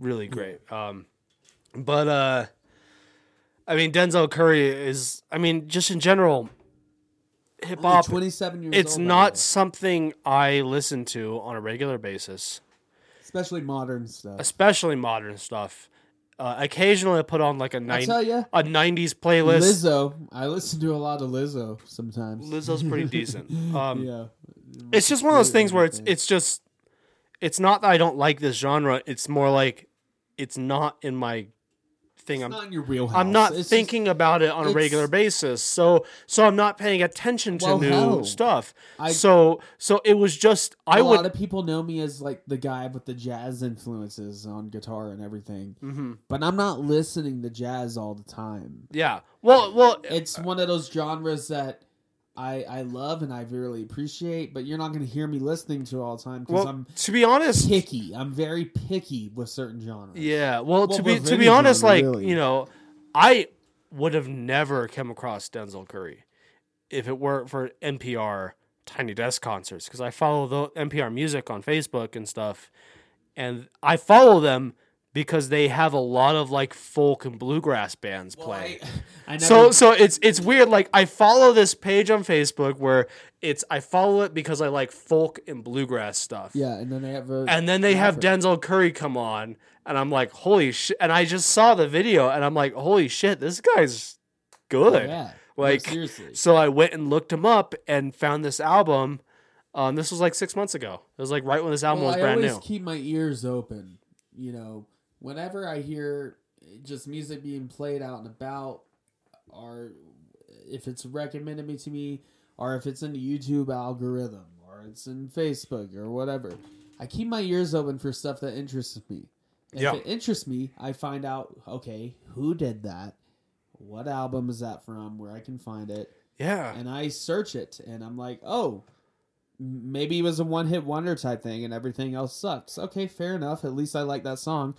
Really great. Um, but. Uh, I mean, Denzel Curry is, I mean, just in general, hip-hop, twenty-seven years it's old, not something I listen to on a regular basis. Especially modern stuff. Especially modern stuff. Uh, occasionally, I put on like a, ni- ya, a nineties playlist. Lizzo. I listen to a lot of Lizzo sometimes. Lizzo's pretty decent. Um, yeah. It's just one of those things where it's it's just, it's not that I don't like this genre. It's more like it's not in my... Thing. I'm not in your wheelhouse. I'm not it's thinking just, about it on a regular basis, so so I'm not paying attention to well, new no. stuff. I, so so it was just I would. A lot of people know me as like the guy with the jazz influences on guitar and everything, mm-hmm. but I'm not listening to jazz all the time. Yeah, well, well, it's one of those genres that I I love and I really appreciate, but you're not going to hear me listening to it all the time because well, I'm to be honest picky. I'm very picky with certain genres. Yeah, well, well to be to be honest, genre, like really. You know, I would have never come across Denzel Curry if it weren't for N P R Tiny Desk concerts because I follow the N P R music on Facebook and stuff, and I follow them. Because they have a lot of like folk and bluegrass bands well, playing, I, I never... so so it's it's weird. Like I follow this page on Facebook where it's I follow it because I like folk and bluegrass stuff. Yeah, and then they have a, and then they have Denzel Curry come on, and I'm like, holy shit! And I just saw the video, and I'm like, holy shit, this guy's good. Oh, yeah. Like no, seriously. So I went and looked him up and found this album. Um, this was like six months ago. It was like right when this album well, was I brand new. I always keep my ears open, you know. Whenever I hear just music being played out and about, or if it's recommended to me, or if it's in the YouTube algorithm, or it's in Facebook, or whatever, I keep my ears open for stuff that interests me. If yeah. it interests me, I find out, okay, who did that? What album is that from? Where I can find it? Yeah. And I search it, and I'm like, oh... Maybe it was a one-hit wonder type thing and everything else sucks. Okay, fair enough. At least I like that song.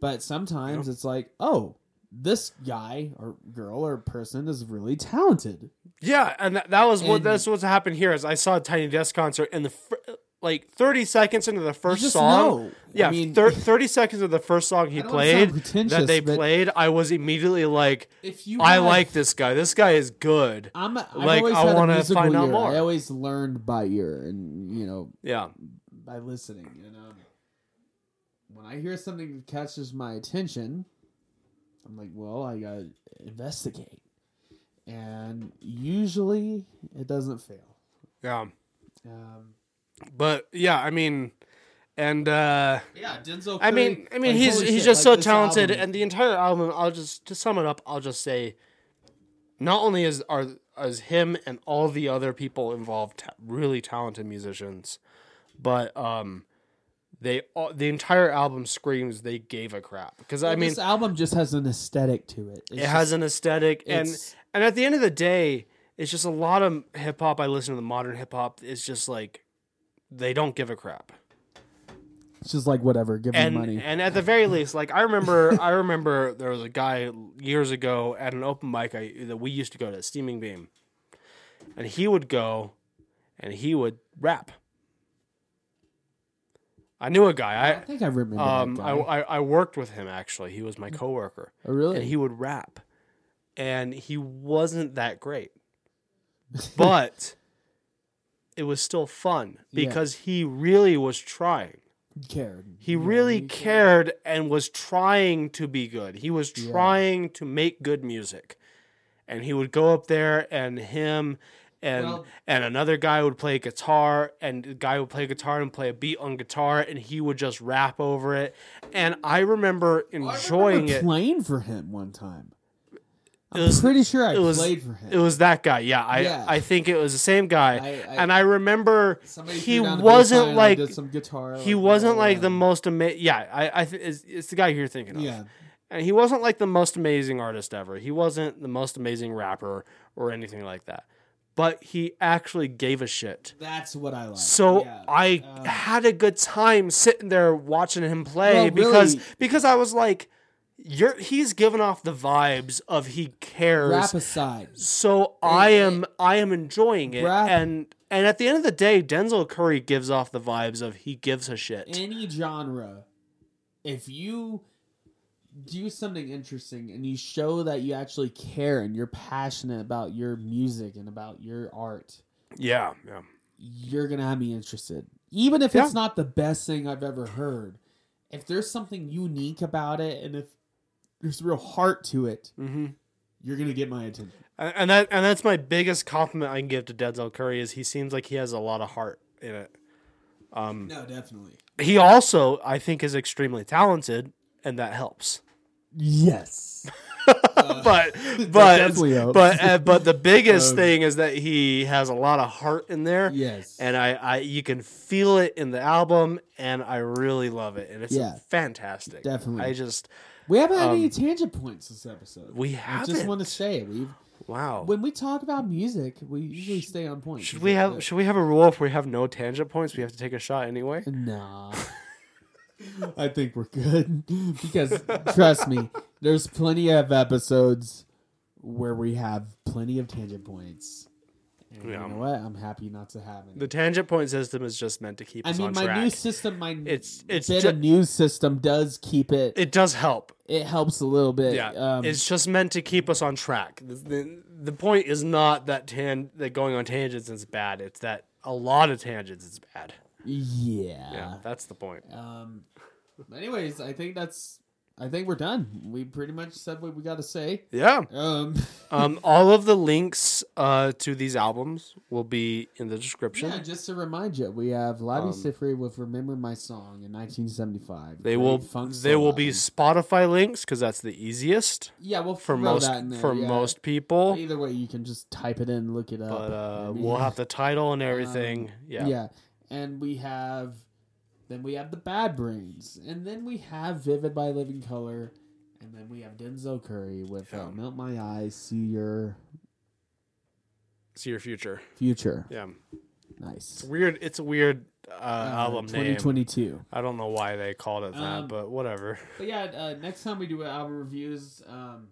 But sometimes yeah. it's like, oh, this guy or girl or person is really talented. Yeah, and that, that was and what that's what's happened here is I saw a Tiny Desk concert and the like thirty seconds into the first song. Know. Yeah, I mean, thirty seconds of the first song he played that they played, I was immediately like, if you I have, like this guy. This guy is good. I'm a, like I want to find ear. out more. I always learned by ear and, you know, yeah, by listening, you know. When I hear something that catches my attention, I'm like, well, I got to investigate. And usually it doesn't fail. Yeah. Um But yeah, I mean, and uh, yeah, Denzel Curry, I mean, I mean, like, he's he's shit, just like so talented, album. And the entire album. I'll just to sum it up. I'll just say, not only is are as him and all the other people involved ta- really talented musicians, but um, they all, the entire album screams they gave a crap because well, I mean, this album just has an aesthetic to it. It's it just, has an aesthetic, and and at the end of the day, it's just a lot of hip hop. I listen to the modern hip hop. It's just like. They don't give a crap. It's just like whatever, give and, me money. And at the very least, like I remember, I remember there was a guy years ago at an open mic I, that we used to go to, Steaming Beam, and he would go, and he would rap. I knew a guy. I, I think I remember. Um, that guy. I, I I worked with him actually. He was my coworker. Oh really? And he would rap, and he wasn't that great, but. It was still fun because yeah. he really was trying. He cared. He yeah, really he cared, cared and was trying to be good. He was trying yeah. to make good music. And he would go up there and him and well, and another guy would play guitar, and the guy would play guitar and play a beat on guitar, and he would just rap over it. And I remember enjoying I remember it. Playing for him one time. I'm was, pretty sure I was, played for him. It was that guy, yeah. I yeah. I think it was the same guy, I, I, and I remember he wasn't like some guitar. He like, wasn't like the most amazing. Yeah, I I th- it's, it's the guy you're thinking of. Yeah. And he wasn't like the most amazing artist ever. He wasn't the most amazing rapper or anything like that. But he actually gave a shit. That's what I like. So yeah. I um, had a good time sitting there watching him play well, because really, because I was like, you're he's giving off the vibes of he cares. Rap aside. So and I am it, I am enjoying it. Rap. And and at the end of the day, Denzel Curry gives off the vibes of he gives a shit. Any genre, if you do something interesting and you show that you actually care and you're passionate about your music and about your art, yeah, yeah, you're gonna have me interested. Even if yeah. it's not the best thing I've ever heard, if there's something unique about it and if there's real heart to it, mm-hmm. you're gonna get my attention. And that and that's my biggest compliment I can give to Denzel Curry is he seems like he has a lot of heart in it. Um, no, definitely. He also, I think, is extremely talented, and that helps. Yes. Uh, but but but uh, but the biggest um, thing is that he has a lot of heart in there. Yes. And I, I you can feel it in the album, and I really love it. And it's yeah, fantastic. Definitely. I just We haven't had um, any tangent points this episode. We haven't. I just want to say we've Wow. When we talk about music, we usually stay on point. Should we have good. should we have a rule if we have no tangent points, we have to take a shot anyway? Nah. I think we're good because trust me, there's plenty of episodes where we have plenty of tangent points. And yeah. You know what? I'm happy not to have it. The tangent point system is just meant to keep I us mean, on track. I mean, my new system, my it's, it's beta ju- news system does keep it. It does help. It helps a little bit. Yeah. Um, it's just meant to keep us on track. The, the, the point is not that tan that going on tangents is bad. It's that a lot of tangents is bad. Yeah. Yeah, that's the point. Um, but anyways, I think that's. I think we're done. We pretty much said what we got to say. Yeah. Um. um. All of the links uh to these albums will be in the description. Yeah. Just to remind you, we have Labi um, Siffre with "Remember My Song" in nineteen seventy-five. They will. They will be Spotify links because that's the easiest. Yeah. Well, for most that in there, for yeah. most people. Either way, you can just type it in, look it up. But uh, we'll have the title and everything. Um, yeah. Yeah. And we have, then we have the Bad Brains, and then we have Vivid by Living Colour, and then we have Denzel Curry with yeah. uh, "Melt My Eyez See Your See Your Future." Future, yeah, nice. It's weird. It's a weird uh, uh, album name. twenty twenty-two. I don't know why they called it that, um, but whatever. But yeah, uh, next time we do album reviews, um,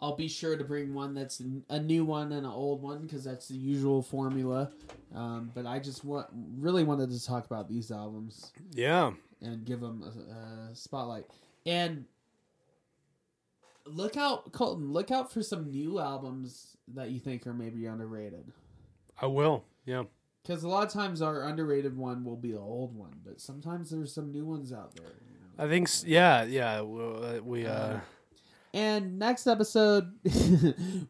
I'll be sure to bring one that's a new one and an old one because that's the usual formula. Um, but I just want really wanted to talk about these albums. Yeah. And give them a, a spotlight. And look out, Colton, look out for some new albums that you think are maybe underrated. I will, yeah. Because a lot of times our underrated one will be an old one, but sometimes there's some new ones out there. You know? I think, yeah, yeah. We, uh... uh And next episode,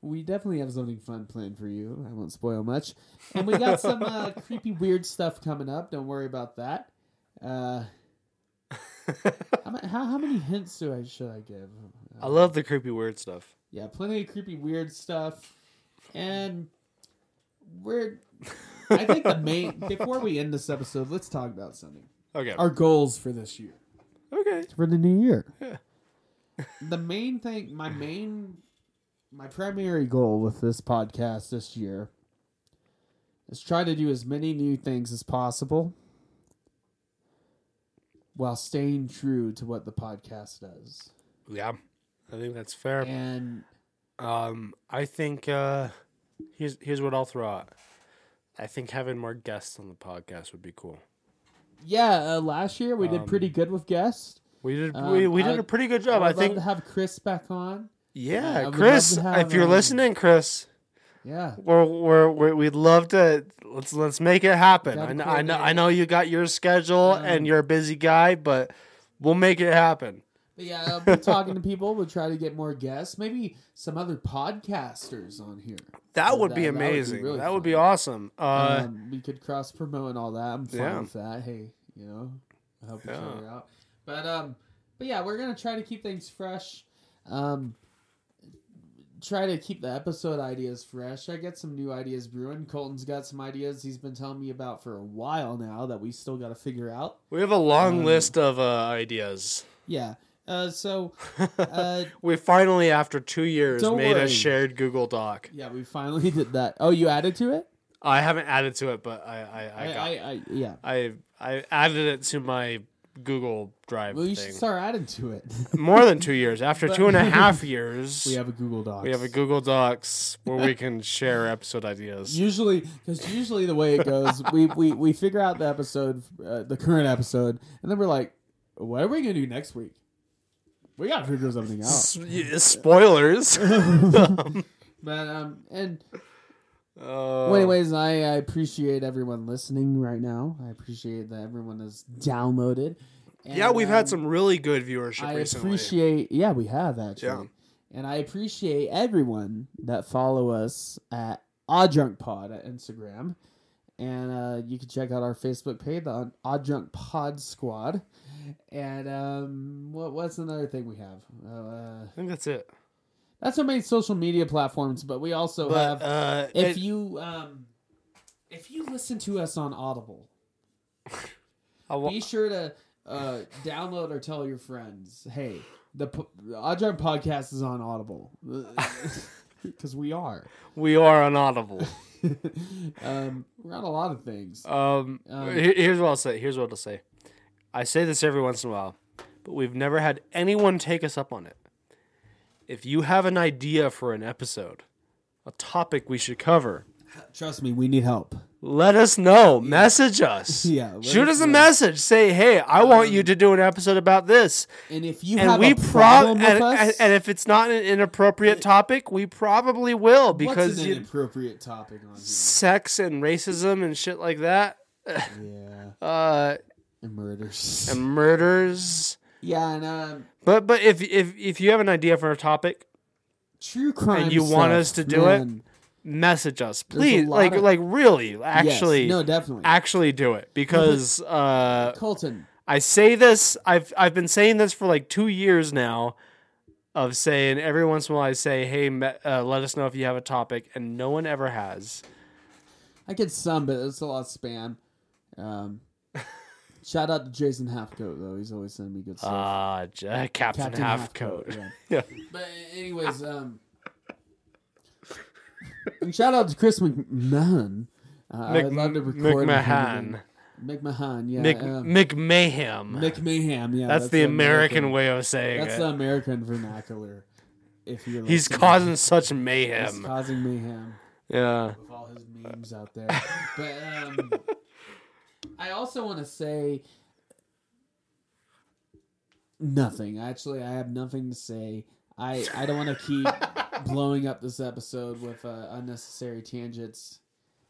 we definitely have something fun planned for you. I won't spoil much. And we got some uh, creepy, weird stuff coming up. Don't worry about that. Uh, how, how many hints do I should I give? Uh, I love the creepy, weird stuff. Yeah, plenty of creepy, weird stuff. And we're... I think the main... Before we end this episode, let's talk about something. Okay. Our goals for this year. Okay. For the new year. Yeah. The main thing, my main, my primary goal with this podcast this year is try to do as many new things as possible while staying true to what the podcast does. Yeah, I think that's fair. And um, I think uh, here's here's what I'll throw out. I think having more guests on the podcast would be cool. Yeah, uh, last year we um, did pretty good with guests. We did um, we, we did a pretty good job. I, would I think love to have Chris back on. Yeah, uh, Chris, have, if you're um, listening, Chris. Yeah, we're, we're, we're, we'd love to let's let's make it happen. I know, I know I know you got your schedule um, and you're a busy guy, but we'll make it happen. But yeah, I'll be talking to people. We'll try to get more guests. Maybe some other podcasters on here. That so would that, be amazing. That would be, really that would be awesome. Uh, and we could cross-promote and all that. I'm fine yeah. with that. Hey, you know, I hope you yeah. check it out. But, um, but yeah, we're going to try to keep things fresh. Um, try to keep the episode ideas fresh. I get some new ideas brewing. Colton's got some ideas he's been telling me about for a while now that we still got to figure out. We have a long um, list of uh, ideas. Yeah. Uh, so uh, we finally, after two years, made worry. a shared Google Doc. Yeah, we finally did that. Oh, you added to it? I haven't added to it, but I, I, I, I, got, I, I yeah, I, I added it to my Google Drive. Well, you thing. should start adding to it. More than two years. After but, two and a half years, we have a Google Docs. We have a Google Docs where we can share episode ideas. Usually, because usually the way it goes, we, we we figure out the episode, uh, the current episode, and then we're like, what are we gonna do next week? We gotta figure something out. Spoilers. But um, and uh, well, anyways, I, I appreciate everyone listening right now. I appreciate that everyone has downloaded. And, yeah, we've um, had some really good viewership I recently. I appreciate. Yeah, we have actually. Yeah. And I appreciate everyone that follow us at Odd Drunk Pod at Instagram, and uh, you can check out our Facebook page, the Odd Drunk Pod Squad. And um, what what's another thing we have? Uh, I think that's it. That's our main social media platforms, but we also but, have. Uh, if it, you um, if you listen to us on Audible, w- be sure to uh, download or tell your friends. Hey, the, po- the Odd Drunk Podcast is on Audible because we are. We are on Audible. um, we're on a lot of things. Um, um, here's what I'll say. Here's what I'll say. I say this every once in a while, but we've never had anyone take us up on it. If you have an idea for an episode, a topic we should cover. Trust me, we need help. Let us know. Yeah. Message us. Yeah, Shoot us, us a message. Say, hey, I um, want you to do an episode about this. And if you and have we a problem pro- with and, us. And, and if it's not an inappropriate it, topic, we probably will. Because what's an inappropriate topic on here? Sex and racism and shit like that. Yeah. uh... And murders. And murders. Yeah, and um, but but if if if you have an idea for a topic, true crime, and you stuff, want us to do man. it, message us, please. Like of... like really, actually, yes. no, definitely, actually do it because uh, Colton. I say this. I've I've been saying this for like two years now. Of saying every once in a while, I say, hey, me- uh, let us know if you have a topic, and no one ever has. I get some, but it's a lot of spam. Um. Shout out to Jason Halfcoat, though. He's always sending me good stuff. Ah, uh, Captain, Captain Halfcoat. Halfcoat yeah. yeah. But anyways, um, and shout out to Chris McMahon. Uh, Mc, I'd love to record McMahon. McMahon, yeah. Mc, um, McMaham. McMaham, yeah. That's, that's the American, American way of saying that's it. That's the American vernacular. If you're He's causing such mayhem. He's causing mayhem. Yeah. With all his memes out there. But, um... I also want to say nothing. Actually, I have nothing to say. I, I don't want to keep blowing up this episode with uh, unnecessary tangents.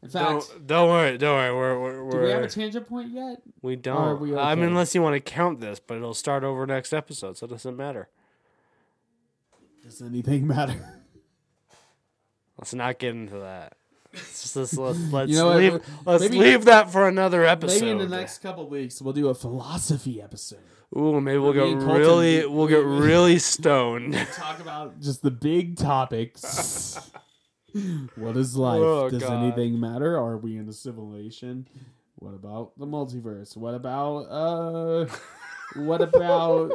In fact, don't, don't worry, don't worry. We're, we're, we're, do we have a tangent point yet? We don't. Are we okay? I mean, unless you want to count this, but it'll start over next episode, so it doesn't matter. Does anything matter? Let's not get into that. Just, let's let's, let's you know what, leave, let's maybe, leave that for another episode. Maybe in the next couple weeks we'll do a philosophy episode. Ooh, maybe we'll maybe get really Colton, we'll get really stoned. We'll talk about just the big topics. What is life? Oh, Does God. anything matter? Are we in a simulation? What about the multiverse? What about uh? What about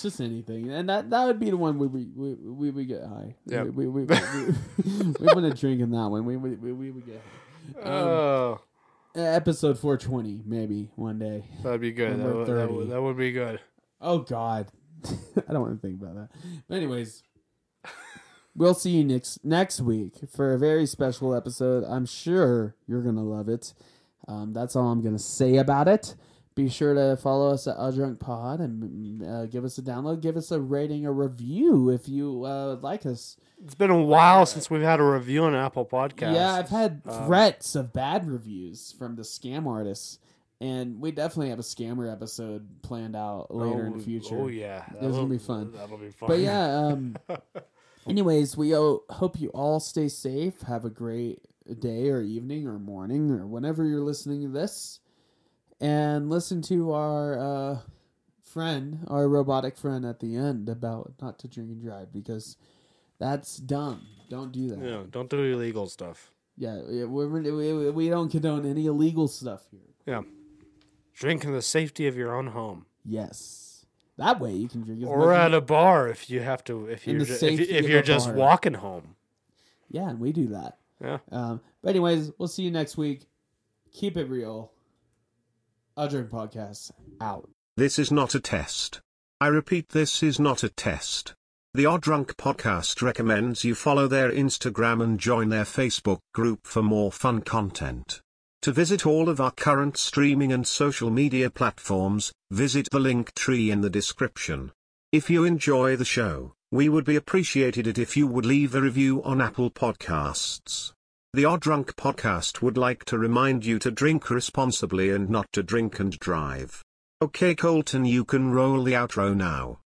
just anything, and that, that would be the one we we we, we get high. Yeah, we we we, we, we want to drink in that one. We we we, we would get high. Um, oh, episode four twenty, maybe one day. That'd be good. That would, that, would, that would be good. Oh God, I don't want to think about that. But anyways, we'll see you next next week for a very special episode. I'm sure you're gonna love it. Um, that's all I'm gonna say about it. Be sure to follow us at Odd Drunk Pod and uh, give us a download. Give us a rating, a review if you uh, like us. It's been a while uh, since we've had a review on Apple Podcasts. Yeah, I've had uh, threats of bad reviews from the scam artists. And we definitely have a scammer episode planned out later oh, in the future. Oh, yeah. That was going to be fun. That'll be fun. But, yeah. Um, anyways, we o- hope you all stay safe. Have a great day or evening or morning or whenever you're listening to this. And listen to our uh, friend, our robotic friend at the end about not to drink and drive because that's dumb. Don't do that. Yeah, don't do illegal stuff. Yeah, we're, we, we don't condone any illegal stuff here. Yeah. Drink in the safety of your own home. Yes, that way you can drink. As or much at a bar if you have to. If you're ju- if, if you're just bar. walking home. Yeah, and we do that. Yeah. Um, but anyways, we'll see you next week. Keep it real. I'll Drink Podcasts out. This is not a test. I repeat, this is not a test. The Odd Drunk Podcast recommends you follow their Instagram and join their Facebook group for more fun content. To visit all of our current streaming and social media platforms, visit the link tree in the description. If you enjoy the show, we would be appreciated it if you would leave a review on Apple Podcasts. The Odd Drunk Podcast would like to remind you to drink responsibly and not to drink and drive. Okay, Colton, you can roll the outro now.